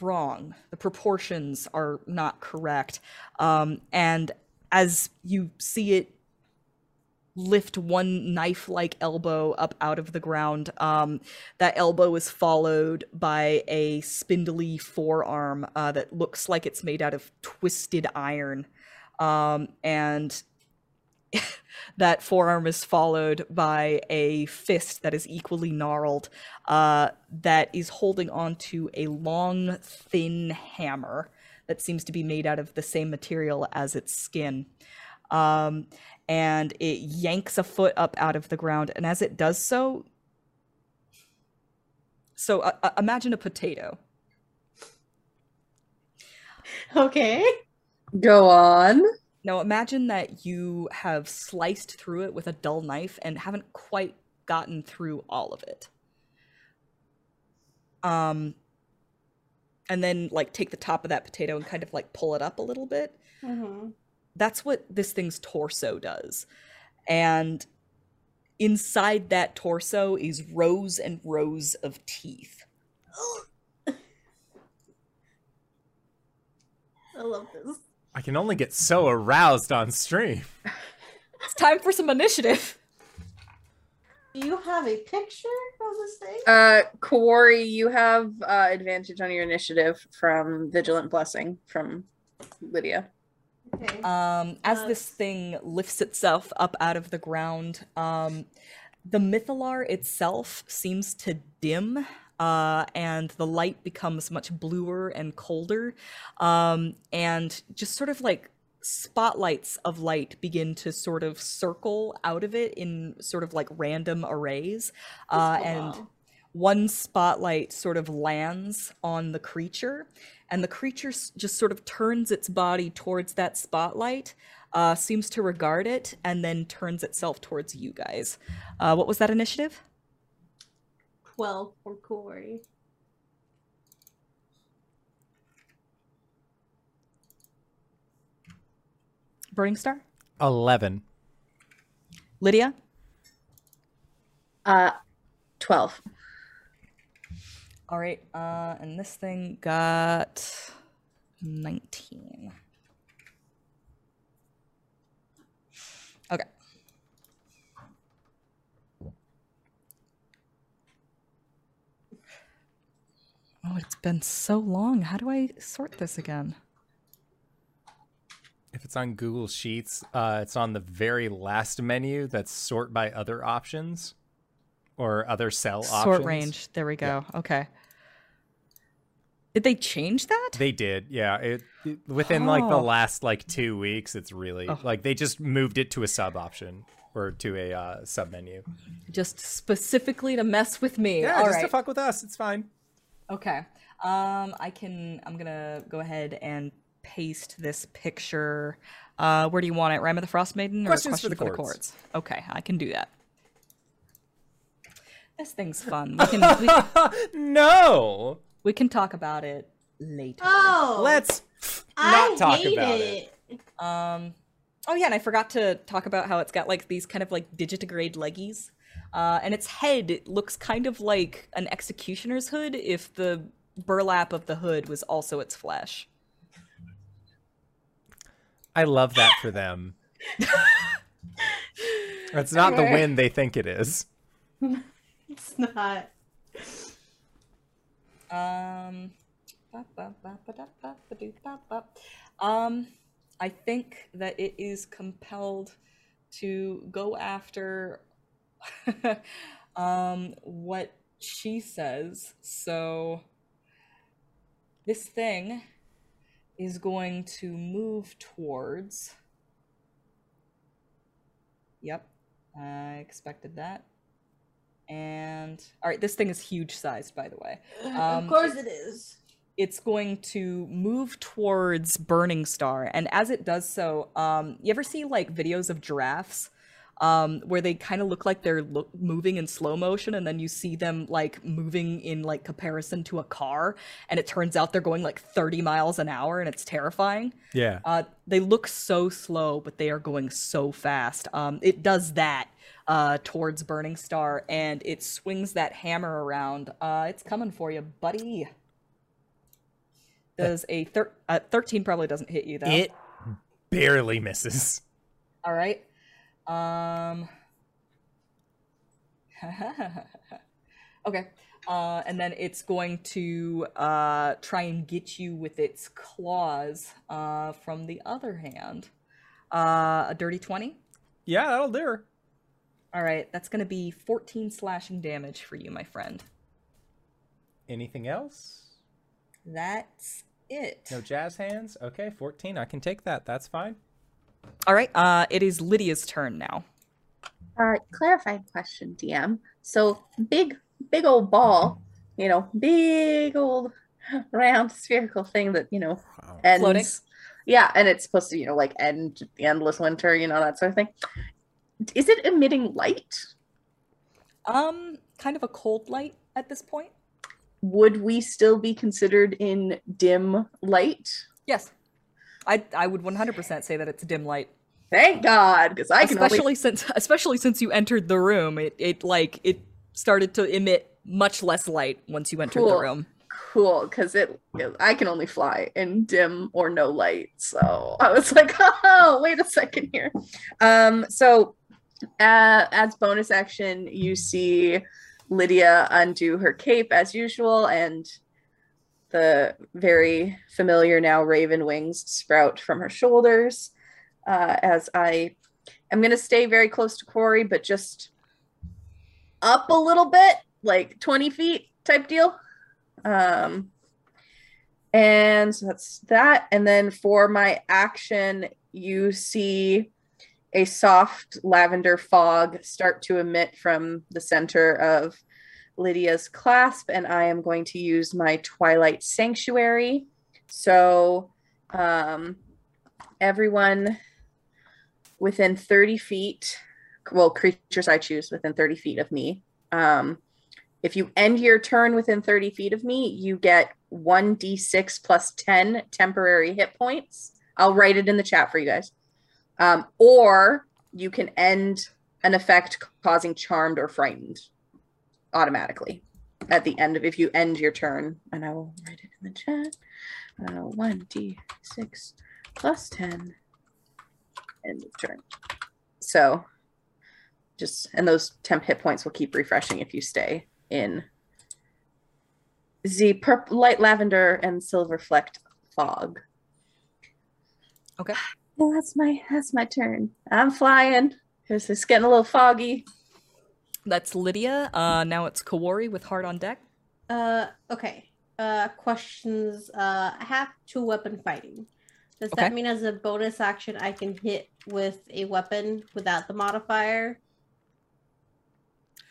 wrong. The proportions are not correct. And as you see it lift one knife-like elbow up out of the ground, that elbow is followed by a spindly forearm that looks like it's made out of twisted iron. And that forearm is followed by a fist that is equally gnarled, that is holding onto a long, thin hammer that seems to be made out of the same material as its skin. And it yanks a foot up out of the ground, and as it does so... So, imagine a potato. Okay. Go on. Now imagine that you have sliced through it with a dull knife and haven't quite gotten through all of it. And then like take the top of that potato and kind of like pull it up a little bit. Mm-hmm. That's what this thing's torso does. And inside that torso is rows and rows of teeth. I love this. I can only get so aroused on stream. It's time for some initiative. Do you have a picture of this thing? Kawori, you have advantage on your initiative from Vigilant Blessing from Lydia. Okay. As this thing lifts itself up out of the ground, the Mythallar itself seems to dim. And the light becomes much bluer and colder, and just sort of like spotlights of light begin to sort of circle out of it in sort of like random arrays, and one spotlight sort of lands on the creature, and the creature just sort of turns its body towards that spotlight, seems to regard it, and then turns itself towards you guys. What was that initiative? 12 for Corey. Burning Star? 11. Lydia? 12. All right, and this thing got 19. Okay. Oh, it's been so long. How do I sort this again? If it's on Google Sheets, it's on the very last menu that's sort by other options or other cell options. Sort range. There we go. Yeah. Okay. Did they change that? They did. Yeah. It within like the last like 2 weeks, it's really like they just moved it to a sub option. Or to a sub menu. Just specifically to mess with me. Yeah, all just right. To fuck with us. It's fine. Okay, I'm gonna go ahead and paste this picture. Where do you want it? Rime of the Frostmaiden? Questions for the Chords. Okay, I can do that. This thing's fun. We can, no! We can talk about it later. Oh! Let's not talk about it. Oh yeah, and I forgot to talk about how it's got like these kind of like digitigrade leggies. And its head, it looks kind of like an executioner's hood if the burlap of the hood was also its flesh. I love that for them. It's not the wind they think it is. It's not. I think that it is compelled to go after what she says. So this thing is going to move towards. Yep, I expected that. And all right, this thing is huge sized, by the way. Of course it is. It's going to move towards Burning Star, and as it does so, you ever see like videos of giraffes where they kind of look like they're moving in slow motion, and then you see them like moving in like comparison to a car, and it turns out they're going like 30 miles an hour, and it's terrifying. Yeah. They look so slow, but they are going so fast. It does that towards Burning Star, and it swings that hammer around. It's coming for you, buddy. Does a 13 probably doesn't hit you, though. It barely misses. All right. Okay. And then it's going to try and get you with its claws from the other hand. A dirty 20? Yeah, that'll do her. All right. That's going to be 14 slashing damage for you, my friend. Anything else? That's it. No jazz hands? Okay, 14. I can take that. That's fine. All right. It is Lydia's turn now. Clarifying question, DM. So big old ball, you know, big old round spherical thing that, you know, ends. Floating. Yeah, and it's supposed to, you know, like end the endless winter, you know, that sort of thing. Is it emitting light? Kind of a cold light at this point. Would we still be considered in dim light? Yes. I would 100% say that it's dim light. Thank God, because I can especially since you entered the room, it started to emit much less light once you entered the room. Cool, because I can only fly in dim or no light. So I was like, oh, wait a second here. So as bonus action, you see Lydia undo her cape as usual, and the very familiar now raven wings sprout from her shoulders. As I'm going to stay very close to Corey, but just up a little bit, like 20 feet type deal. And so that's that. And then for my action, you see a soft lavender fog start to emit from the center of Lydia's clasp, and I am going to use my Twilight Sanctuary. So everyone within 30 feet, well, creatures I choose within 30 feet of me. If you end your turn within 30 feet of me, you get 1d6 plus 10 temporary hit points. I'll write it in the chat for you guys. Or you can end an effect causing charmed or frightened automatically at the end of, if you end your turn, and I will write it in the chat. 1d6 plus 10 end of turn. So and those temp hit points will keep refreshing if you stay in the purple, light lavender and silver flecked fog. Okay. Well, that's my turn. I'm flying. It's getting a little foggy. That's Lydia. Now it's Kawori with Hart on deck. Okay. Questions. I have two weapon fighting. Does that mean as a bonus action I can hit with a weapon without the modifier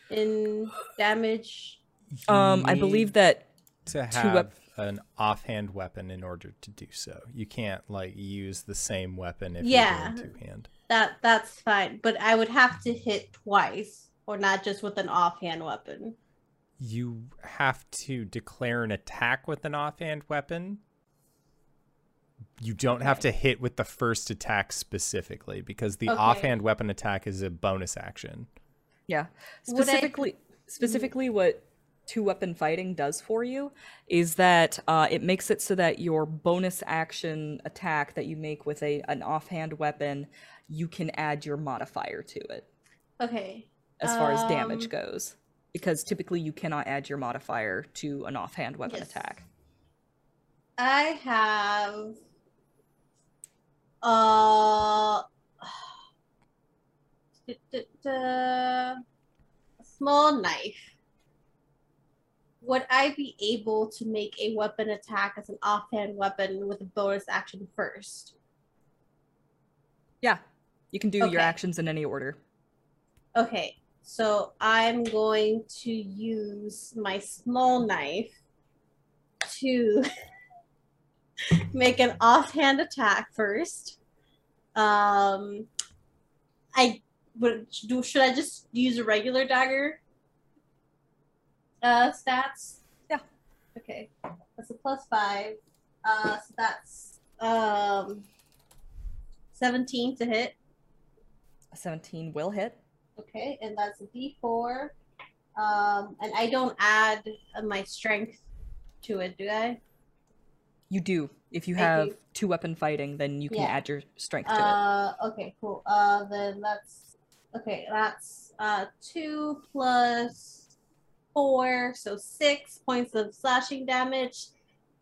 in damage? I believe that to have an offhand weapon in order to do so. You can't like use the same weapon if you're doing two-hand. That's fine, but I would have to hit twice, or not just with an offhand weapon. You have to declare an attack with an offhand weapon. You don't have to hit with the first attack specifically, because the offhand weapon attack is a bonus action. Yeah. Specifically what two-weapon fighting does for you is that it makes it so that your bonus action attack that you make with an offhand weapon, you can add your modifier to it. Okay. As far as damage goes. Because typically you cannot add your modifier to an offhand weapon attack. I have... a small knife. Would I be able to make a weapon attack as an offhand weapon with a bonus action first? Yeah. You can do your actions in any order. Okay. So I'm going to use my small knife to make an offhand attack first. Should I just use a regular dagger stats? Yeah. Okay. That's a +5. So that's 17 to hit. A 17 will hit. Okay, and that's a D4. And I don't add my strength to it, do I? You do. If you have two weapon fighting, then you can add your strength to it. Okay, cool. Then that's... Okay, that's 2 + 4, so 6 points of slashing damage.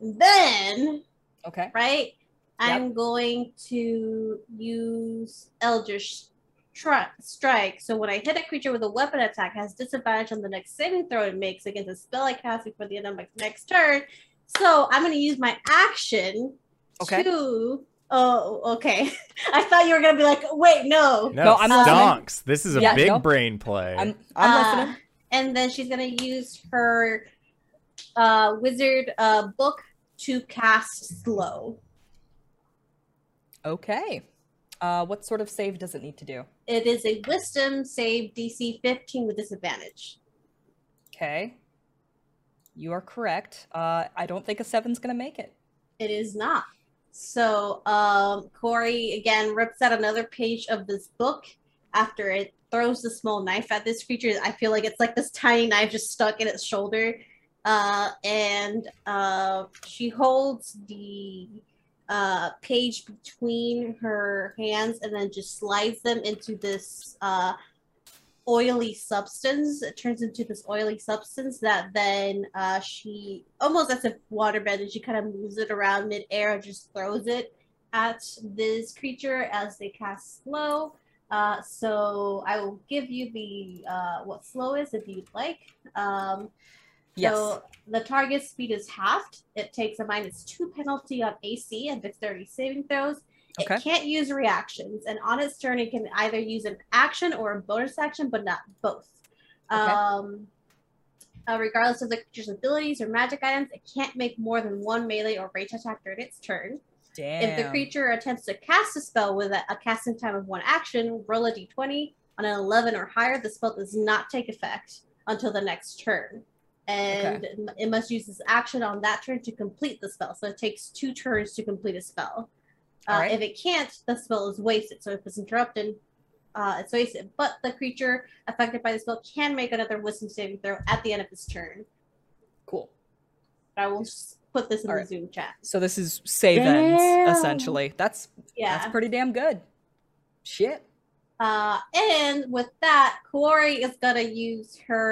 Then... Okay. Right? I'm going to use Eldritch Strike. So when I hit a creature with a weapon attack, it has disadvantage on the next saving throw it makes against a spell I cast before the end of my next turn. So I'm going to use my action to... Oh, okay. I thought you were going to be like, wait, no. No, I'm stonks. This is a big brain play. I'm listening. And then she's going to use her wizard book to cast slow. Okay. What sort of save does it need to do? It is a wisdom save DC 15 with disadvantage. Okay. You are correct. I don't think a 7's going to make it. It is not. So Corey, again, rips out another page of this book after it throws the small knife at this creature. I feel like it's like this tiny knife just stuck in its shoulder. And she holds the page between her hands and then just slides them into this oily substance. It turns into this oily substance that then she, almost as if waterbed, and she kind of moves it around midair and just throws it at this creature as they cast slow. So I will give you the what slow is if you'd like. Yes. So the target's speed is halved. It takes a -2 penalty on AC and dexterity saving throws. Okay. It can't use reactions, and on its turn, it can either use an action or a bonus action, but not both. Okay. Regardless of the creature's abilities or magic items, it can't make more than one melee or rage attack during its turn. Damn. If the creature attempts to cast a spell with a casting time of 1 action, roll a d20. On an 11 or higher, the spell does not take effect until the next turn. And it must use its action on that turn to complete the spell. So it takes 2 turns to complete a spell. Right. If it can't, the spell is wasted. So if it's interrupted, it's wasted. But the creature affected by the spell can make another wisdom saving throw at the end of its turn. Cool. I will just put this in the Zoom chat. So this is save ends, essentially. That's pretty damn good. Shit. And with that, Corey is going to use her...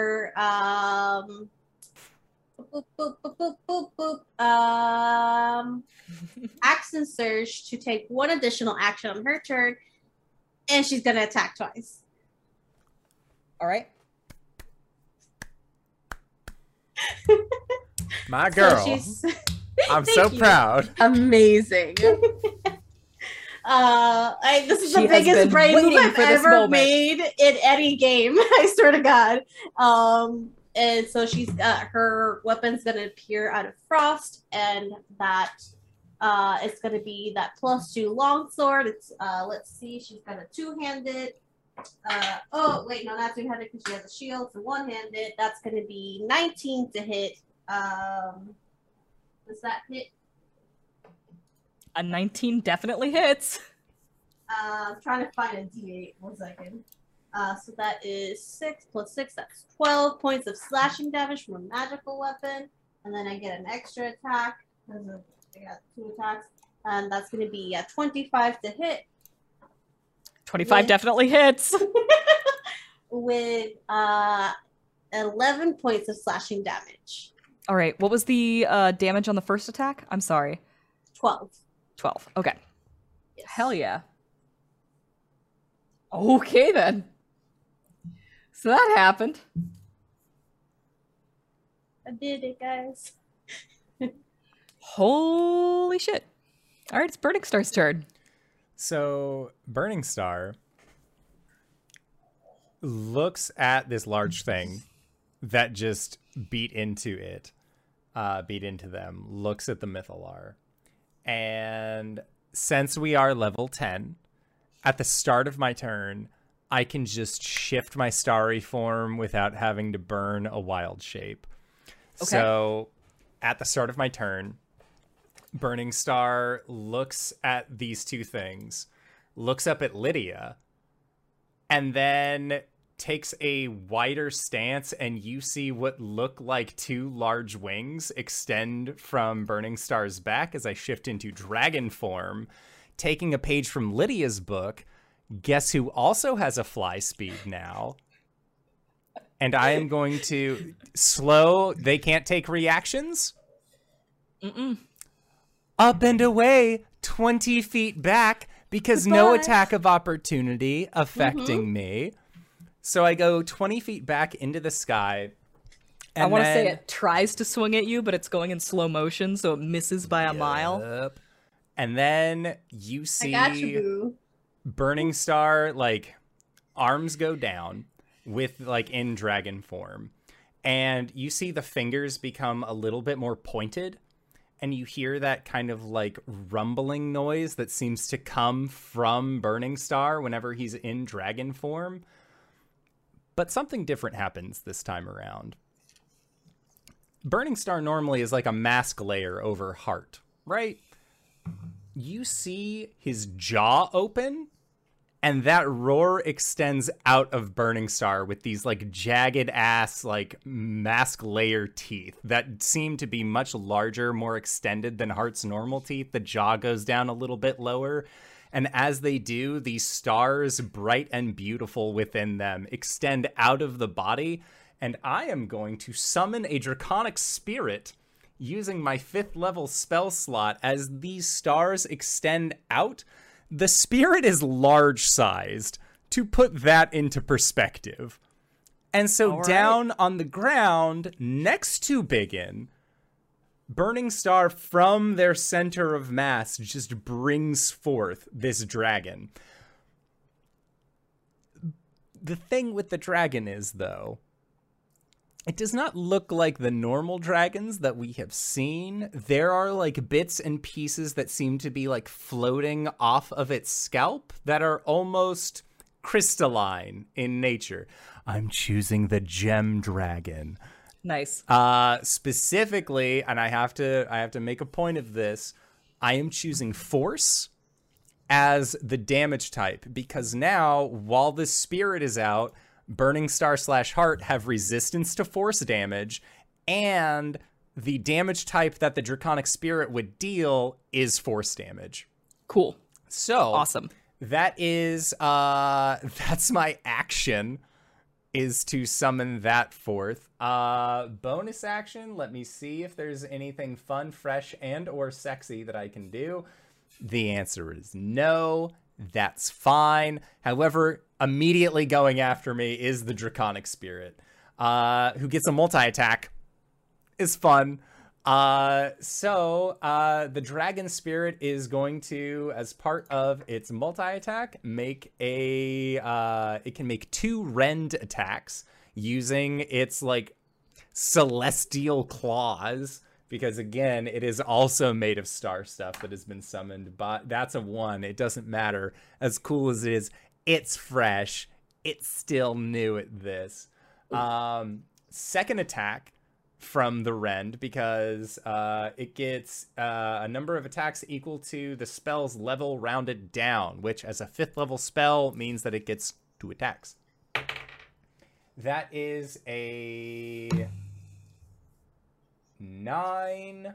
action surge to take 1 additional action on her turn, and she's gonna attack twice. All right, my girl. So I'm so proud. Amazing. This is the biggest brain move I've ever made in any game. I swear to God. And so she's got her weapon's going to appear out of frost, and that it's going to be that +2 longsword. It's let's see, she's got a two-handed. Oh wait, no, not two-handed because she has a shield. So one-handed. That's going to be 19 to hit. Does that hit? A 19 definitely hits. I'm trying to find a D8. One second. So that is 6 plus 6, that's 12 points of slashing damage from a magical weapon. And then I get an extra attack because I got 2 attacks. And that's going to be 25 to hit. 25 definitely hits. With 11 points of slashing damage. All right. What was the damage on the first attack? I'm sorry. 12. 12. Okay. Yes. Hell yeah. Okay, then. So that happened. I did it, guys. Holy shit. All right, it's Burning Star's turn. So Burning Star looks at this large thing that just beat into it, beat into them, looks at the Mythallar. And since we are level 10, at the start of my turn, I can just shift my starry form without having to burn a wild shape. Okay. So at the start of my turn, Burning Star looks at these two things, looks up at Lydia, and then takes a wider stance, and you see what look like 2 large wings extend from Burning Star's back as I shift into dragon form. Taking a page from Lydia's book, guess who also has a fly speed now? And I am going to slow. They can't take reactions. Mm-mm. Up and away, 20 feet back, because Goodbye. No attack of opportunity affecting me. So I go 20 feet back into the sky. And I want to say it tries to swing at you, but it's going in slow motion, so it misses by a mile. And then you see Burning Star, like, arms go down with, like, in dragon form. And you see the fingers become a little bit more pointed. And you hear that kind of, like, rumbling noise that seems to come from Burning Star whenever he's in dragon form. But something different happens this time around. Burning Star normally is like a mask layer over Hart, right? You see his jaw open, and that roar extends out of Burning Star with these, like, jagged-ass, like, mask layer teeth that seem to be much larger, more extended than Hart's normal teeth. The jaw goes down a little bit lower, and as they do, these stars, bright and beautiful within them, extend out of the body, and I am going to summon a Draconic Spirit using my 5th level spell slot. As these stars extend out, the spirit is large-sized, to put that into perspective. And so down on the ground, next to Biggin, Burning Star, from their center of mass, just brings forth this dragon. The thing with the dragon is, though, it does not look like the normal dragons that we have seen. There are, like, bits and pieces that seem to be, like, floating off of its scalp that are almost crystalline in nature. I'm choosing the gem dragon. Nice. Specifically, and I have to make a point of this, I am choosing force as the damage type, because now, while the spirit is out, Burning Star slash Hart have resistance to force damage, and the damage type that the Draconic Spirit would deal is force damage. Cool. So awesome. That is that's my action, is to summon that forth. Bonus action, let me see if there's anything fun, fresh, and or sexy that I can do. The answer is no. That's fine. However, immediately going after me is the Draconic Spirit, who gets a multi-attack. It's fun. So the Dragon Spirit is going to, as part of its multi-attack, make a... it can make 2 rend attacks using its, like, celestial claws. Because, again, it is also made of star stuff that has been summoned. But that's a 1. It doesn't matter. As cool as it is, it's fresh. It's still new at this. 2nd attack from the rend, because it gets a number of attacks equal to the spell's level rounded down, which, as a 5th level spell, means that it gets 2 attacks. That is a 9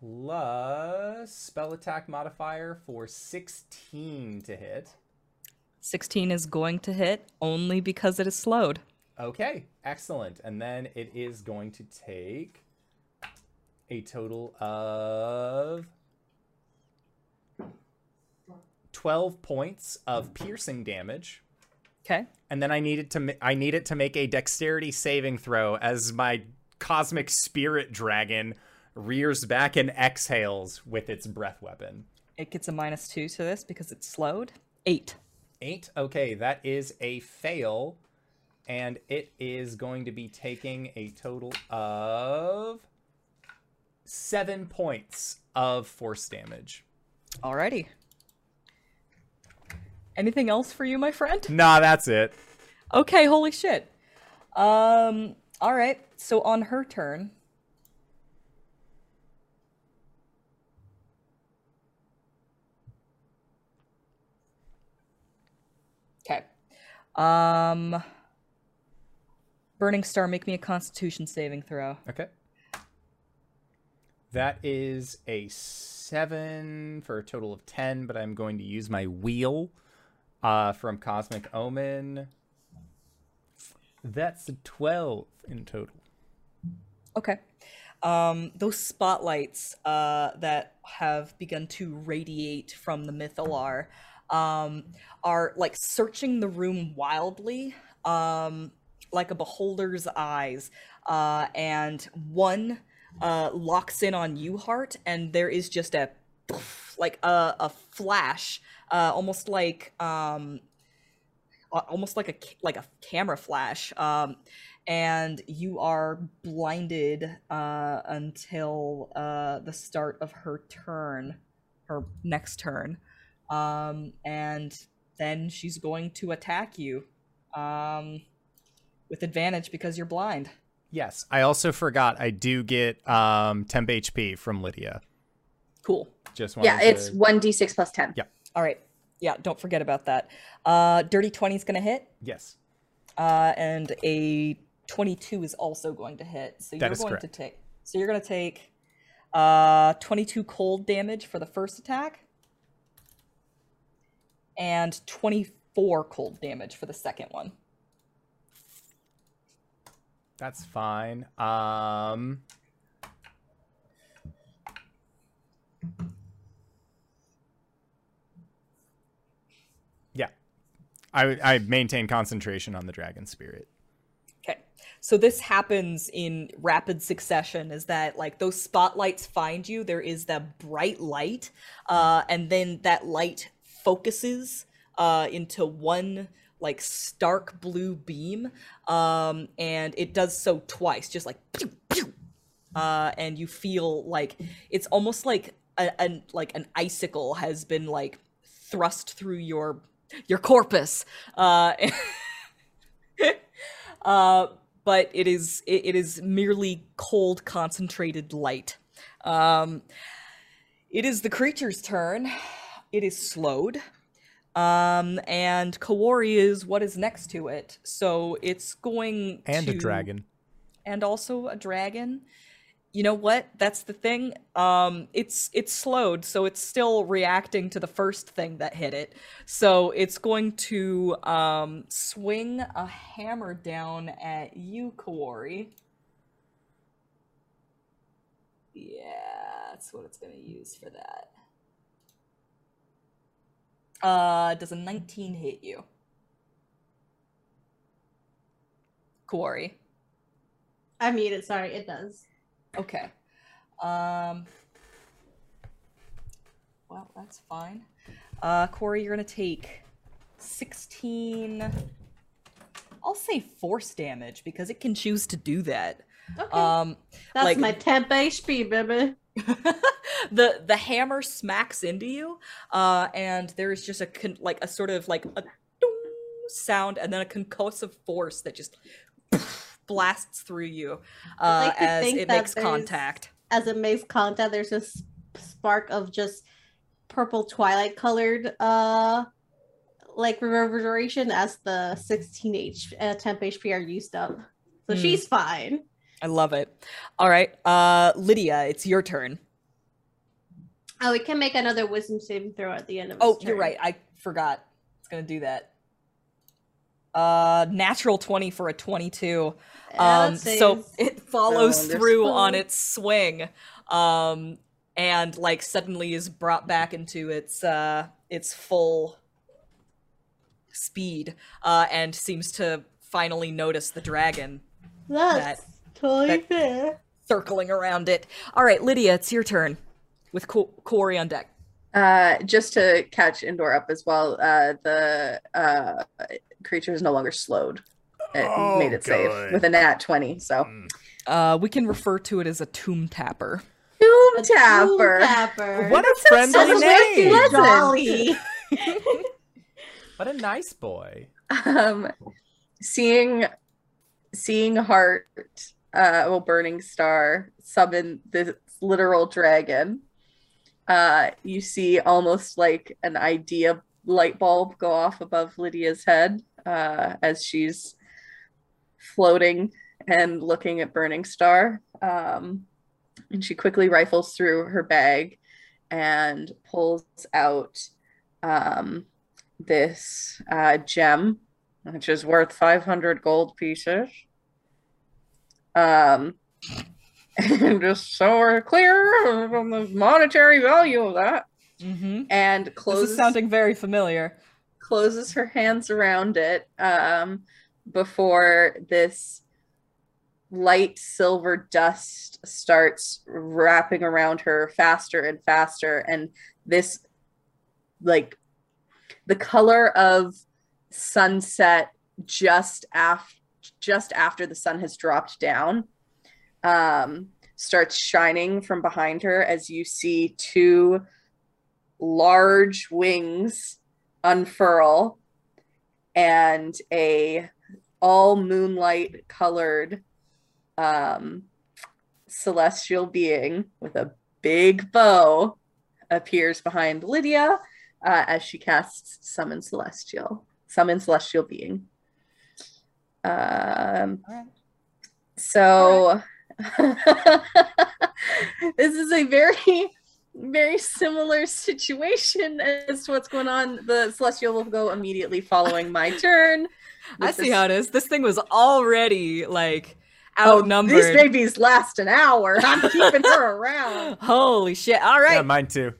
plus spell attack modifier for 16 to hit. 16 is going to hit only because it is slowed. Okay, excellent. And then it is going to take a total of 12 points of piercing damage. Okay. And then I needed to make a dexterity saving throw as my cosmic spirit dragon rears back and exhales with its breath weapon. It gets a -2 to this because it's slowed. 8. 8? Okay, that is a fail. And it is going to be taking a total of 7 points of force damage. Alrighty. Anything else for you, my friend? Nah, that's it. Okay, holy shit. Alright, so on her turn... Okay. Burning Star, make me a Constitution saving throw. Okay. That is a 7 for a total of 10, but I'm going to use my wheel from Cosmic Omen. That's a 12 in total. Okay. Those spotlights that have begun to radiate from the Mythallar are like searching the room wildly, like a beholder's eyes, and one locks in on you, Hart, and there is just a poof, like a flash, almost like a camera flash, and you are blinded until the start of her turn, her next turn. And then she's going to attack you with advantage because you're blind. Yes. I also forgot I do get temp HP from Lydia. Cool. Just wanted to... it's 1d6 plus 10. Yeah. All right. Yeah, don't forget about that. Dirty 20 is going to hit. Yes. And a 22 is also going to hit. So that you're going to take 22 cold damage for the first attack. And 24 cold damage for the second one. That's fine. Yeah. I maintain concentration on the dragon spirit. Okay. So this happens in rapid succession, is that like those spotlights find you, there is that bright light, and then that light focuses into one like stark blue beam, and it does so twice, just like pew, pew. And you feel like it's almost like an icicle has been like thrust through your corpus, but it is merely cold concentrated light. It is the creature's turn. It is slowed, and Kawori is what is next to it, so it's going to... And a dragon. And also a dragon. You know what? That's the thing. It's slowed, so it's still reacting to the first thing that hit it. So it's going to swing a hammer down at you, Kawori. Yeah, that's what it's going to use for that. Does a 19 hit you? Corey. I muted, sorry, it does. Okay. Well, that's fine. Corey, you're gonna take 16... I'll say force damage, because it can choose to do that. Okay. That's like, my temp HP, baby. The hammer smacks into you, and there is just a sort of sound, and then a concussive force that just blasts through you As it makes contact, there's this spark of just purple twilight colored like reverberation as the 16 temp HP are used up. So she's fine. I love it. All right. Lydia, it's your turn. Oh, it can make another wisdom saving throw at the end of his turn. You're right. I forgot. It's going to do that. Natural 20 for a 22. So it follows through on its swing. And like suddenly is brought back into its full speed and seems to finally notice the dragon. That's totally fair. Circling around it. All right, Lydia, it's your turn with Corey on deck. Just to catch Indoor up as well, the creature is no longer slowed. It made it safe with a nat 20, so. We can refer to it as a tomb tapper. Tomb tapper. What a friendly name. So jolly. What a nice boy. Seeing Hart, Burning Star, summon this literal dragon, you see almost like an idea light bulb go off above Lydia's head as she's floating and looking at Burning Star. And she quickly rifles through her bag and pulls out this gem, which is worth 500 gold pieces. And just so we're clear on the monetary value of that. Mm-hmm. And closes. This is sounding very familiar. Closes her hands around it before this light silver dust starts wrapping around her faster and faster, and this, like, the color of sunset just after the sun has dropped down starts shining from behind her as you see two large wings unfurl and a all moonlight colored celestial being with a big bow appears behind Lydia as she casts Summon Celestial Being. So this is a very, very similar situation as to what's going on. The Celestial will go immediately following my turn. I see how it is. This thing was already like outnumbered. These babies last an hour. I'm keeping her around. Holy shit. All right. Yeah, mine too.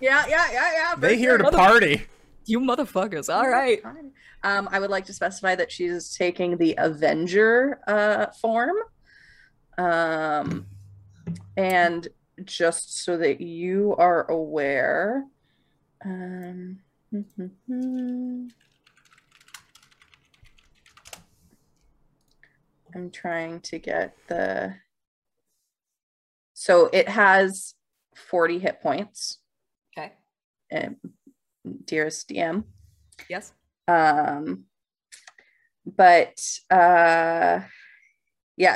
Yeah. They here to party. You motherfuckers. All right. I would like to specify that she's taking the Avenger form. And just so that you are aware, I'm trying to get the... So it has 40 hit points. Okay. Dearest DM. Yes. Yeah,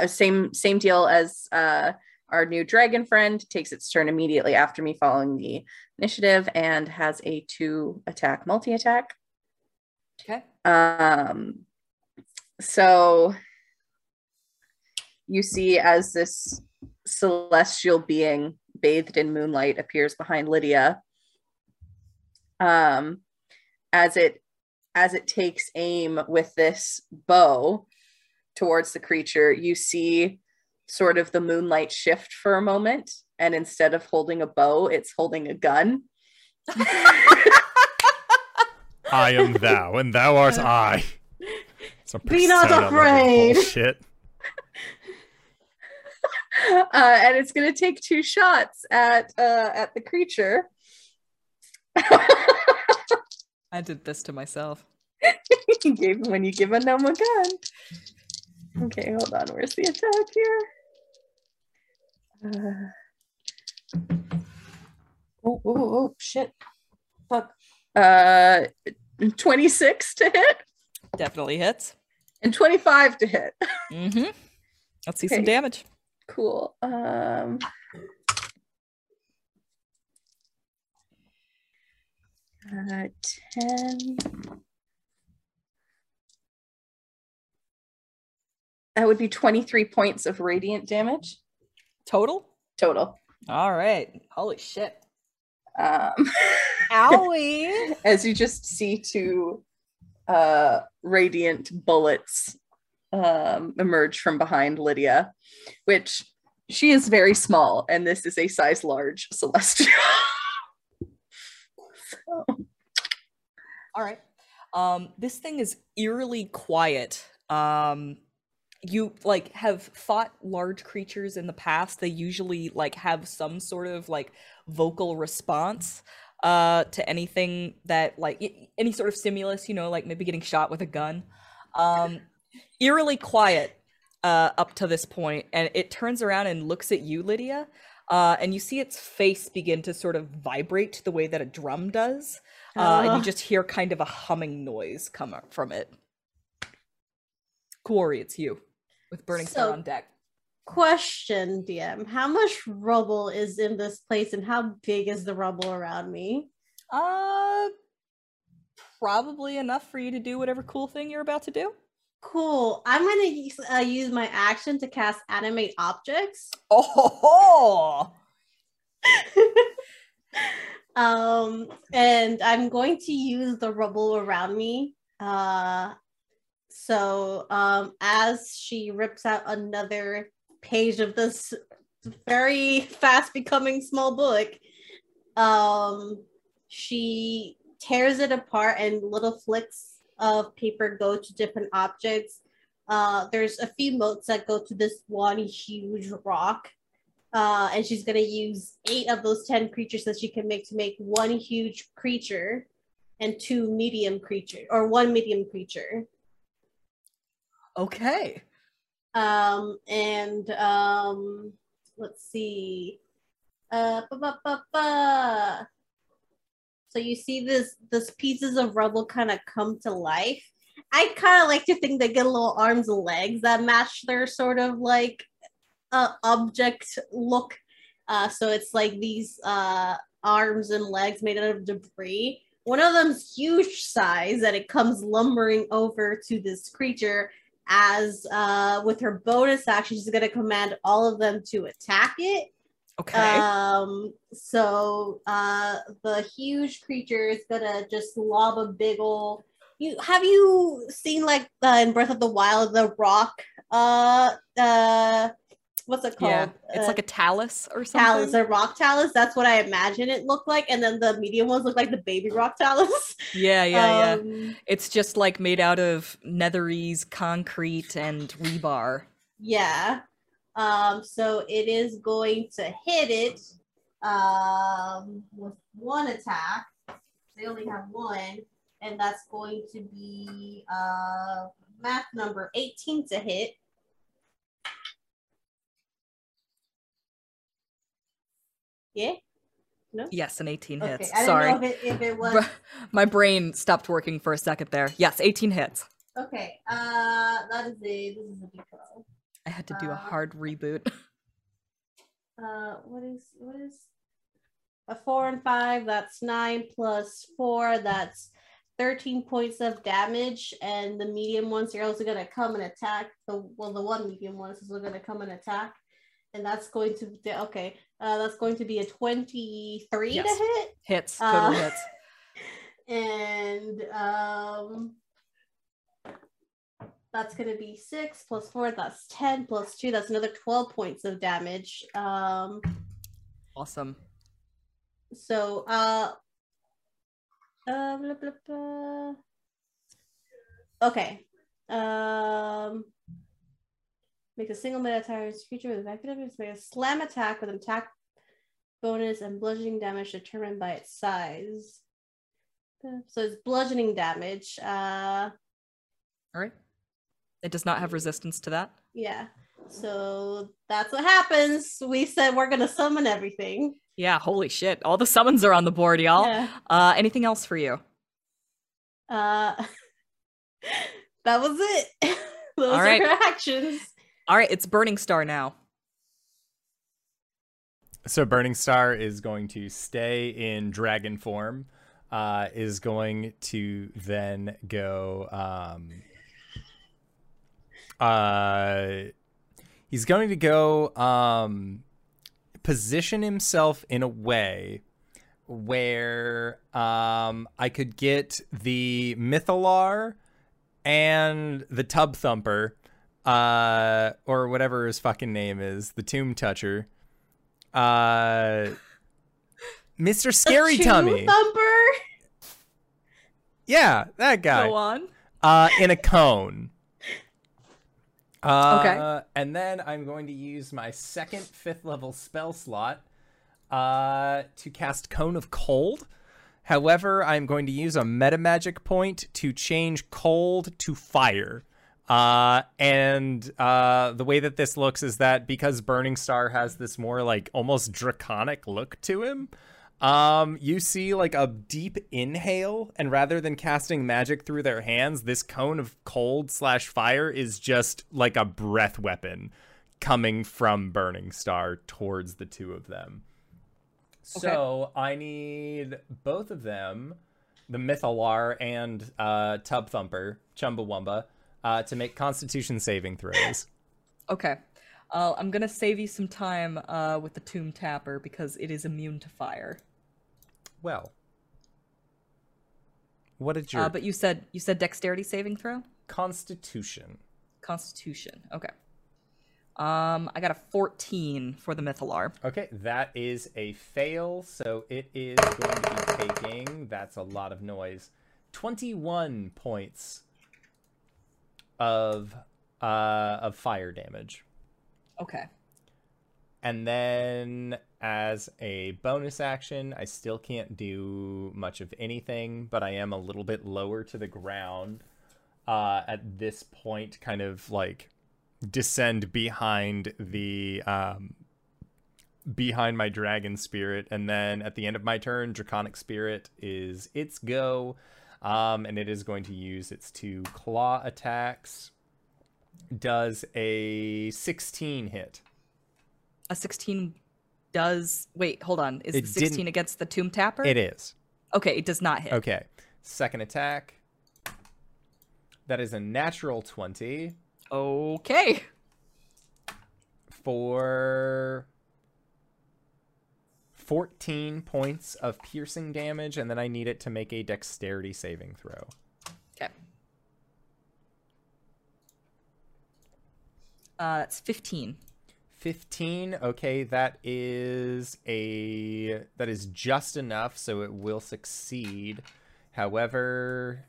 same deal as our new dragon friend. Takes its turn immediately after me following the initiative and has a 2 attack multi-attack. Okay. So you see as this celestial being bathed in moonlight appears behind Lydia, as it takes aim with this bow towards the creature, you see sort of the moonlight shift for a moment, and instead of holding a bow, it's holding a gun. I am thou, and thou art I. Be not afraid. Shit. And it's gonna take 2 shots at the creature. I did this to myself. When you give a gnome a gun. Okay, hold on. Where's the attack here? Oh, shit. Fuck. 26 to hit. Definitely hits. And 25 to hit. Mm-hmm. Let's see some damage. Cool. That would be 23 points of radiant damage. Total? Total. All right. Holy shit. Owie! As you just see two radiant bullets emerge from behind Lydia, which she is very small, and this is a size large celestial. So. All right. This thing is eerily quiet. You like have fought large creatures in the past. They usually like have some sort of like vocal response to anything that like any sort of stimulus, you know, like maybe getting shot with a gun. Eerily quiet up to this point, and it turns around and looks at you, Lydia, and you see its face begin to sort of vibrate the way that a drum does, and you just hear kind of a humming noise come up from it. Corey, it's you. With Burning Star on deck. Question, DM. How much rubble is in this place, and how big is the rubble around me? Probably enough for you to do whatever cool thing you're about to do. Cool. I'm going to use my action to cast Animate Objects. Oh! And I'm going to use the rubble around me. So as she rips out another page of this very fast becoming small book, she tears it apart, and little flicks of paper go to different objects. There's a few motes that go to this one huge rock, and she's going to use 8 of those 10 creatures that she can make to make one huge creature and 2 medium creatures, or 1 medium creature. Okay. Let's see. So you see this pieces of rubble kind of come to life. I kind of like to think they get little arms and legs that match their sort of like object look. So it's like these arms and legs made out of debris. One of them's huge size that it comes lumbering over to this creature. As with her bonus action, she's going to command all of them to attack it. Okay. So the huge creature is going to just lob a big old... Have you seen, like, in Breath of the Wild, the rock? What's it called? Yeah, it's like a talus or something. Talus, a rock talus. That's what I imagine it looked like. And then the medium ones look like the baby rock talus. Yeah. It's just like made out of netherese, concrete, and rebar. Yeah. So it is going to hit it with one attack. They only have one. And that's going to be math number 18 to hit. Yeah? No? Yes, an 18 hits. Okay. Sorry. I didn't know if it was... My brain stopped working for a second there. Yes, 18 hits. Okay. That is this is a D12. I had to do a hard reboot. What is a 4 and 5? That's 9 plus 4. That's 13 points of damage. And the medium ones are also going to come and attack. The one medium one is going to come and attack. And that's going to be, okay. That's going to be a 23 to hit. Hits, total hits. And that's going to be 6 plus 4. That's 10 plus 2. That's another 12 points of damage. Awesome. So, blah, blah, blah. Okay. Make a single meta attack with creature with effectiveness. Make a slam attack with an attack bonus and bludgeoning damage determined by its size. So it's bludgeoning damage. All right. It does not have resistance to that. Yeah. So that's what happens. We said we're going to summon everything. Yeah. Holy shit. All the summons are on the board, y'all. Yeah. Anything else for you? That was it. Those are your actions. All right, it's Burning Star now. So Burning Star is going to stay in dragon form, is going to then go He's going to go position himself in a way where I could get the Mythallar and the Tub Thumper, or whatever his fucking name is, the Tomb Toucher, Mr. Scary Tummy Thumper. Yeah, that guy. Go on. In a cone. Okay. And then I'm going to use my second 5th level spell slot to cast Cone of Cold. However, I'm going to use a metamagic point to change cold to fire. And the way that this looks is that because Burning Star has this more like almost draconic look to him, you see like a deep inhale, and rather than casting magic through their hands, this cone of cold / fire is just like a breath weapon coming from Burning Star towards the two of them. Okay. So I need both of them, the Mythallar and Tub Thumper, Chumbawamba, to make Constitution saving throws. Okay. I'm gonna save you some time with the Tomb Tapper because it is immune to fire. Well, what did you? But you said Dexterity saving throw. Constitution. Constitution. Okay. I got a 14 for the Mythallar. Okay, that is a fail, so it is going to be taking. That's a lot of noise. 21 points of fire damage. Okay. And then as a bonus action, I still can't do much of anything, but I am a little bit lower to the ground at this point, kind of like descend behind the behind my dragon spirit. And then at the end of my turn, Draconic Spirit is its go. And it is going to use its 2 claw attacks. Does a 16 hit? A 16 does... Wait, hold on. Is it 16 against the Tomb Tapper? It is. Okay, it does not hit. Okay. Second attack. That is a natural 20. Okay. For 14 points of piercing damage, and then I need it to make a dexterity saving throw. Okay. That's 15. 15. Okay, that is just enough, so it will succeed. However,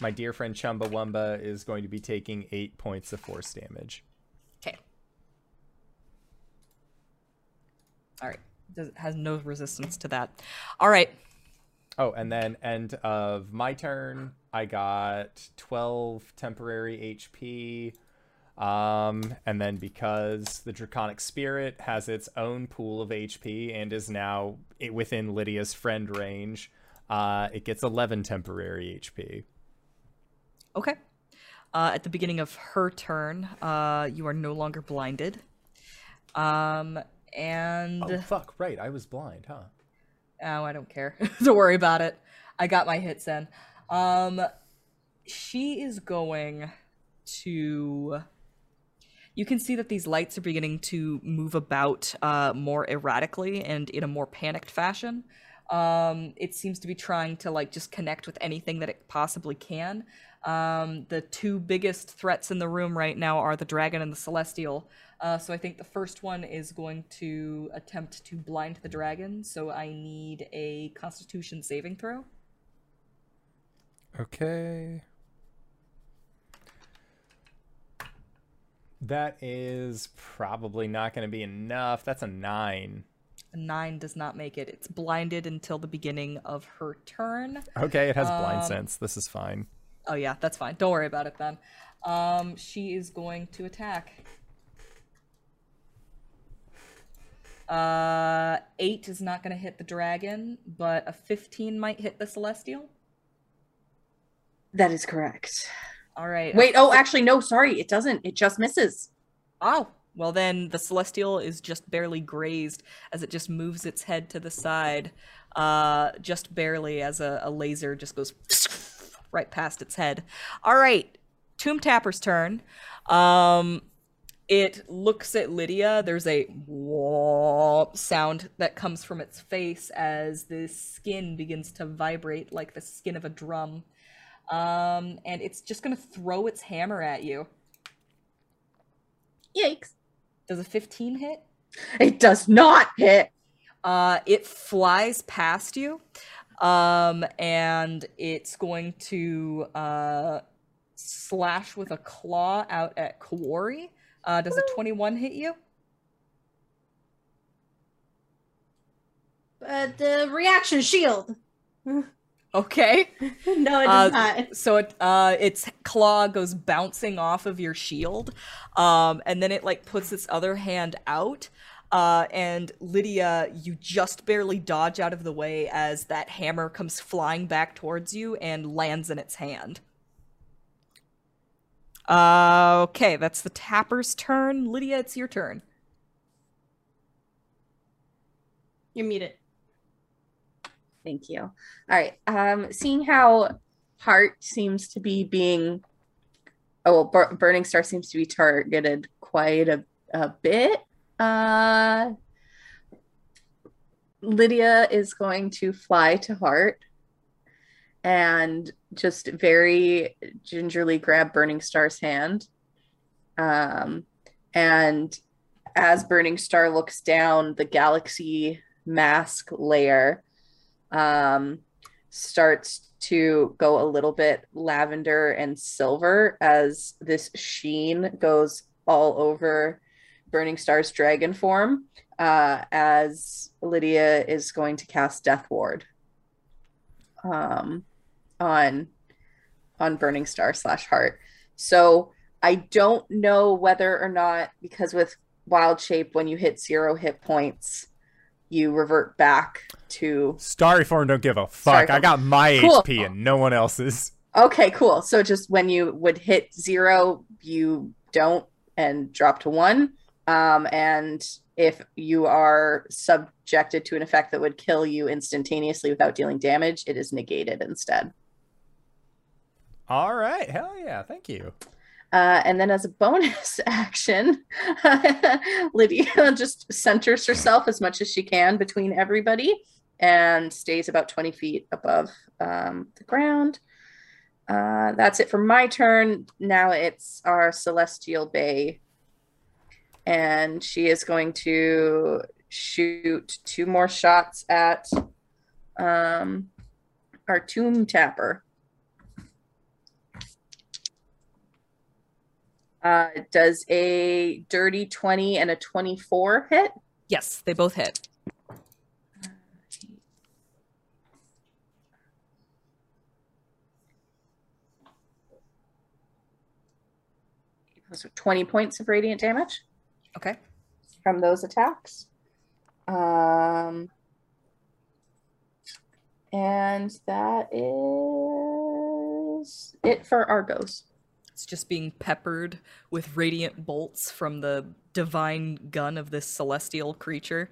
my dear friend Chumbawamba is going to be taking 8 points of force damage. Okay. All right. It has no resistance to that. All right. Oh, and then end of my turn, I got 12 temporary HP. And then because the Draconic Spirit has its own pool of HP and is now within Lydia's friend range, it gets 11 temporary HP. Okay. At the beginning of her turn, you are no longer blinded. And... Oh, fuck, right. I was blind, huh? Oh, I don't care. Don't worry about it. I got my hits in. She is going to... You can see that these lights are beginning to move about more erratically and in a more panicked fashion. It seems to be trying to like just connect with anything that it possibly can. The 2 biggest threats in the room right now are the dragon and the Celestial. So I think the first one is going to attempt to blind the dragon. So I need a Constitution saving throw. Okay. That is probably not going to be enough. That's a 9. A 9 does not make it. It's blinded until the beginning of her turn. Okay, it has blind sense. This is fine. Oh, yeah, that's fine. Don't worry about it, then. She is going to attack. 8 is not going to hit the dragon, but a 15 might hit the Celestial. That is correct. All right. Wait, oh, actually, no, sorry. It doesn't. It just misses. Oh, well then the Celestial is just barely grazed as it just moves its head to the side. Just barely as a laser just goes right past its head. All right. Tomb Tapper's turn. It looks at Lydia. There's a whoop sound that comes from its face as the skin begins to vibrate like the skin of a drum. And it's just going to throw its hammer at you. Yikes. Does a 15 hit? It does not hit. It flies past you, and it's going to slash with a claw out at Kawori. Does a 21 hit you? The reaction shield. Okay. No, it does not. So it, its claw goes bouncing off of your shield, and then it like puts its other hand out, and Lydia, you just barely dodge out of the way as that hammer comes flying back towards you and lands in its hand. Okay, that's the tapper's turn. Lydia, it's your turn. You're muted. Thank you. All right. Seeing how Hart seems to be being, Burning Star seems to be targeted quite a bit. Lydia is going to fly to Hart and just very gingerly grab Burning Star's hand. And as Burning Star looks down, the galaxy mask layer starts to go a little bit lavender and silver as this sheen goes all over Burning Star's dragon form, as Lydia is going to cast Death Ward on Burning Star / Heart. So I don't know whether or not, because with Wild Shape, when you hit 0 hit points, you revert back to... Starry Form don't give a fuck. I got my HP and no one else's. Okay, cool. So just when you would hit 0, you don't and drop to 1. And if you are subjected to an effect that would kill you instantaneously without dealing damage, it is negated instead. All right. Hell yeah. Thank you. And then as a bonus action, Lydia just centers herself as much as she can between everybody and stays about 20 feet above the ground. That's it for my turn. Now it's our Celestial Bay. And she is going to shoot 2 more shots at our Tomb Tapper. Does a dirty 20 and a 24 hit? Yes, they both hit. So 20 points of radiant damage. Okay. From those attacks. And that is it for Argos. It's just being peppered with radiant bolts from the divine gun of this celestial creature.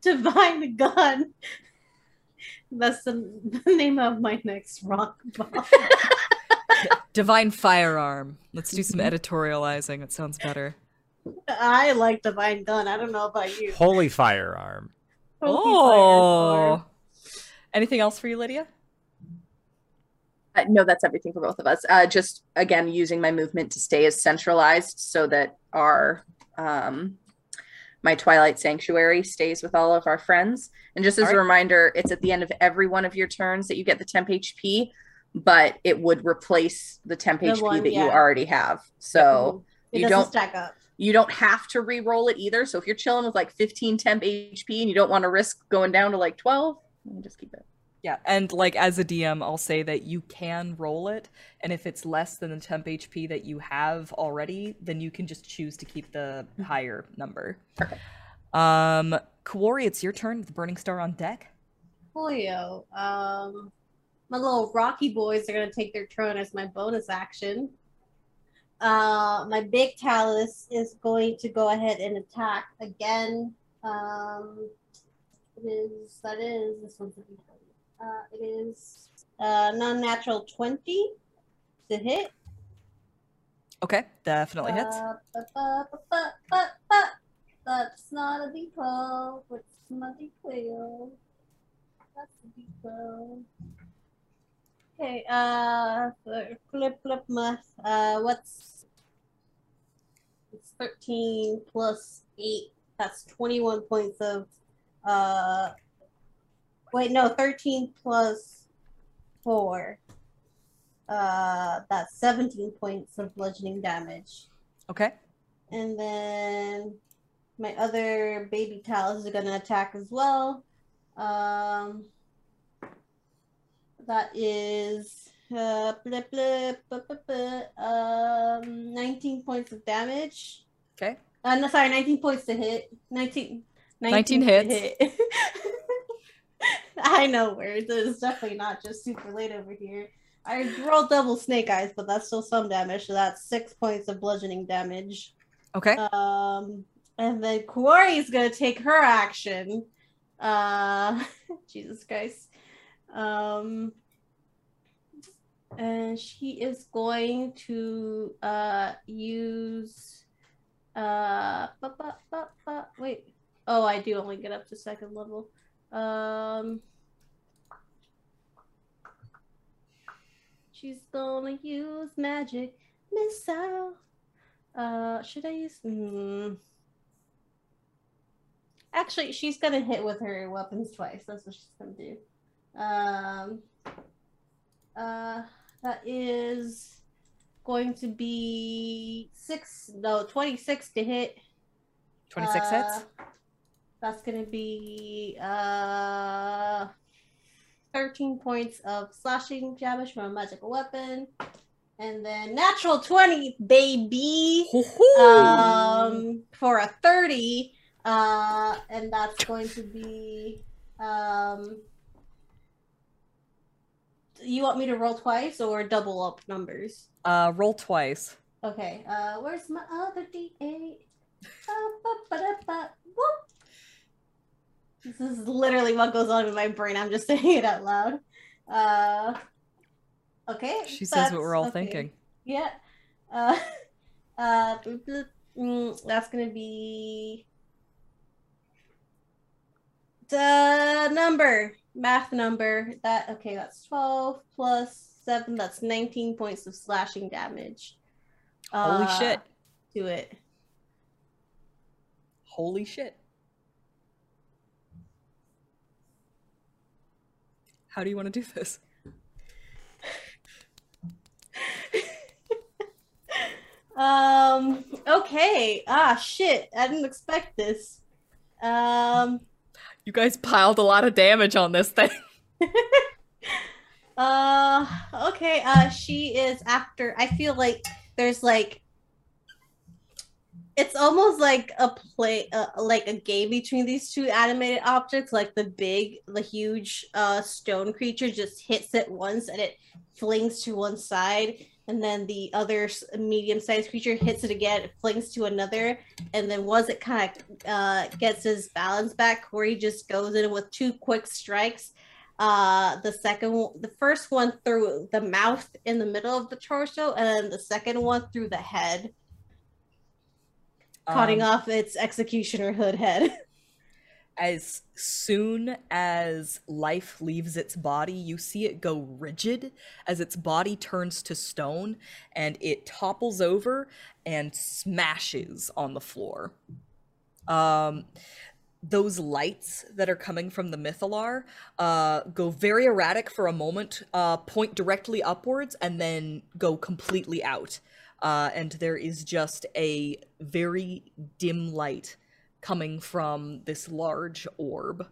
Divine gun. That's the name of my next rock ball. Divine firearm. Let's do some editorializing. It sounds better. I like divine gun. I don't know about you. Holy firearm. Holy firearm. Anything else for you, Lydia? No, that's everything for both of us. Just, again, using my movement to stay as centralized so that our my Twilight Sanctuary stays with all of our friends. And just as a reminder, it's at the end of every one of your turns that you get the temp HP, but it would replace the temp HP that you already have. So you don't stack up. You don't have to re-roll it either. So if you're chilling with like 15 temp HP and you don't want to risk going down to like 12, you can just keep it. Yeah, and like as a DM, I'll say that you can roll it, and if it's less than the temp HP that you have already, then you can just choose to keep the higher number. Perfect. Kawori, it's your turn. The Burning Star on deck. Julio, my little Rocky boys are gonna take their turn as my bonus action. My big Talus is going to go ahead and attack again. This one's gonna be good. It is non-natural 20 to hit. Okay, definitely hits. That's not a D12. It's not a D12. That's a D12. Okay, flip math. It's 13 plus 8. That's 21 points of, wait, no, 13 plus 4. That's 17 points of bludgeoning damage. Okay. And then my other baby talus is going to attack as well. That is 19 points of damage. Okay. No, sorry, 19 points to hit. 19 hits. Hit. I know words. It's definitely not just super late over here. I rolled double snake eyes, but that's still some damage. So that's 6 points of bludgeoning damage. Okay. And then Kawori is going to take her action. Jesus Christ. And she is going to use. Wait. Oh, I do only get up to 2nd level. She's gonna use magic missile. Should I use? Actually, she's gonna hit with her weapons twice. That's what she's gonna do. That is going to be 26 to hit. 26 hits. That's gonna be 13 points of slashing damage from a magical weapon. And then natural 20, baby! For a 30. And that's going to be... you want me to roll twice or double up numbers? Roll twice. Okay. Where's my other D8? Whoop! This is literally what goes on in my brain. I'm just saying it out loud. Okay. She says what we're all thinking. Yeah. That's going to be the number, math number. That okay, that's 12 plus 7. That's 19 points of slashing damage. Holy shit. Do it. Holy shit. How do you want to do this? Okay. Ah, shit. I didn't expect this. You guys piled a lot of damage on this thing. Okay. She is after... I feel like there's like... It's almost like a play, like a game between these two animated objects. Like the huge stone creature just hits it once and it flings to one side. And then the other medium-sized creature hits it again, it flings to another. And then once it kind of gets his balance back, Corey just goes in with 2 quick strikes. The first one through the mouth in the middle of the torso, and then the second one through the head. Cutting off its executioner hood head. As soon as life leaves its body, you see it go rigid as its body turns to stone, and it topples over and smashes on the floor. Those lights that are coming from the Mythallar go very erratic for a moment, point directly upwards, and then go completely out. And there is just a very dim light coming from this large orb.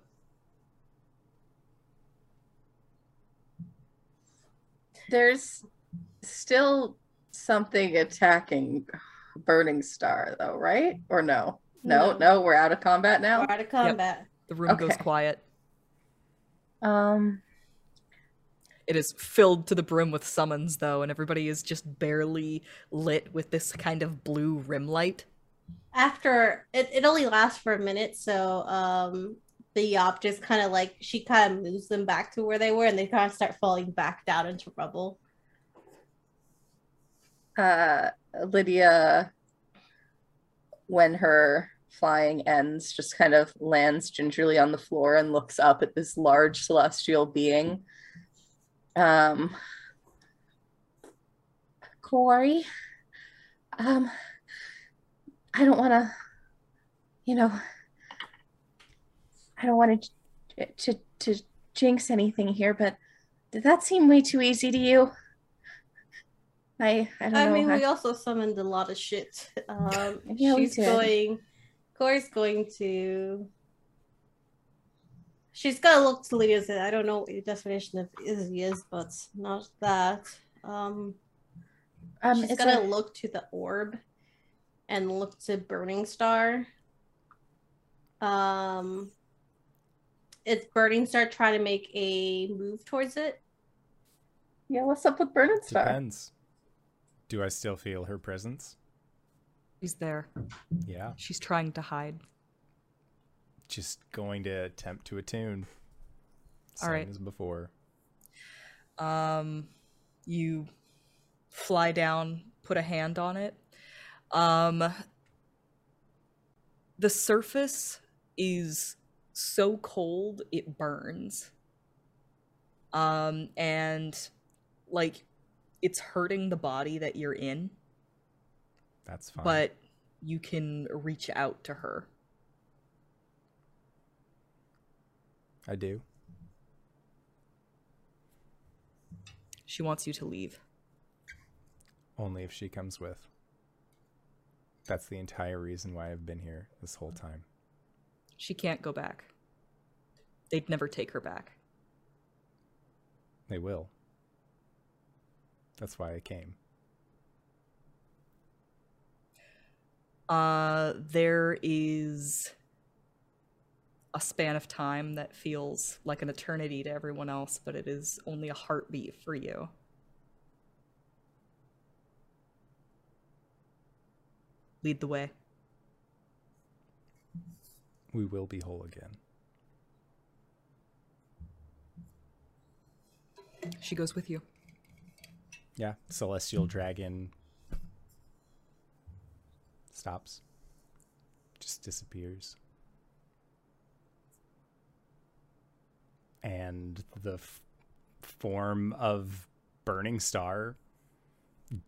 There's still something attacking Burning Star, though, right? Or no? No, we're out of combat now? We're out of combat. Yep. The room goes quiet. It is filled to the brim with summons, though, and everybody is just barely lit with this kind of blue rim light. After it only lasts for a minute, so the objects kind of like she kind of moves them back to where they were, and they kind of start falling back down into rubble. Lydia, when her flying ends, just kind of lands gingerly on the floor and looks up at this large celestial being. Corey, I don't want to, you know, I don't want to jinx anything here, but did that seem way too easy to you? I mean, we also summoned a lot of shit. Yeah, she's going to look to Lydia and say, I don't know what your definition of easy is, but not that. She's going to look to the orb and look to Burning Star. It's Burning Star trying to make a move towards it. Yeah, what's up with Burning Star? Depends. Do I still feel her presence? She's there. Yeah. She's trying to hide. Just going to attempt to attune. All right. Same as before. You fly down, put a hand on it. The surface is so cold it burns. And like it's hurting the body that you're in. That's fine. But you can reach out to her. I do. She wants you to leave. Only if she comes with. That's the entire reason why I've been here this whole time. She can't go back. They'd never take her back. They will. That's why I came. There is a span of time that feels like an eternity to everyone else, but it is only a heartbeat for you. Lead the way. We will be whole again. She goes with you. Yeah, Celestial Dragon stops. Just disappears. And the form of Burning Star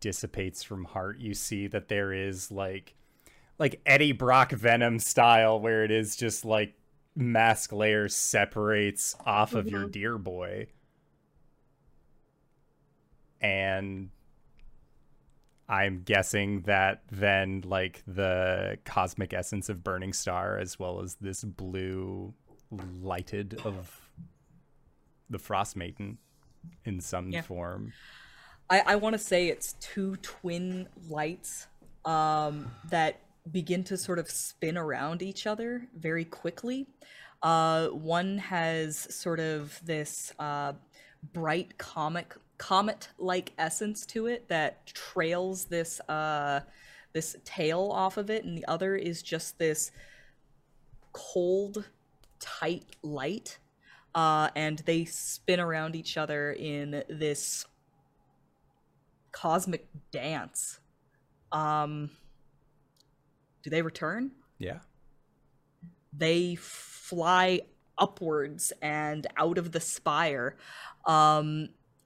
dissipates from Hart. You see that there is like Eddie Brock Venom style, where it is just like mask layer separates off of your dear boy. And I'm guessing that then like the cosmic essence of Burning Star, as well as this blue lighted of the Frostmaiden in some form. I want to say it's two twin lights that begin to sort of spin around each other very quickly. One has sort of this bright comet-like essence to it that trails this this tail off of it, and the other is just this cold, tight light, and they spin around each other in this cosmic dance. Do they return? Yeah. They fly upwards and out of the spire.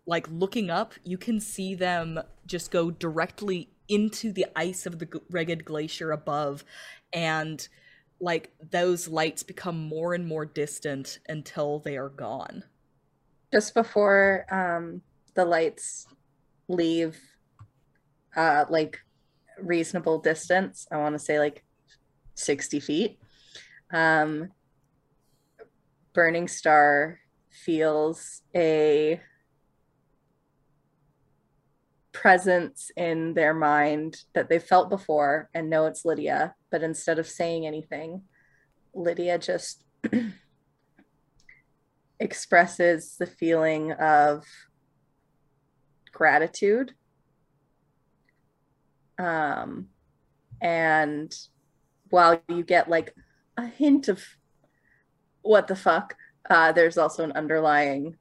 Like looking up, you can see them just go directly into the ice of the ragged glacier above, and like those lights become more and more distant until they are gone. Just before the lights leave like reasonable distance, I want to say like 60 feet, Burning Star feels a presence in their mind that they felt before and know it's Lydia, but instead of saying anything, Lydia just expresses the feeling of gratitude and while you get like a hint of what the fuck, there's also an underlying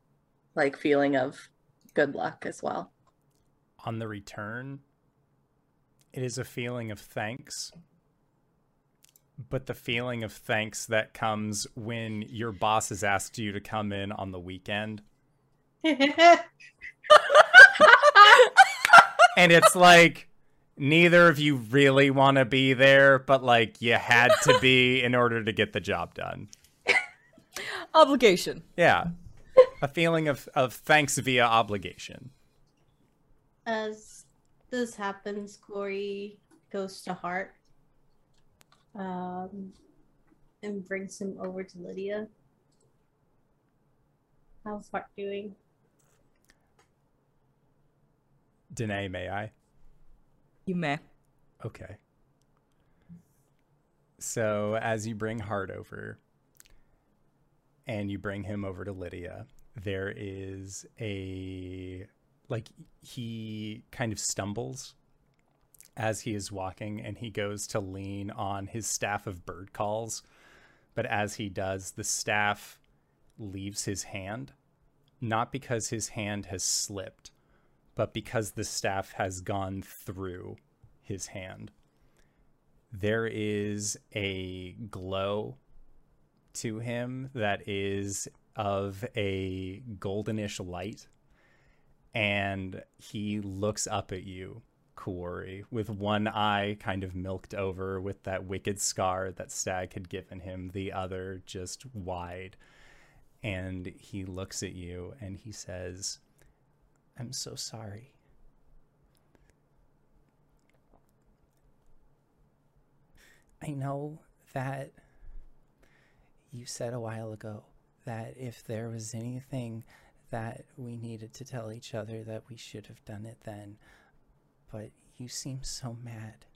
like feeling of good luck as well. On the return, It is a feeling of thanks, but the feeling of thanks that comes when your boss has asked you to come in on the weekend. And it's like, neither of you really want to be there, but like you had to be in order to get the job done. Obligation. Yeah. A feeling of thanks via obligation. As this happens, Corey goes to Hart and brings him over to Lydia. How's Hart doing? Denae, may I? You may. Okay. So as you bring Hart over and you bring him over to Lydia, there is a, like, he kind of stumbles as he is walking and he goes to lean on his staff of bird calls. But as he does, the staff leaves his hand, not because his hand has slipped, but because the staff has gone through his hand. There is a glow to him that is of a goldenish light, and he looks up at you, Kawori, with one eye kind of milked over with that wicked scar that Stag had given him, the other just wide. And he looks at you and he says, I'm so sorry. I know that you said a while ago that if there was anything that we needed to tell each other that we should have done it then, but you seemed so mad,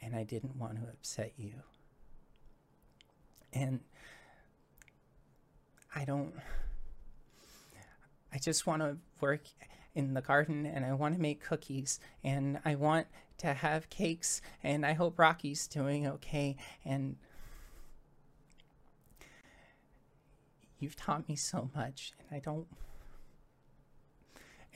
and I didn't want to upset you. And I just want to work in the garden, and I want to make cookies, and I want to have cakes, and I hope Rocky's doing okay, and you've taught me so much, and I don't...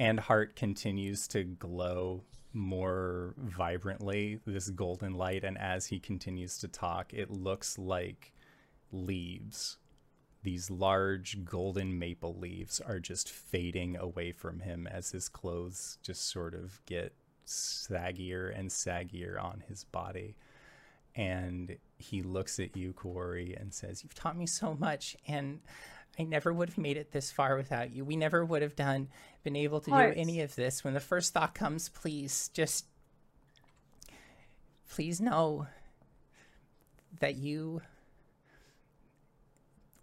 And Hart continues to glow more vibrantly, this golden light, and as he continues to talk, it looks like leaves. These large golden maple leaves are just fading away from him as his clothes just sort of get saggier and saggier on his body. And he looks at you, Kawori, and says, you've taught me so much, and I never would have made it this far without you. We never would have been able to do any of this. When the first thought comes, please, just, please know that you...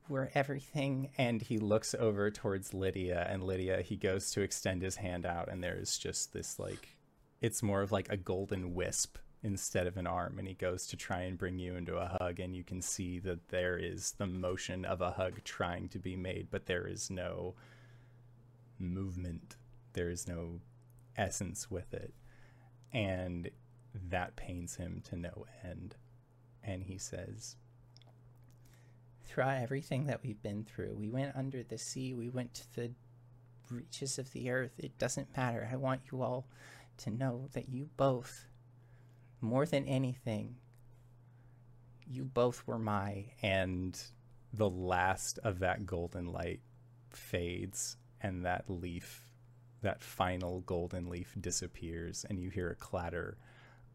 were everything. And he looks over towards Lydia, and Lydia, he goes to extend his hand out, and there's just this, like, it's more of like a golden wisp instead of an arm, and he goes to try and bring you into a hug, and you can see that there is the motion of a hug trying to be made, but there is no movement, there is no essence with it, and that pains him to no end. And he says, throughout everything that we've been through, we went under the sea, we went to the reaches of the earth, it doesn't matter. I want you all to know that you both, more than anything, you both were my... And the last of that golden light fades, and that leaf, that final golden leaf, disappears, and you hear a clatter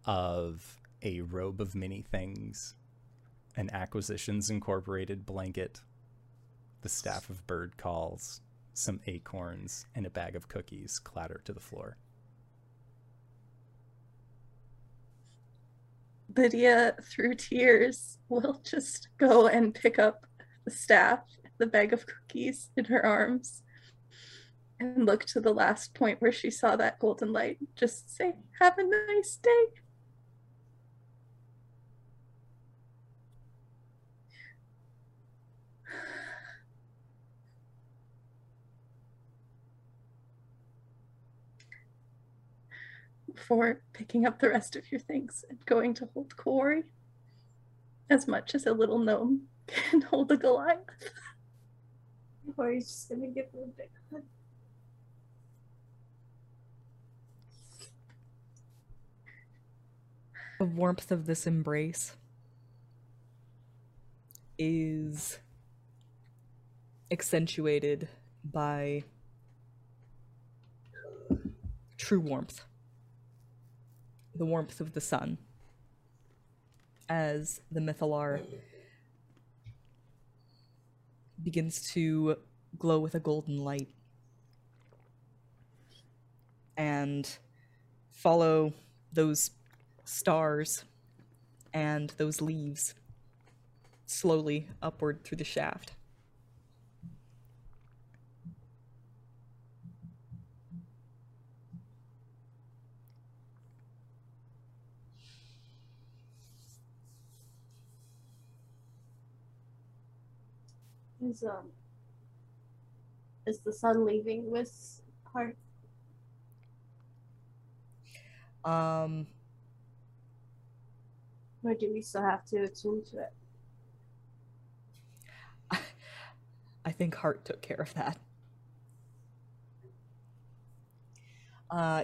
of a robe of many things, an Acquisitions Incorporated blanket, the staff of bird calls, some acorns, and a bag of cookies clatter to the floor. Lydia, through tears, will just go and pick up the staff, the bag of cookies in her arms, and look to the last point where she saw that golden light. Just say, have a nice day. Before picking up the rest of your things and going to hold Kawori, as much as a little gnome can hold a Goliath. Kawori's just gonna give him a big hug. The warmth of this embrace is accentuated by true warmth, the warmth of the sun, as the Mythallar begins to glow with a golden light and follow those stars and those leaves slowly upward through the shaft. Is the sun leaving with Hart? Or do we still have to attune to it? I think Hart took care of that.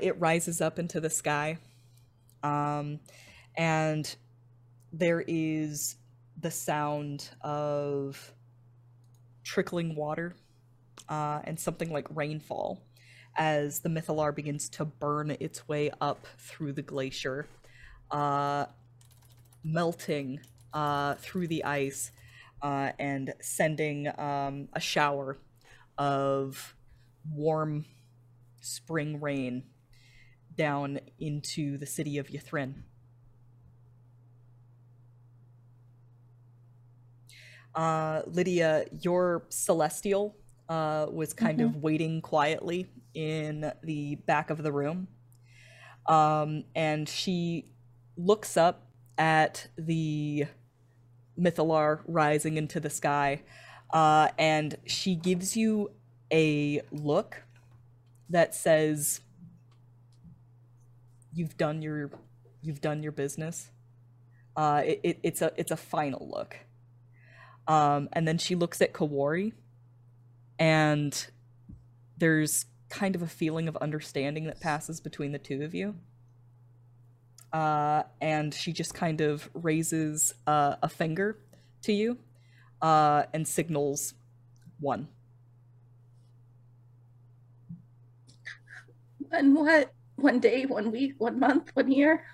It rises up into the sky, and there is the sound of trickling water and something like rainfall as the Mythallar begins to burn its way up through the glacier, melting through the ice and sending a shower of warm spring rain down into the city of Ythryn. Lydia, your Celestial was kind of waiting quietly in the back of the room, and she looks up at the Mythallar rising into the sky, and she gives you a look that says, "You've done your business." It's a final look. And then she looks at Kawori, and there's kind of a feeling of understanding that passes between the two of you. And she just kind of raises a finger to you and signals one. And what? 1 day, 1 week, 1 month, 1 year?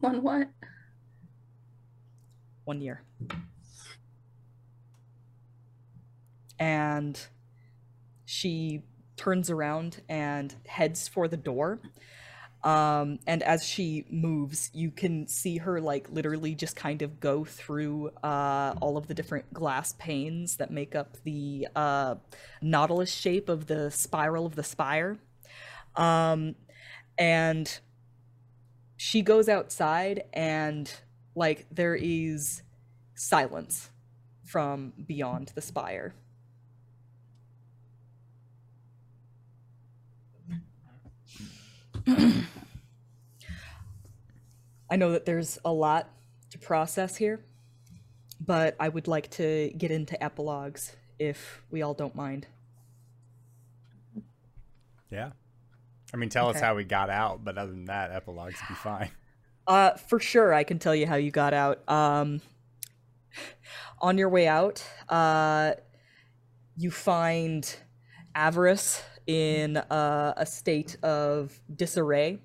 1 what? 1 year. And she turns around and heads for the door. And as she moves, you can see her like literally just kind of go through all of the different glass panes that make up the nautilus shape of the spiral of the spire. And she goes outside, and like there is silence from beyond the spire. I know that there's a lot to process here, but I would like to get into epilogues if we all don't mind. Yeah. I mean, tell us how we got out, but other than that, epilogues would be fine. For sure, I can tell you how you got out. On your way out, you find Avarice in a state of disarray.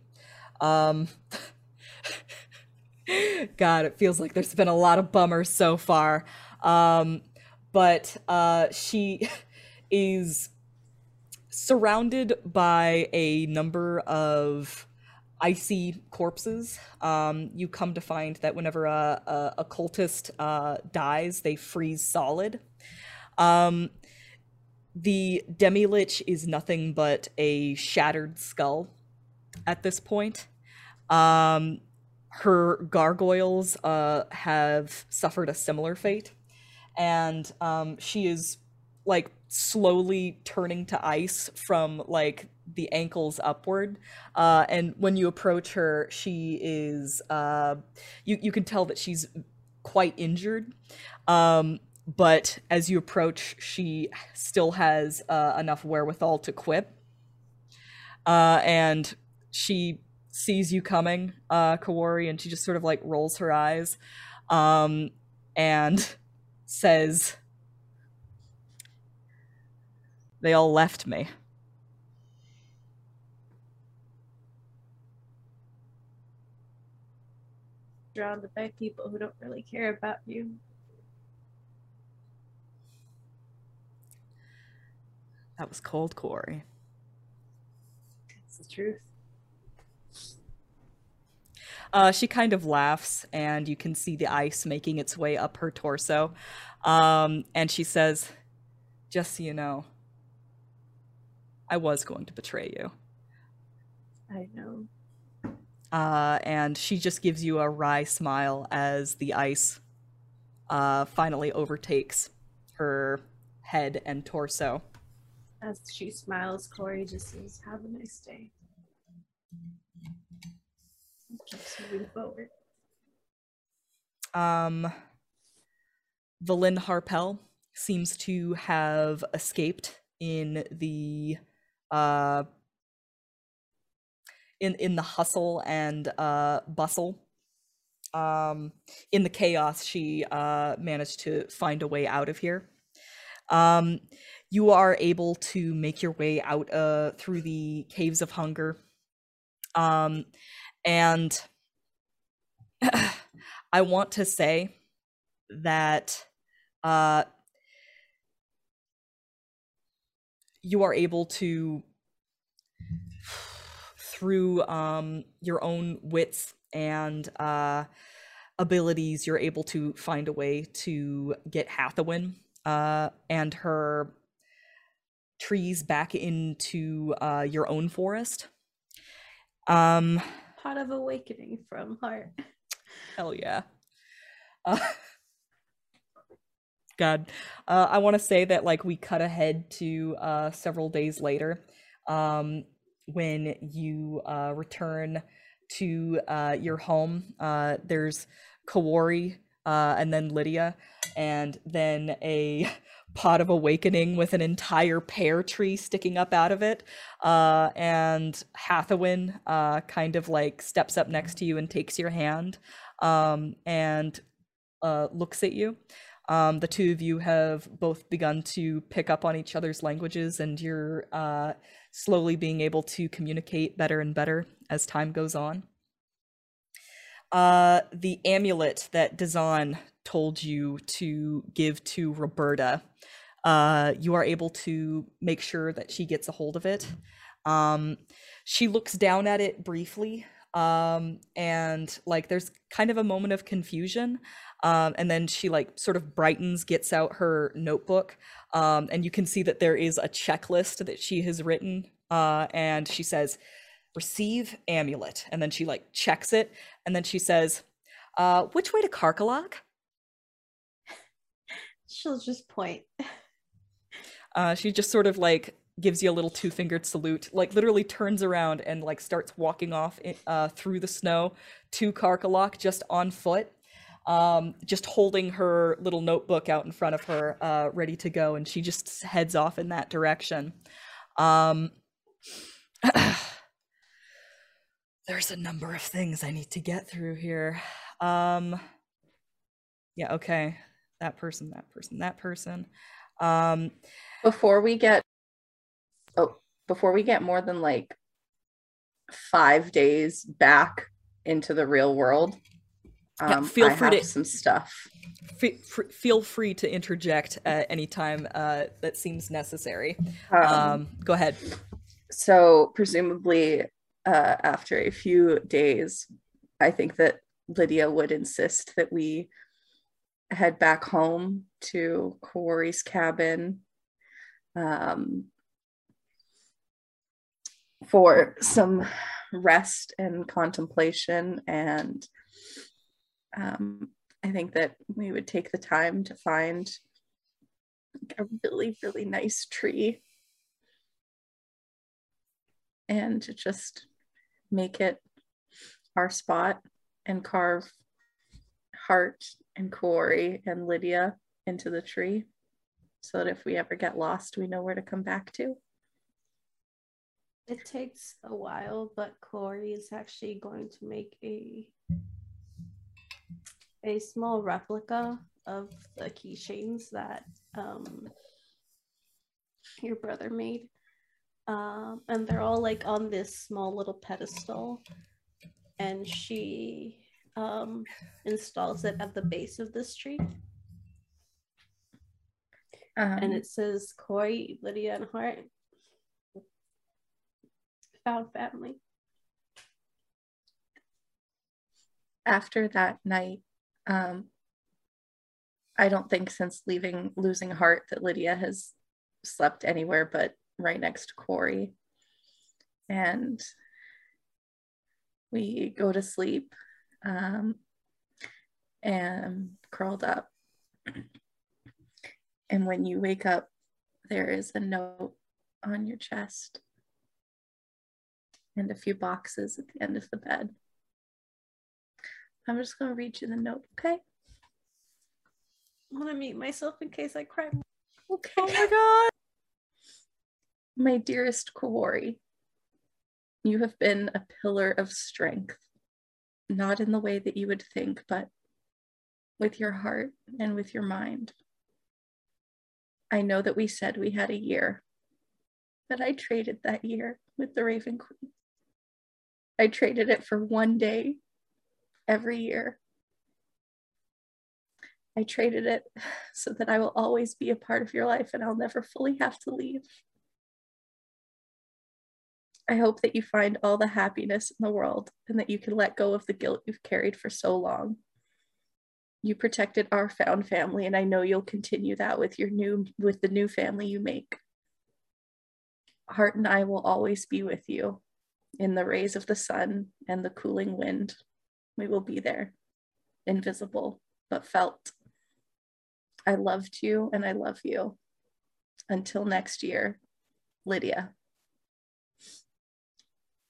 God, it feels like there's been a lot of bummers so far. But she is surrounded by a number of icy corpses. You come to find that whenever a cultist dies, they freeze solid. The Demilich is nothing but a shattered skull at this point. Her gargoyles have suffered a similar fate, and she is like slowly turning to ice from like the ankles upward, and when you approach her, she is you can tell that she's quite injured, but as you approach, she still has enough wherewithal to quip, and she sees you coming, Kawori, and she just sort of like rolls her eyes and says, "They all left me." Drowned by people who don't really care about you. That was cold, Corey. That's the truth. She kind of laughs, and you can see the ice making its way up her torso. And she says, "Just so you know, I was going to betray you." I know. And she just gives you a wry smile as the ice finally overtakes her head and torso. As she smiles, Corey just says, "Have a nice day." And keeps moving forward. Valin Harpell seems to have escaped in the hustle and bustle. In the chaos, she managed to find a way out of here. You are able to make your way out through the Caves of Hunger. And I want to say that you are able to, through your own wits and abilities, you're able to find a way to get Hathowyn and her trees back into your own forest. Pot of awakening from Hart. Hell yeah. God. I want to say that, like, we cut ahead to several days later when you return to your home. There's Kawori and then Lydia and then a pot of awakening with an entire pear tree sticking up out of it, and Hathowyn kind of like steps up next to you and takes your hand and looks at you. The two of you have both begun to pick up on each other's languages, and you're slowly being able to communicate better and better as time goes on. The amulet that Dazan told you to give to Roberta, you are able to make sure that she gets a hold of it. She looks down at it briefly, and like there's kind of a moment of confusion, and then she like sort of brightens, gets out her notebook, and you can see that there is a checklist that she has written, and she says, "Receive amulet," and then she like checks it, and then she says, "Which way to Karkolohk?" She'll just point. She just sort of like gives you a little two-fingered salute, like literally turns around and like starts walking off through the snow to Karkolohk just on foot, just holding her little notebook out in front of her, ready to go, and she just heads off in that direction. There's a number of things I need to get through here. Yeah, okay. That person. Before we get more than like 5 days back into the real world, feel free to interject at any time that seems necessary. Go ahead. So presumably after a few days, I think that Lydia would insist that we head back home to Kawori's cabin for some rest and contemplation, and I think that we would take the time to find a really, really nice tree and to just make it our spot and carve Hart and Corey and Lydia into the tree, so that if we ever get lost, we know where to come back to. It takes a while, but Corey is actually going to make a small replica of the keychains that your brother made. And they're all like on this small little pedestal, and she installs it at the base of this tree. And it says, Corey, Lydia, and Hart, found family. After that night, I don't think since losing Hart that Lydia has slept anywhere but right next to Corey. And we go to sleep and curled up. And when you wake up, there is a note on your chest and a few boxes at the end of the bed. I'm just gonna read you the note, okay? I'm gonna mute myself in case I cry. Okay. Oh my God. My dearest Kawori, you have been a pillar of strength, not in the way that you would think, but with your heart and with your mind. I know that we said we had a year, but I traded that year with the Raven Queen. I traded it for one day every year. I traded it so that I will always be a part of your life and I'll never fully have to leave. I hope that you find all the happiness in the world and that you can let go of the guilt you've carried for so long. You protected our found family, and I know you'll continue that with the new family you make. Hart and I will always be with you. In the rays of the sun and the cooling wind, we will be there, invisible, but felt. I loved you, and I love you. Until next year, Lydia.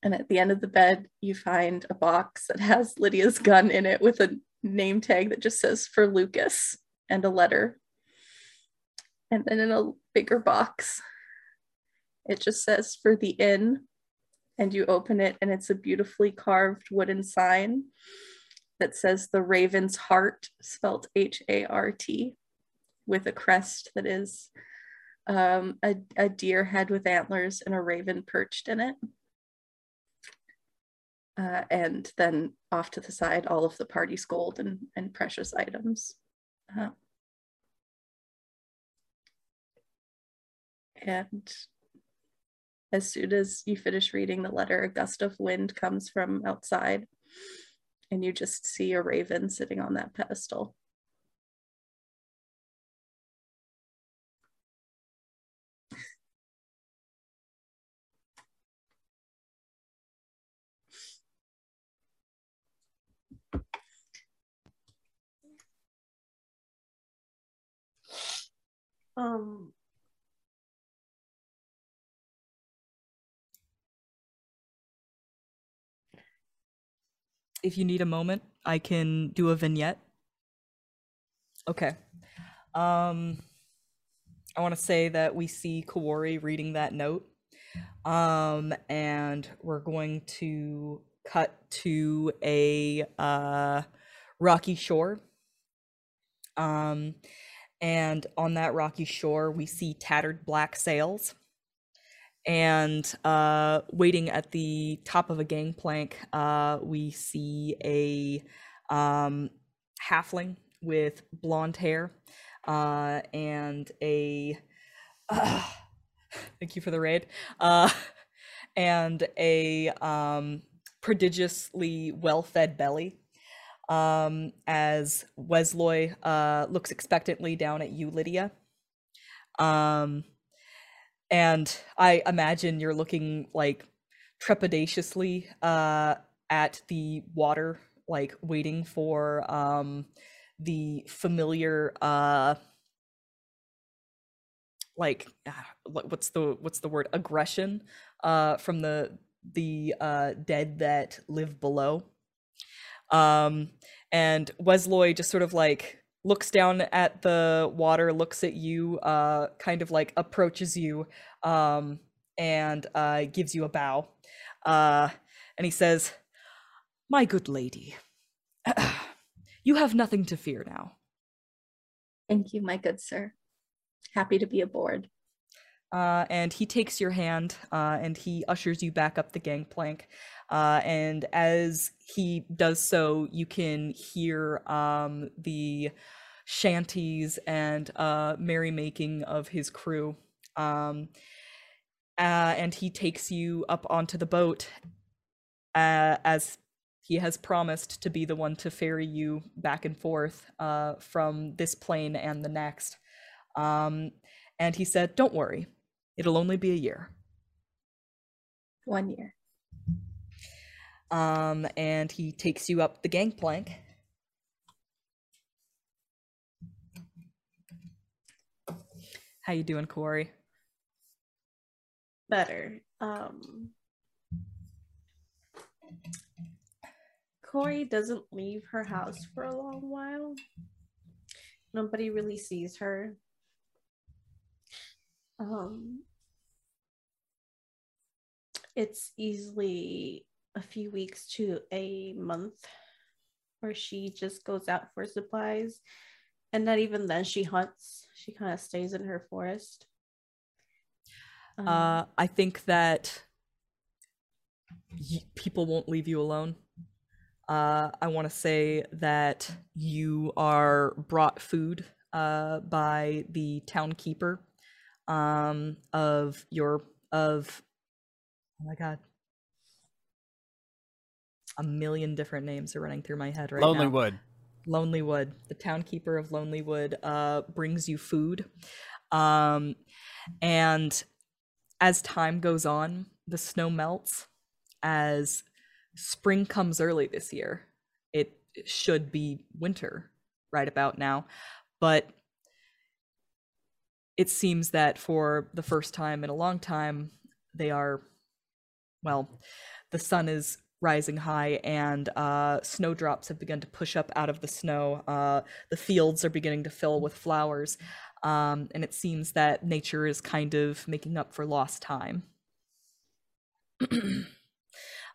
And at the end of the bed, you find a box that has Lydia's gun in it with a name tag that just says for Lucas and a letter. And then in a bigger box, it just says for the inn, and you open it and it's a beautifully carved wooden sign that says the Raven's Heart, spelled H-A-R-T, with a crest that is a deer head with antlers and a raven perched in it. And then off to the side, all of the party's gold and precious items. And as soon as you finish reading the letter, a gust of wind comes from outside, and you just see a raven sitting on that pedestal. If you need a moment, I can do a vignette. Okay. I want to say that we see Kawori reading that note. And we're going to cut to a rocky shore. And on that rocky shore, we see tattered black sails. And waiting at the top of a gangplank, we see a halfling with blonde hair and a thank you for the raid, and a prodigiously well-fed belly. As Wesloy looks expectantly down at you, Lydia. And I imagine you're looking like trepidatiously at the water, like waiting for the familiar like what's the word, aggression from the dead that live below. And Wesloy just sort of like looks down at the water, looks at you, kind of like approaches you, and gives you a bow. And he says, "My good lady, you have nothing to fear now." "Thank you, my good sir. Happy to be aboard." And he takes your hand and he ushers you back up the gangplank. And as he does so, you can hear the shanties and merrymaking of his crew. And he takes you up onto the boat as he has promised to be the one to ferry you back and forth from this plane and the next. And he said, "Don't worry, it'll only be a year." 1 year. And he takes you up the gangplank. How you doing, Corey? Better. Corey doesn't leave her house for a long while. Nobody really sees her. It's easily a few weeks to a month where she just goes out for supplies, and not even then she hunts. She kind of stays in her forest. I think that people won't leave you alone. I want to say that you are brought food by the town keeper of oh my god, a million different names are running through my head right now. Lonelywood. The town keeper of Lonelywood brings you food, and as time goes on, the snow melts. As spring comes early this year, it should be winter right about now, but it seems that for the first time in a long time, they are, well, the sun is rising high, and snowdrops have begun to push up out of the snow. The fields are beginning to fill with flowers, and it seems that nature is kind of making up for lost time.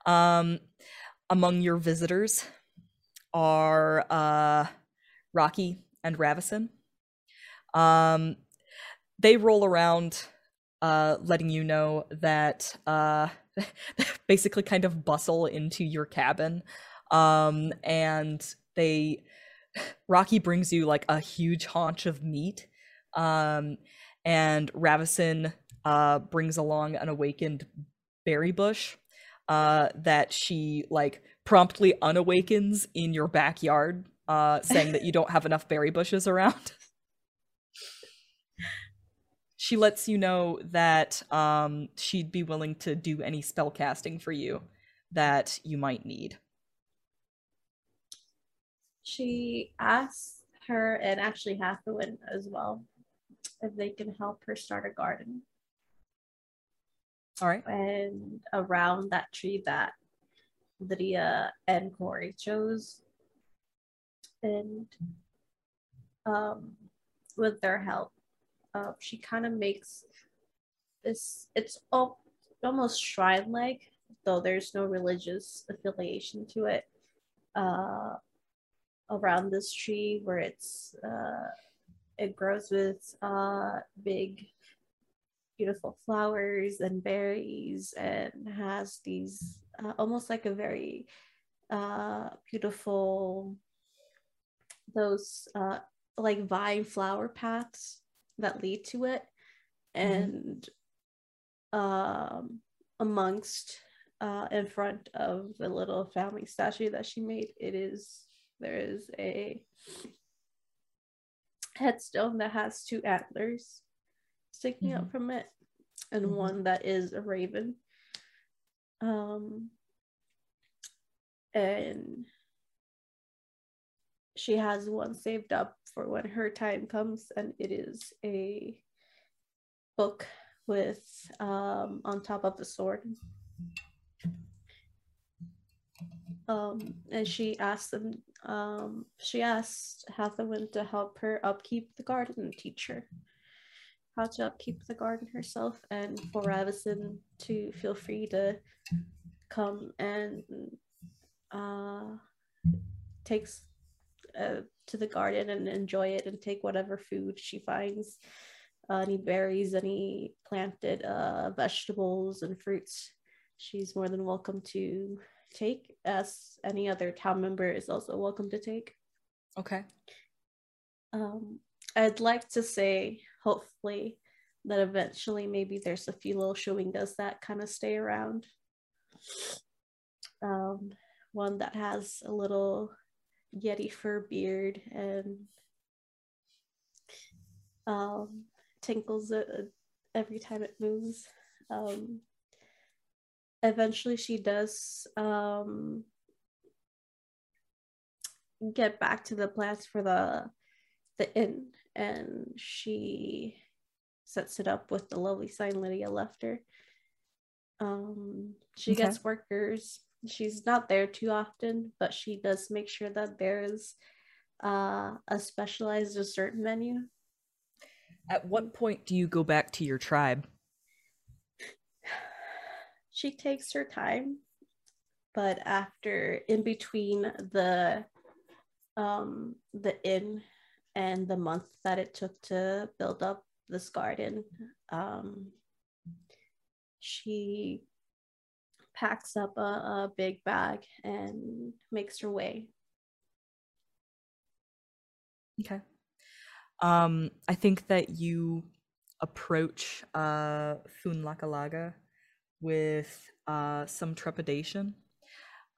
Among your visitors are Rocky and Ravison. They roll around letting you know that basically kind of bustle into your cabin, and Rocky brings you like a huge haunch of meat, and Ravison brings along an awakened berry bush that she like promptly unawakens in your backyard, saying that you don't have enough berry bushes around. She lets you know that she'd be willing to do any spell casting for you that you might need. She asks her, and actually Hathowyn as well, if they can help her start a garden. All right. And around that tree that Lydia and Corey chose. And with their help, she kind of makes this, it's all, almost shrine-like, though there's no religious affiliation to it, around this tree where it's, it grows with big, beautiful flowers and berries, and has these, almost like a very beautiful, those like vine flower paths that lead to it. And amongst in front of the little family statue that she made, there is a headstone that has two antlers sticking out from it, and one that is a raven, and she has one saved up for when her time comes, and it is a book with on top of a sword. And she asked Hathowyn to help her upkeep the garden teacher. how to upkeep the garden herself, and for Ravison to feel free to come and to the garden and enjoy it and take whatever food she finds, any berries, any planted vegetables and fruits. She's more than welcome to take, as any other town member is also welcome to take. Okay. I'd like to say, hopefully, that eventually maybe there's a few little shawingas that kind of stay around. One that has a little yeti fur beard and tinkles it every time it moves. Eventually she does get back to the plans for the inn, and she sets it up with the lovely sign Lydia left her. She okay. gets workers. She's not there too often, but she does make sure that there's a specialized dessert menu. At what point do you go back to your tribe? She takes her time, but after, in between the inn and the month that it took to build up this garden, she packs up a big bag and makes her way. Okay. I think that you approach Thun Lakalaga with some trepidation,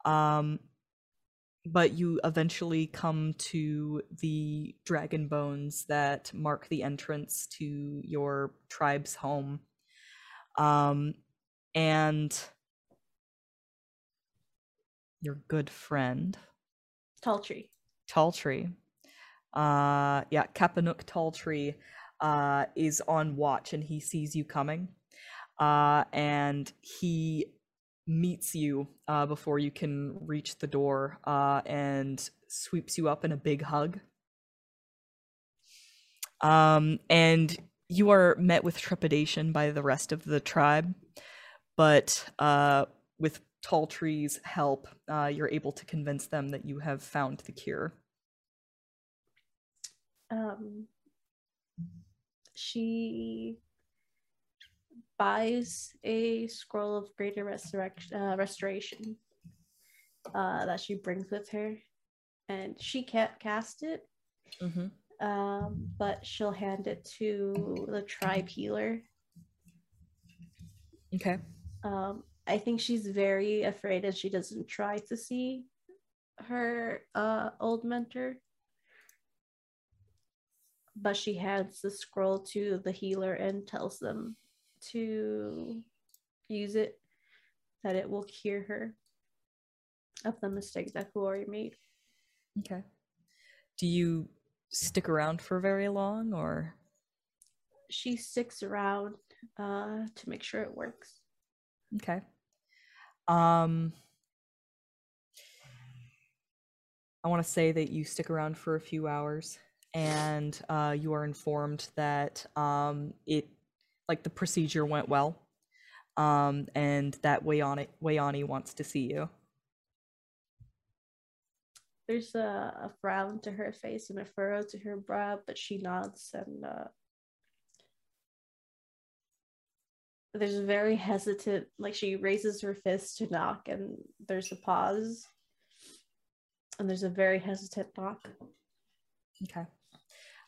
but you eventually come to the dragon bones that mark the entrance to your tribe's home, and your good friend Talltree, yeah, Kapanuk Talltree is on watch, and he sees you coming. And he meets you before you can reach the door, and sweeps you up in a big hug. And you are met with trepidation by the rest of the tribe, but with Talltree's help, you're able to convince them that you have found the cure. She buys a scroll of greater restoration that she brings with her, and she can't cast it, but she'll hand it to the tribe healer. Okay. I think she's very afraid that she doesn't try to see her old mentor, but she hands the scroll to the healer and tells them to use it, that it will cure her of the mistake that Kawori made. Okay. Do you stick around for very long, or? She sticks around to make sure it works. Okay. I want to say that you stick around for a few hours, and you are informed that the procedure went well, and that Wayani wants to see you. There's a frown to her face and a furrow to her brow, but she nods, and there's a very hesitant, like, she raises her fist to knock, and there's a pause, and there's a very hesitant knock. Okay.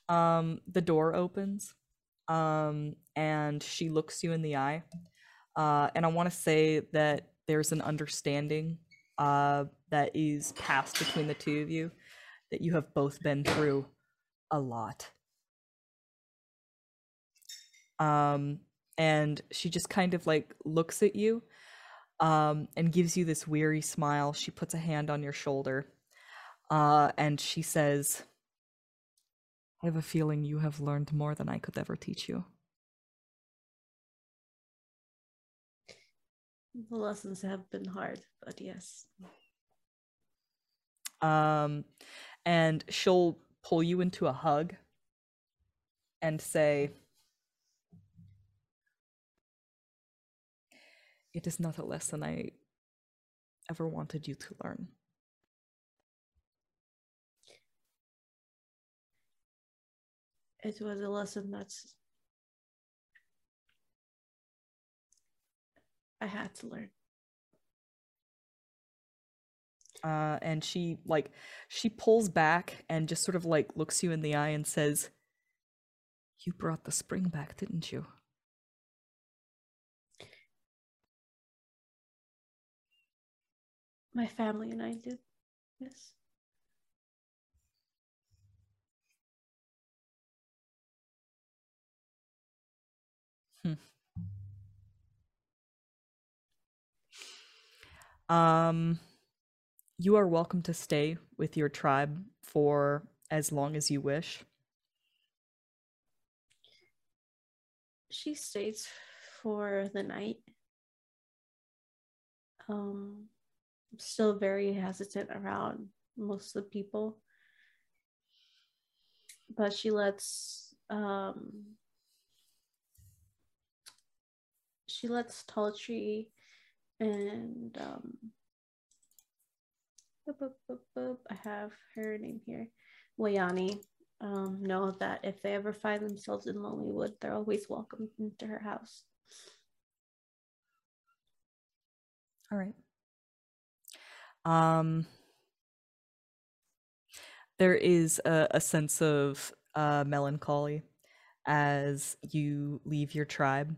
The door opens. And she looks you in the eye, and I want to say that there's an understanding that is passed between the two of you, that you have both been through a lot. And she just kind of like looks at you, and gives you this weary smile. She puts a hand on your shoulder, and she says, I have a feeling you have learned more than I could ever teach you. The lessons have been hard, but yes. And she'll pull you into a hug and say, It is not a lesson I ever wanted you to learn. It was a lesson that I had to learn. And she, like, she pulls back and just sort of, like, looks you in the eye and says, "You brought the spring back, didn't you?" My family and I did, yes. You are welcome to stay with your tribe for as long as you wish. She stays for the night. I'm still very hesitant around most of the people, but she lets Talltree and I have her name here, Wayani, know that if they ever find themselves in Lonelywood, they're always welcome into her house. All right. There is a sense of melancholy as you leave your tribe,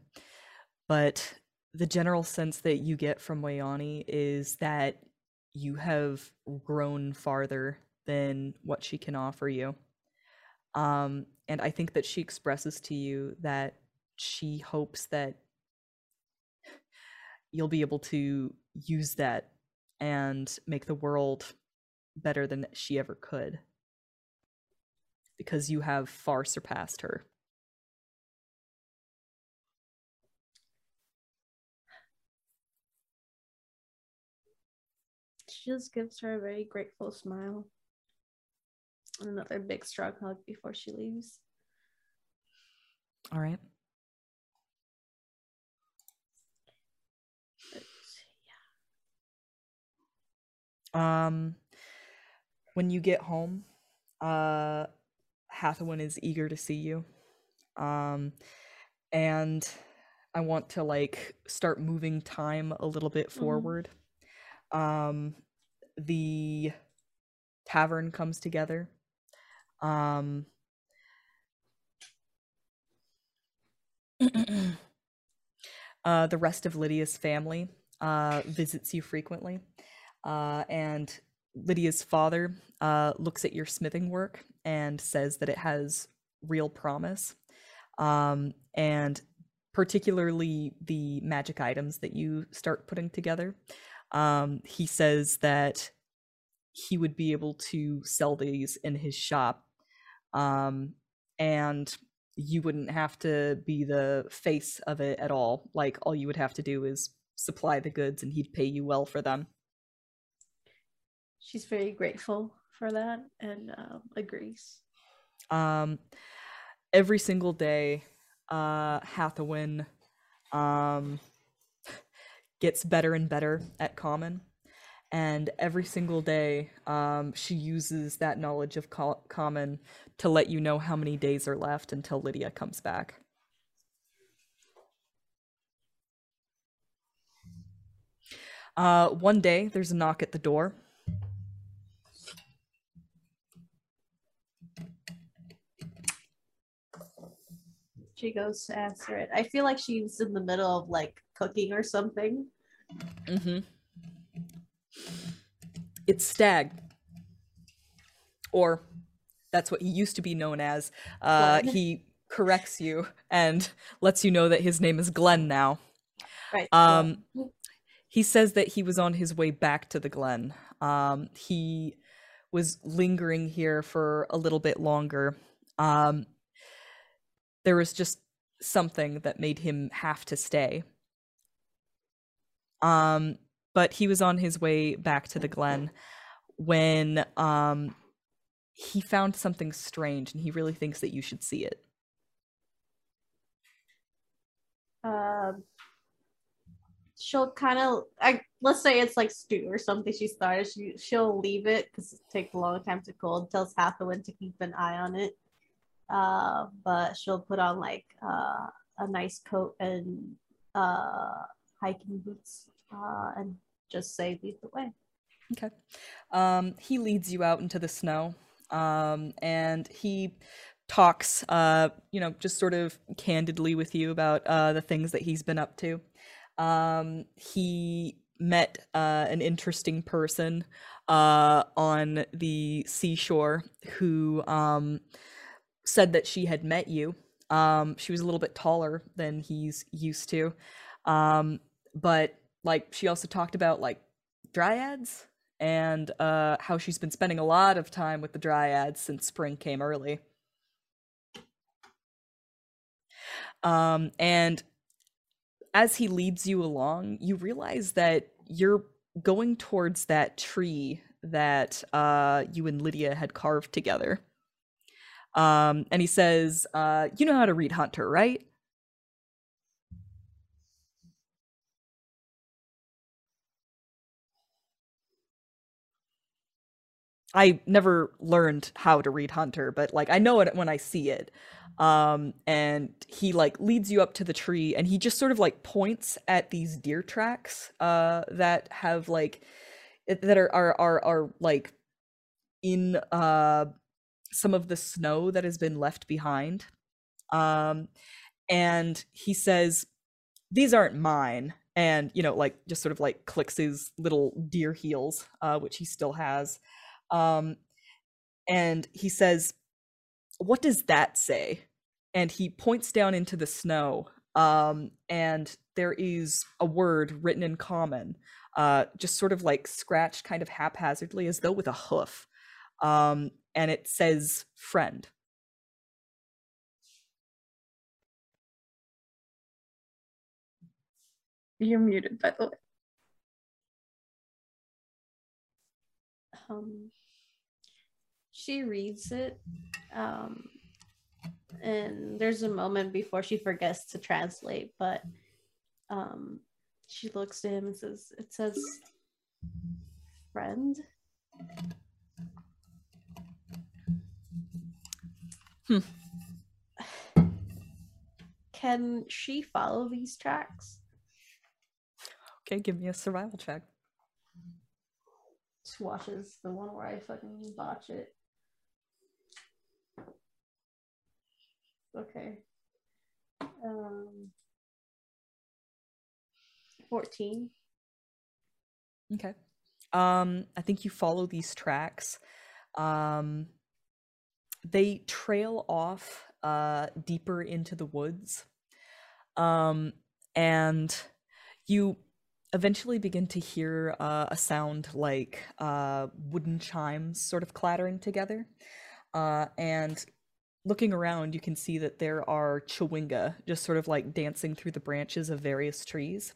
but the general sense that you get from Wayani is that you have grown farther than what she can offer you. And I think that she expresses to you that she hopes that you'll be able to use that and make the world better than she ever could, because you have far surpassed her. She just gives her a very grateful smile and another big strong hug before she leaves. All right. When you get home, Hathowyn is eager to see you. And I want to, like, start moving time a little bit forward. The tavern comes together. The rest of Lydia's family visits you frequently. And Lydia's father looks at your smithing work and says that it has real promise, and particularly the magic items that you start putting together. He says that he would be able to sell these in his shop, and you wouldn't have to be the face of it at all. Like, all you would have to do is supply the goods and he'd pay you well for them. She's very grateful for that and agrees. Every single day, Hathowyn gets better and better at common, and every single day she uses that knowledge of common to let you know how many days are left until Lydia comes back. One day, there's a knock at the door. She goes to answer it. I feel like she's in the middle of, like, cooking or something. It's Stag. Or that's what he used to be known as. Glenn. He corrects you and lets you know that his name is Glenn now. Right. He says that he was on his way back to the Glen. He was lingering here for a little bit longer. There was just something that made him have to stay. But he was on his way back to the Glen when he found something strange, and he really thinks that you should see it. she'll kind of, let's say it's like stew or something she started, she'll leave it because it takes a long time to cool, tells Hathowyn to keep an eye on it, but she'll put on like a nice coat and hiking boots and just say lead the way. Okay. He leads you out into the snow, and he talks, you know, just sort of candidly with you about the things that he's been up to. He met an interesting person on the seashore who said that she had met you. She was a little bit taller than he's used to, but like she also talked about like dryads and how she's been spending a lot of time with the dryads since spring came early. And as he leads you along, you realize that you're going towards that tree that you and Lydia had carved together. And he says, you know how to read Hunter, right? I never learned how to read Hunter, but like I know it when I see it. And he like leads you up to the tree, and he just sort of like points at these deer tracks that have like that are like in some of the snow that has been left behind. And he says, "These aren't mine." And you know, like just sort of like clicks his little deer heels, which he still has. And he says, "What does that say?" And he points down into the snow, and there is a word written in common, just sort of like scratched kind of haphazardly as though with a hoof, and it says friend. You're muted, by the way. She reads it, and there's a moment before she forgets to translate, but she looks to him and says, it says, friend. Can she follow these tracks? Okay, give me a survival check. She watches the one where I fucking botch it. Okay. 14. Okay. I think you follow these tracks. They trail off deeper into the woods. And you eventually begin to hear a sound like wooden chimes sort of clattering together. And looking around, you can see that there are chewinga just sort of like dancing through the branches of various trees.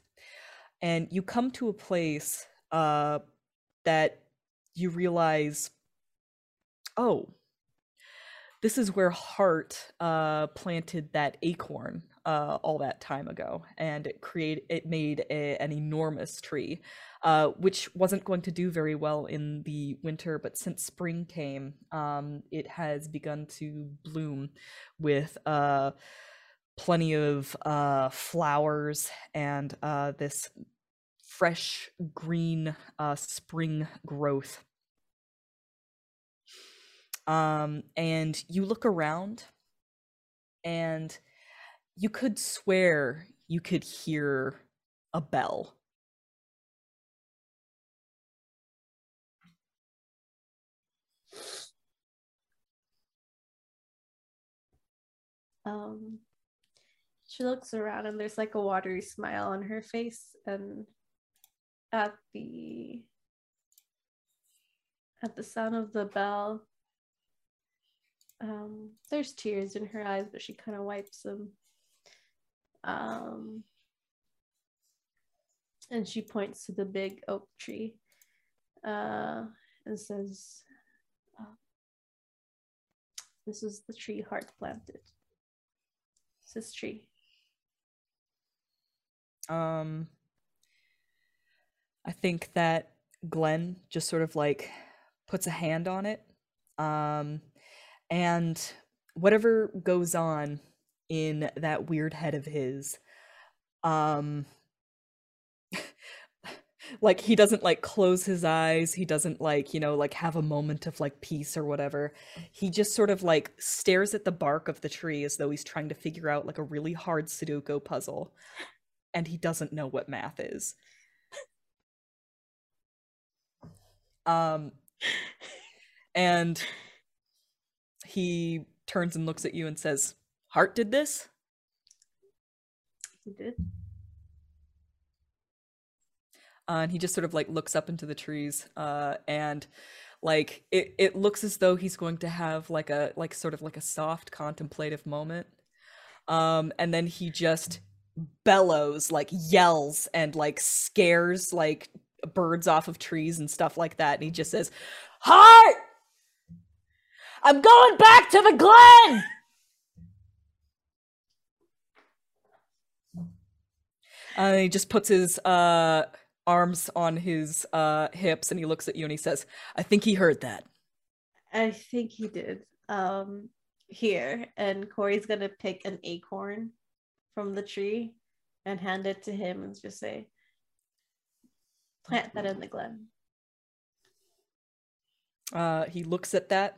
And you come to a place that you realize, oh, this is where Hart planted that acorn all that time ago, and it made an enormous tree, which wasn't going to do very well in the winter, but since spring came, it has begun to bloom with plenty of flowers and this fresh green spring growth. And you look around, and you could swear you could hear a bell. She looks around, and there's like a watery smile on her face, and at the sound of the bell, there's tears in her eyes, but she kind of wipes them. And she points to the big oak tree and says, this is the tree Hart planted. It's this tree. I think that Glenn just sort of like puts a hand on it, and whatever goes on in that weird head of his, like, he doesn't like close his eyes, he doesn't like, you know, like have a moment of like peace or whatever. He just sort of like stares at the bark of the tree as though he's trying to figure out like a really hard Sudoku puzzle, and he doesn't know what math is. And he turns and looks at you and says, Hart did this? He did. And he just sort of like looks up into the trees, and like it looks as though he's going to have like a sort of like a soft contemplative moment, and then he just bellows, like yells and like scares like birds off of trees and stuff like that, and he just says, Hart! I'm going back to the Glen! And he just puts his arms on his hips, and he looks at you and he says, I think he heard that. I think he did. Here, and Corey's gonna pick an acorn from the tree and hand it to him and just say, plant that in the Glen. He looks at that,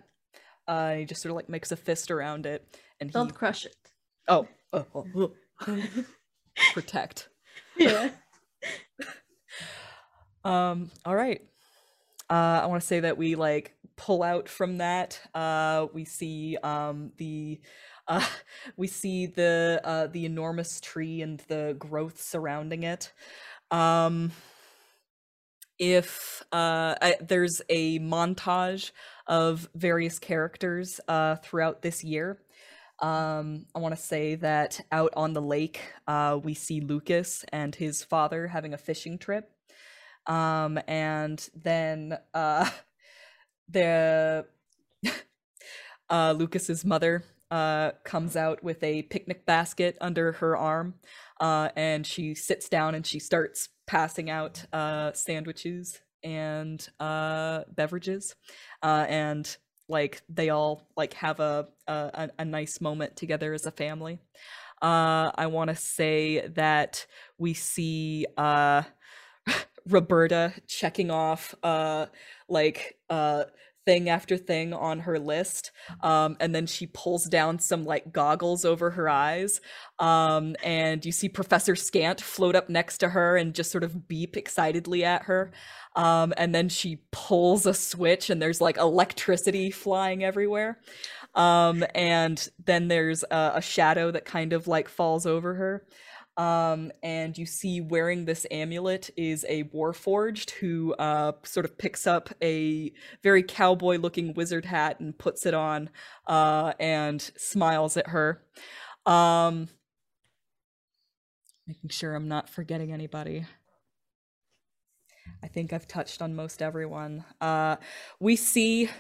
he just sort of like makes a fist around it, and don't crush it. Protect. Yeah. All right. I want to say that we like pull out from that. We see the enormous tree and the growth surrounding it. There's a montage of various characters throughout this year. I want to say that out on the lake, we see Lucas and his father having a fishing trip. And then Lucas's mother comes out with a picnic basket under her arm, and she sits down and she starts passing out sandwiches and beverages, and like they all like have a nice moment together as a family. I want to say that we see Roberta checking off thing after thing on her list, and then she pulls down some like goggles over her eyes, and you see Professor Skant float up next to her and just sort of beep excitedly at her, and then she pulls a switch and there's like electricity flying everywhere, and then there's a shadow that kind of like falls over her, and you see wearing this amulet is a Warforged who sort of picks up a very cowboy looking wizard hat and puts it on, and smiles at her. Making sure I'm not forgetting anybody. I think I've touched on most everyone. We see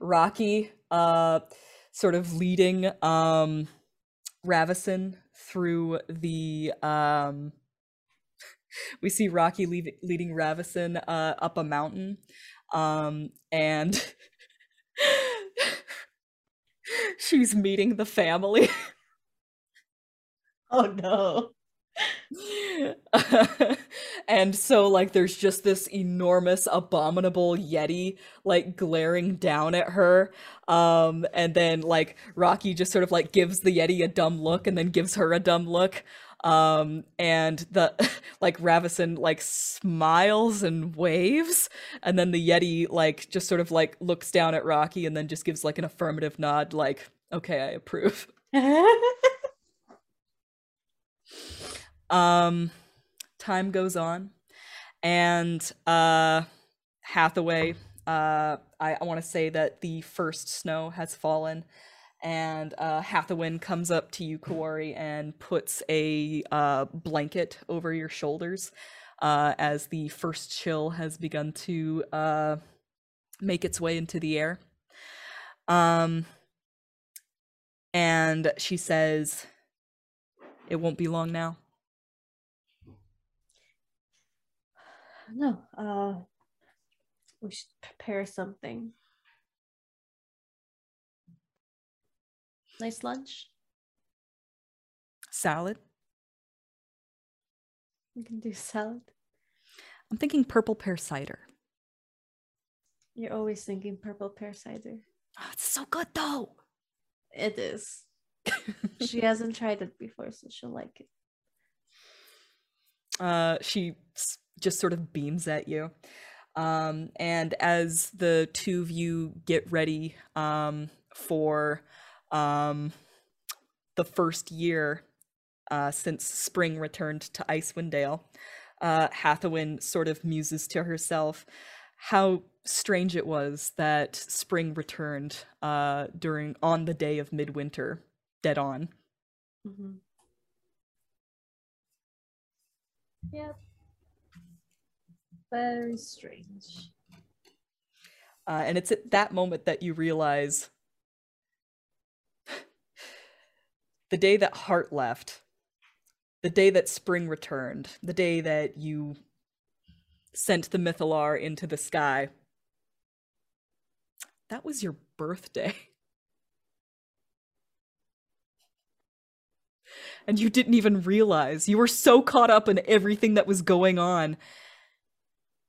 Rocky sort of leading Ravison through the we see Rocky leading Ravison up a mountain, and she's meeting the family. Oh no. And so like there's just this enormous abominable yeti like glaring down at her, and then like Rocky just sort of like gives the yeti a dumb look and then gives her a dumb look, and the like Ravison like smiles and waves, and then the yeti like just sort of like looks down at Rocky and then just gives like an affirmative nod, like, okay, I approve. Time goes on, and Hathaway, I want to say that the first snow has fallen, and Hathowyn comes up to you, Kawori, and puts a blanket over your shoulders as the first chill has begun to make its way into the air, and she says, it won't be long now. No, we should prepare something. Nice lunch. Salad. We can do salad. I'm thinking purple pear cider. You're always thinking purple pear cider. Oh, it's so good though. It is. She hasn't tried it before, so she'll like it. She just sort of beams at you. And as the two of you get ready for the first year since spring returned to Icewind Dale, Hathowyn sort of muses to herself how strange it was that spring returned on the day of midwinter, dead on. Mm-hmm. Yeah. Very strange. And it's at that moment that you realize the day that Hart left, the day that spring returned, the day that you sent the Mythallar into the sky, that was your birthday. And you didn't even realize. You were so caught up in everything that was going on.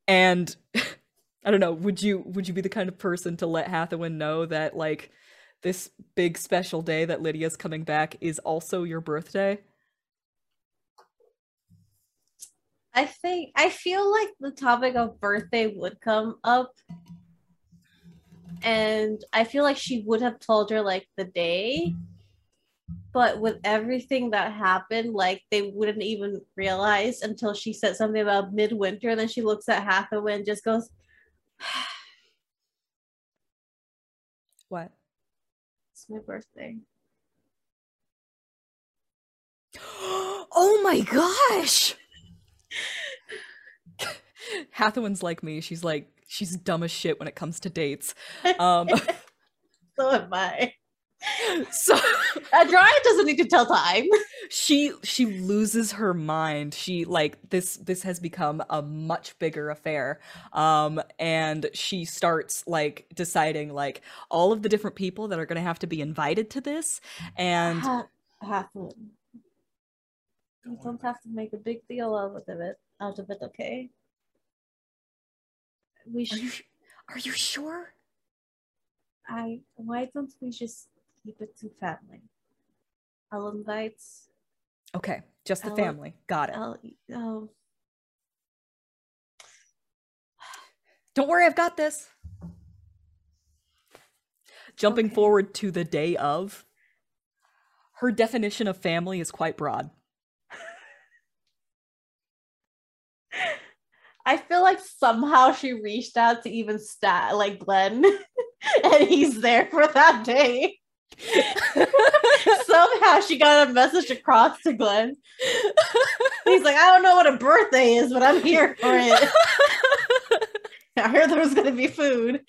And I don't know, would you be the kind of person to let Hathowyn know that, like, this big special day that Lydia's coming back is also your birthday? I feel like the topic of birthday would come up. And I feel like she would have told her, like, the day. But with everything that happened, like, they wouldn't even realize until she said something about midwinter, and then she looks at Hathaway and just goes, what? It's my birthday. Oh my gosh! Hathaway's like me. She's like, she's dumb as shit when it comes to dates. So am I. So Adria doesn't need to tell time. She loses her mind. She, like, this has become a much bigger affair, and she starts, like, deciding, like, all of the different people that are going to have to be invited to this. And Hathawyn, you don't have to make a big deal out of it, okay? Are you sure? Why don't we just keep it to family? I'll invite. Okay, just the family. Got it. Don't worry, I've got this. Jumping forward to the day of, her definition of family is quite broad. I feel like somehow she reached out to even Stag, like Glenn, and he's there for that day. Somehow she got a message across to Glenn. He's like, I don't know what a birthday is, but I'm here for it. I heard there was gonna be food.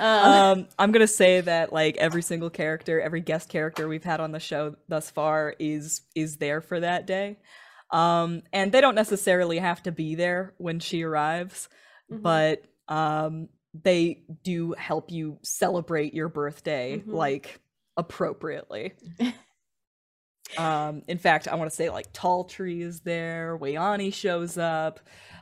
I'm gonna say that, like, every single character, every guest character we've had on the show thus far is there for that day, and they don't necessarily have to be there when she arrives. Mm-hmm. But they do help you celebrate your birthday. Mm-hmm. Like, appropriately. In fact, I want to say, like, Talltree is there, Wayani shows up,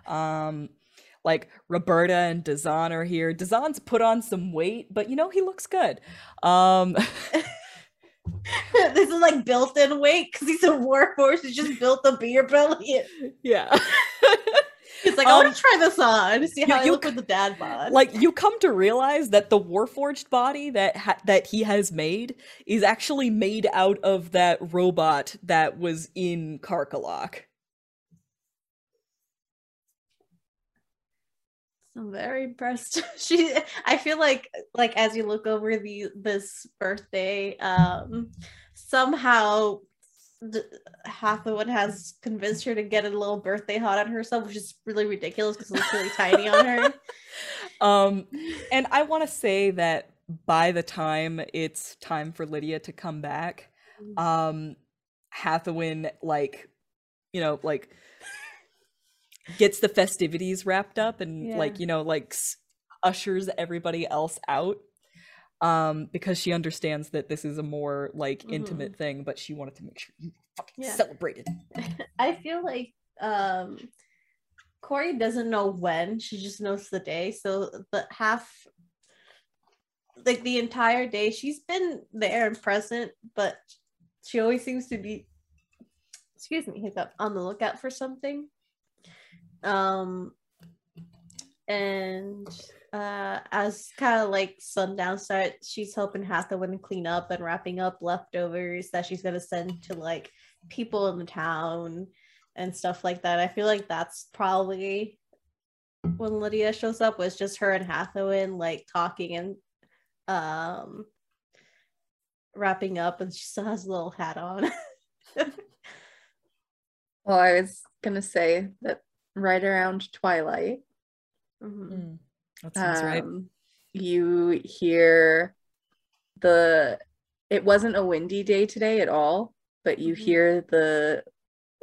like, Roberta and Dazan are here. Dazan's put on some weight, but, you know, he looks good. This is, like, built-in weight because he's a warhorse. He's just built up in your belly. Yeah. It's like, I want to try this on, see how you look with the dad bod. Like, you come to realize that the warforged body that he has made is actually made out of that robot that was in Karkolohk. I'm very impressed. I feel like as you look over this birthday, somehow Hathawyn has convinced her to get a little birthday hot on herself, which is really ridiculous because it looks really tiny on her. And I want to say that by the time it's time for Lydia to come back, Hathawyn, like, you know, like, gets the festivities wrapped up and like, you know, like ushers everybody else out, because she understands that this is a more like intimate thing, but she wanted to make sure you fucking celebrated. I feel like Corey doesn't know when, she just knows the day. So the half, like the entire day, she's been there and present, but she always seems to be, excuse me, hiccup, on the lookout for something. And as kind of like sundown starts, she's helping Hathowyn clean up and wrapping up leftovers that she's gonna send to like people in the town and stuff like that. I feel like that's probably when Lydia shows up, was just her and Hathowyn like talking and wrapping up, and she still has a little hat on. Well, I was gonna say that right around twilight, that sounds right. You hear the, it wasn't a windy day today at all, but you hear the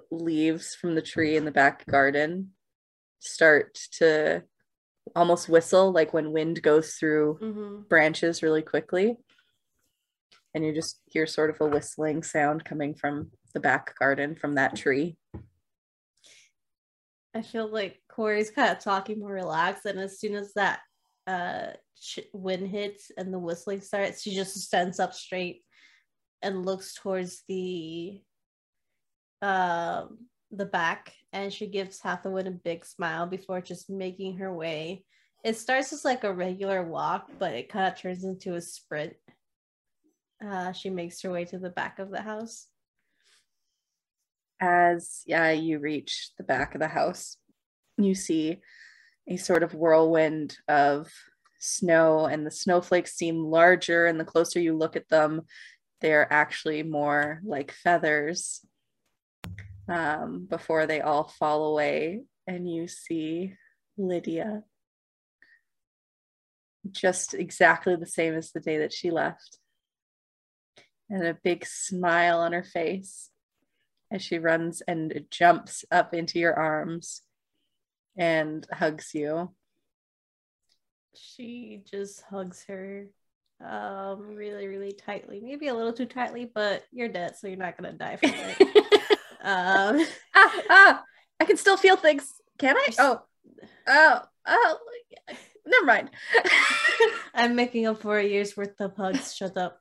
leaves from the tree in the back garden start to almost whistle, like when wind goes through branches really quickly, and you just hear sort of a whistling sound coming from the back garden from that tree. I feel like Corey's kind of talking more relaxed, and as soon as that wind hits and the whistling starts, she just stands up straight and looks towards the back, and she gives Hathaway a big smile before just making her way. It starts as like a regular walk, but it kind of turns into a sprint. She makes her way to the back of the house. As you reach the back of the house, you see a sort of whirlwind of snow, and the snowflakes seem larger, and the closer you look at them, they're actually more like feathers, before they all fall away, and you see Lydia just exactly the same as the day that she left, and a big smile on her face as she runs and jumps up into your arms and hugs you. She just hugs her really, really tightly, maybe a little too tightly, but you're dead, so you're not gonna die from it. I can still feel things, can I? Oh never mind. I'm making up for a year's worth of hugs. Shut up.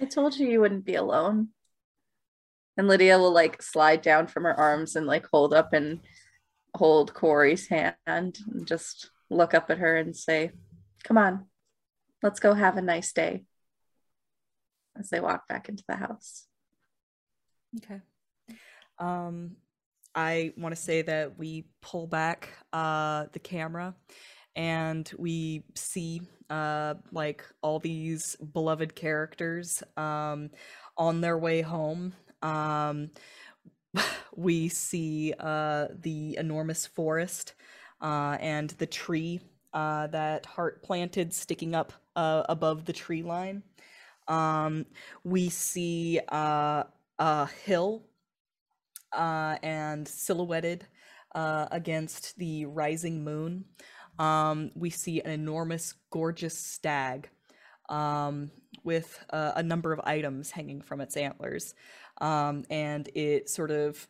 I told you wouldn't be alone. And Lydia will like slide down from her arms and like hold up and hold Corey's hand and just look up at her and say, come on, let's go have a nice day, as they walk back into the house. Okay. I want to say that we pull back the camera, and we see like all these beloved characters on their way home. We see the enormous forest and the tree that Hart planted sticking up above the tree line. We see a hill and silhouetted against the rising moon. We see an enormous, gorgeous stag with a number of items hanging from its antlers. And it sort of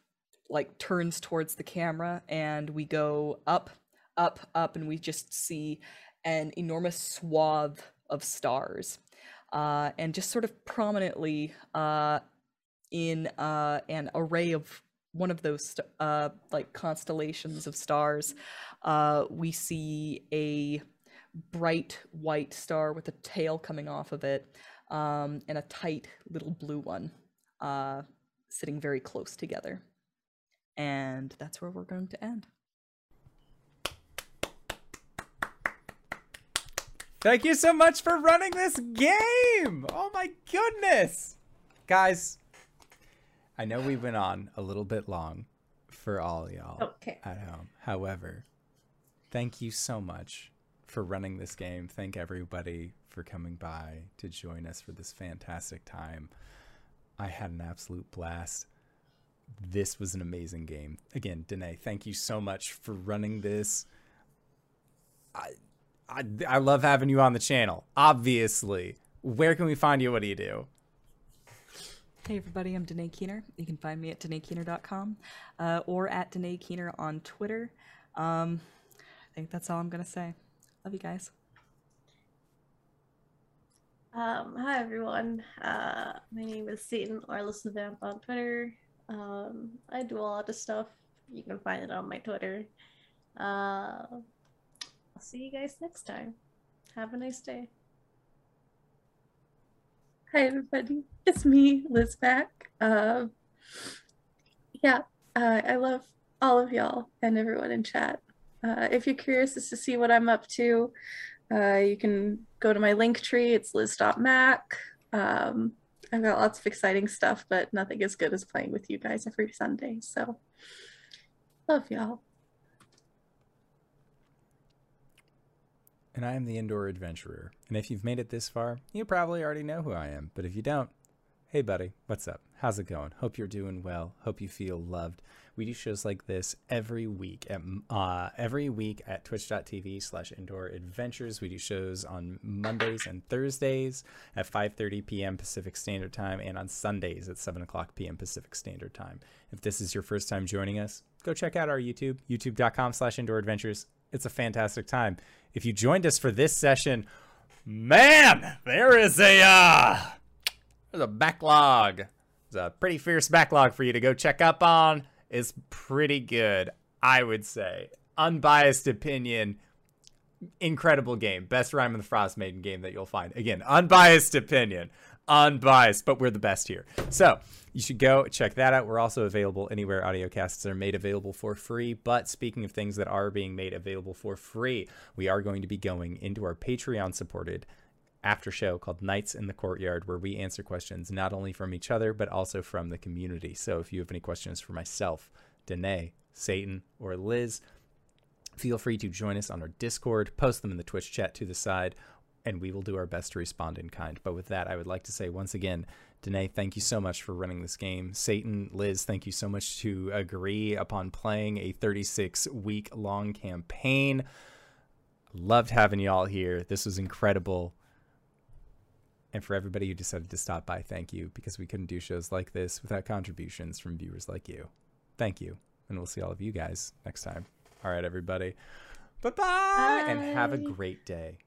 like turns towards the camera, and we go up, up, up, and we just see an enormous swath of stars, and just sort of prominently in an array of one of those like constellations of stars, we see a bright white star with a tail coming off of it, and a tight little blue one. Sitting very close together. And that's where we're going to end. Thank you so much for running this game! Oh my goodness! Guys, I know we went on a little bit long for all y'all at home. However, thank you so much for running this game. Thank everybody for coming by to join us for this fantastic time. I had an absolute blast. This was an amazing game. Again, Denae, thank you so much for running this. I love having you on the channel, obviously. Where can we find you? What do you do? Hey everybody, I'm Denae Keener. You can find me at DenaeKeener.com or at Denae Keener on Twitter. I think that's all I'm gonna say. Love you guys. Hi everyone. My name is Satan or Listen Vamp on Twitter. I do a lot of stuff. You can find it on my Twitter. I'll see you guys next time. Have a nice day. Hi everybody, it's me, Liz Back. I love all of y'all and everyone in chat. If you're curious as to see what I'm up to, you can go to my link tree. It's liz.mac. I've got lots of exciting stuff, but nothing as good as playing with you guys every Sunday. So, love y'all. And I am the Indoor Adventurer. And if you've made it this far, you probably already know who I am. But if you don't, hey buddy, what's up? How's it going? Hope you're doing well. Hope you feel loved. We do shows like this every week at twitch.tv/indooradventures. We do shows on Mondays and Thursdays at 5:30 p.m. Pacific Standard Time and on Sundays at 7:00 p.m. Pacific Standard Time. If this is your first time joining us, go check out our YouTube, youtube.com/indooradventures. It's a fantastic time. If you joined us for this session, man, there is a backlog. There's a pretty fierce backlog for you to go check up on. It's pretty good, I would say. Unbiased opinion, incredible game. Best Rime of the Frostmaiden game that you'll find. Again, unbiased opinion. Unbiased, but we're the best here. So you should go check that out. We're also available anywhere audiocasts are made available for free. But speaking of things that are being made available for free, we are going to be going into our Patreon supported after show called Nights in the Courtyard, where we answer questions not only from each other but also from the community. So if you have any questions for myself, Denae, Satan, or Liz, feel free to join us on our Discord, post them in the Twitch chat to the side, and we will do our best to respond in kind. But with that, I would like to say once again, Denae, thank you so much for running this game. Satan, Liz, thank you so much to agree upon playing a 36-week-long campaign. Loved having y'all here. This was incredible. And for everybody who decided to stop by, thank you, because we couldn't do shows like this without contributions from viewers like you. Thank you, and we'll see all of you guys next time. All right, everybody. Bye-bye, and have a great day.